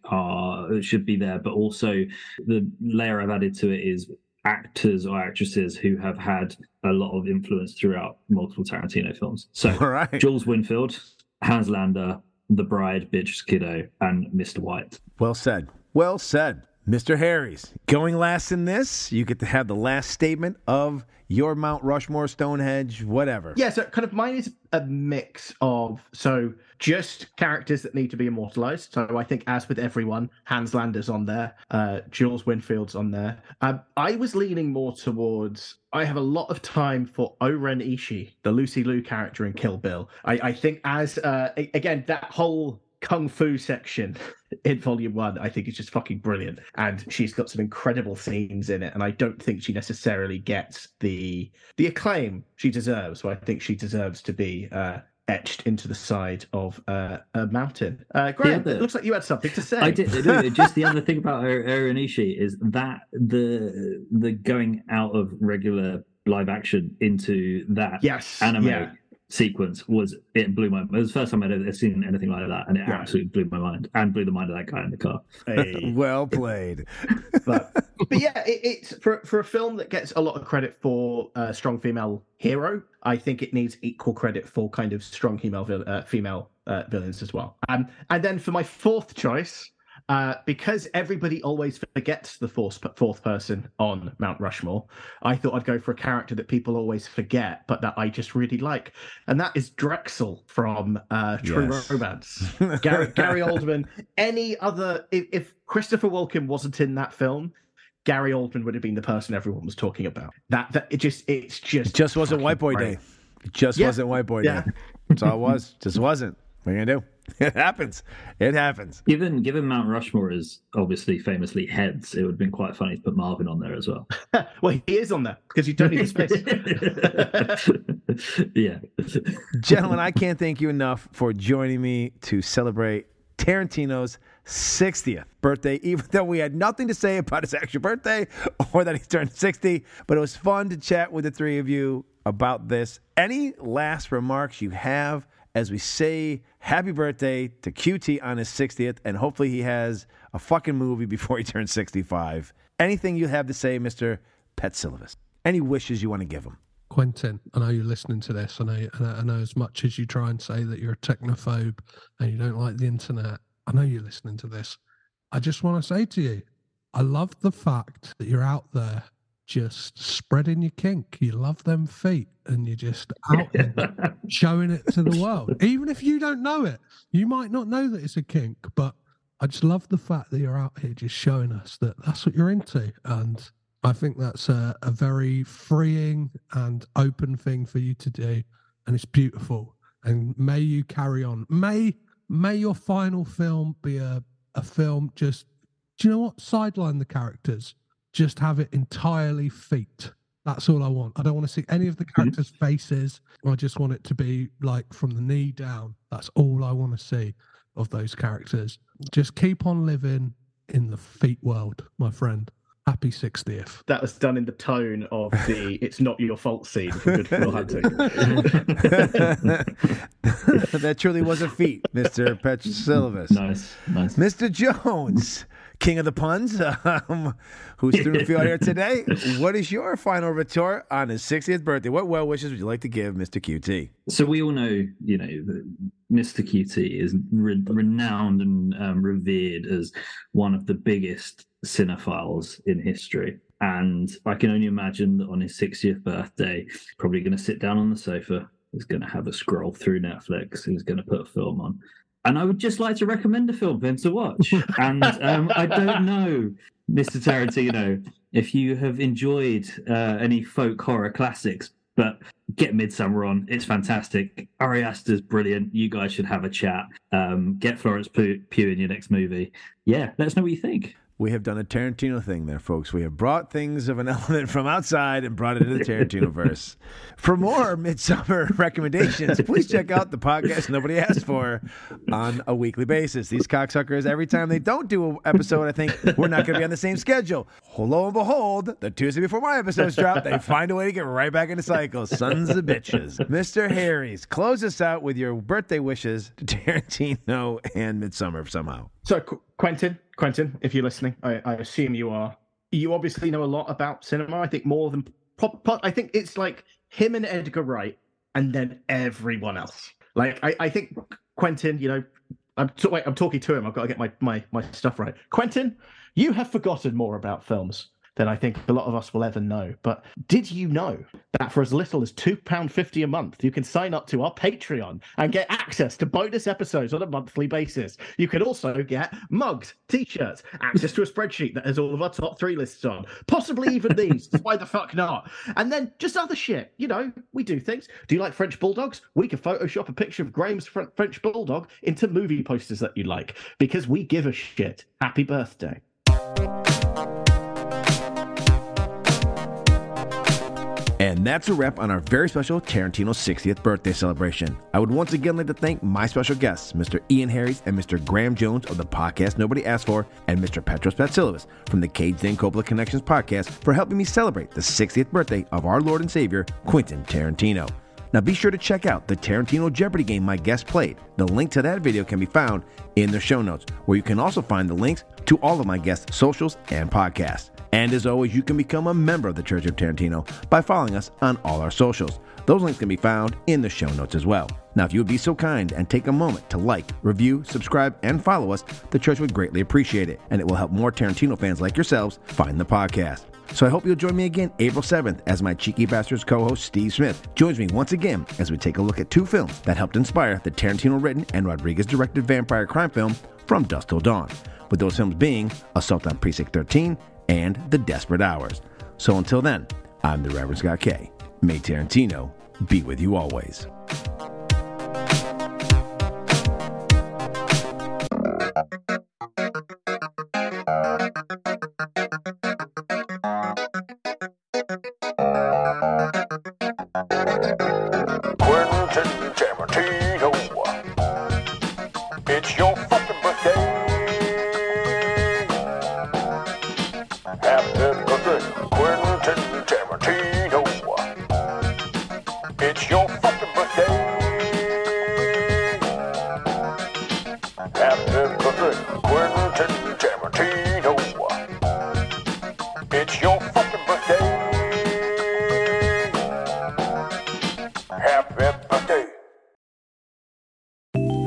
should be there, but also the layer I've added to it is actors or actresses who have had a lot of influence throughout multiple Tarantino films. So right. Jules Winfield, Hans Lander, The Bride, Beatrix Kiddo, and Mr. White. Well said. Well said. Mr. Harries, going last in this, you get to have the last statement of your Mount Rushmore, Stonehenge, whatever. Yeah, so kind of mine is a mix of, so just characters that need to be immortalized. So I think, as with everyone, Hans Lander's on there, Jules Winfield's on there. I was leaning more towards, I have a lot of time for Oren Ishii, the Lucy Liu character in Kill Bill. I think as, again, that whole Kung Fu section in Volume 1, I think, is just fucking brilliant. And she's got some incredible scenes in it, and I don't think she necessarily gets the acclaim she deserves. So I think she deserves to be etched into the side of a mountain. Graham, it looks like you had something to say. I did. Just the other thing about Oren Ishii is that the going out of regular live action into that anime sequence blew my mind. It was the first time I'd ever seen anything like that, and it absolutely blew my mind and blew the mind of that guy in the car. Hey. Well played. But yeah, it's for a film that gets a lot of credit for a strong female hero. I think it needs equal credit for kind of strong female villains as well. And then for my fourth choice, because everybody always forgets the fourth person on Mount Rushmore, I thought I'd go for a character that people always forget, but that I just really like. And that is Drexel from True Romance. Gary Oldman. Any other... If Christopher Walken wasn't in that film, Gary Oldman would have been the person everyone was talking about. It just wasn't White Boy Day. It just wasn't White Boy Day. That's all it was. Just wasn't. What are you going to do? It happens. Given Mount Rushmore is obviously famously heads, it would have been quite funny to put Marvin on there as well. Well, he is on there because you don't need the space. Yeah. Gentlemen, I can't thank you enough for joining me to celebrate Tarantino's 60th birthday, even though we had nothing to say about his actual birthday or that he turned 60. But it was fun to chat with the three of you about this. Any last remarks you have as we say happy birthday to QT on his 60th, and hopefully he has a fucking movie before he turns 65. Anything you have to say, Mr. Patsilivas? Any wishes you want to give him? Quentin, I know you're listening to this. I know as much as you try and say that you're a technophobe and you don't like the internet, I know you're listening to this. I just want to say to you, I love the fact that you're out there just spreading your kink. You love them feet, and you're just out there showing it to the world. Even if you don't know it, you might not know that it's a kink, but I just love the fact that you're out here just showing us that that's what you're into. And I think that's a very freeing and open thing for you to do, and it's beautiful. And may you carry on. May your final film be a film just, do you know what? Sideline the characters. Just have it entirely feet. That's all I want. I don't want to see any of the characters' faces. I just want it to be like from the knee down. That's all I want to see of those characters. Just keep on living in the feet world, my friend. Happy 60th. That was done in the tone of the "It's Not Your Fault" scene from Goodwill Hunting. That truly was a feat, Mr. Petrosylvanus. Nice. Mr. Jones, king of the puns, who's through field here today. What is your final retort on his 60th birthday? What well wishes would you like to give Mr. QT? So we all know, that Mr. QT is renowned and revered as one of the biggest cinephiles in history. And I can only imagine that on his 60th birthday, probably going to sit down on the sofa, he's going to have a scroll through Netflix, he's going to put a film on. And I would just like to recommend a film for him to watch. And I don't know, Mr. Tarantino, if you have enjoyed any folk horror classics, but get Midsommar on. It's fantastic. Ari Aster's brilliant. You guys should have a chat. Get Florence Pugh in your next movie. Yeah, let us know what you think. We have done a Tarantino thing there, folks. We have brought things of an element from outside and brought it into the Tarantino-verse. For more Midsommar recommendations, please check out the podcast nobody asked for on a weekly basis. These cocksuckers, every time they don't do an episode, I think we're not going to be on the same schedule. Lo and behold, the Tuesday before my episodes drop, they find a way to get right back into cycles. Sons of bitches. Mr. Harries, close us out with your birthday wishes to Tarantino and Midsommar somehow. So, Quentin, if you're listening, I assume you are. You obviously know a lot about cinema. I think more than I think it's like him and Edgar Wright, and then everyone else. Like I think Quentin, I'm talking to him. I've got to get my stuff right. Quentin, you have forgotten more about films than I think a lot of us will ever know. But did you know that for as little as £2.50 a month, you can sign up to our Patreon and get access to bonus episodes on a monthly basis? You can also get mugs, t-shirts, access to a spreadsheet that has all of our top three lists on, possibly even these. Why the fuck not? And then just other shit. We do things. Do you like French Bulldogs? We can Photoshop a picture of Graham's French Bulldog into movie posters that you like, because we give a shit. Happy birthday. And that's a wrap on our very special Tarantino 60th birthday celebration. I would once again like to thank my special guests, Mr. Ian Harries and Mr. Graham Jones of the podcast Nobody Asked For, and Mr. Petros Patsilivas from the Caged In Coppola Connections podcast for helping me celebrate the 60th birthday of our Lord and Savior, Quentin Tarantino. Now be sure to check out the Tarantino Jeopardy game my guest played. The link to that video can be found in the show notes, where you can also find the links to all of my guests' socials and podcasts. And as always, you can become a member of the Church of Tarantino by following us on all our socials. Those links can be found in the show notes as well. Now, if you would be so kind and take a moment to like, review, subscribe, and follow us, the church would greatly appreciate it, and it will help more Tarantino fans like yourselves find the podcast. So I hope you'll join me again April 7th as my Cheeky Bastards co-host Steve Smith joins me once again as we take a look at two films that helped inspire the Tarantino-written and Rodriguez-directed vampire crime film From Dusk Till Dawn, with those films being Assault on Precinct 13 and The Desperate Hours. So until then, I'm the Reverend Scott K. May Tarantino be with you always.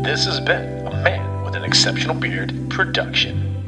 This has been a Man with an Exceptional Beard production.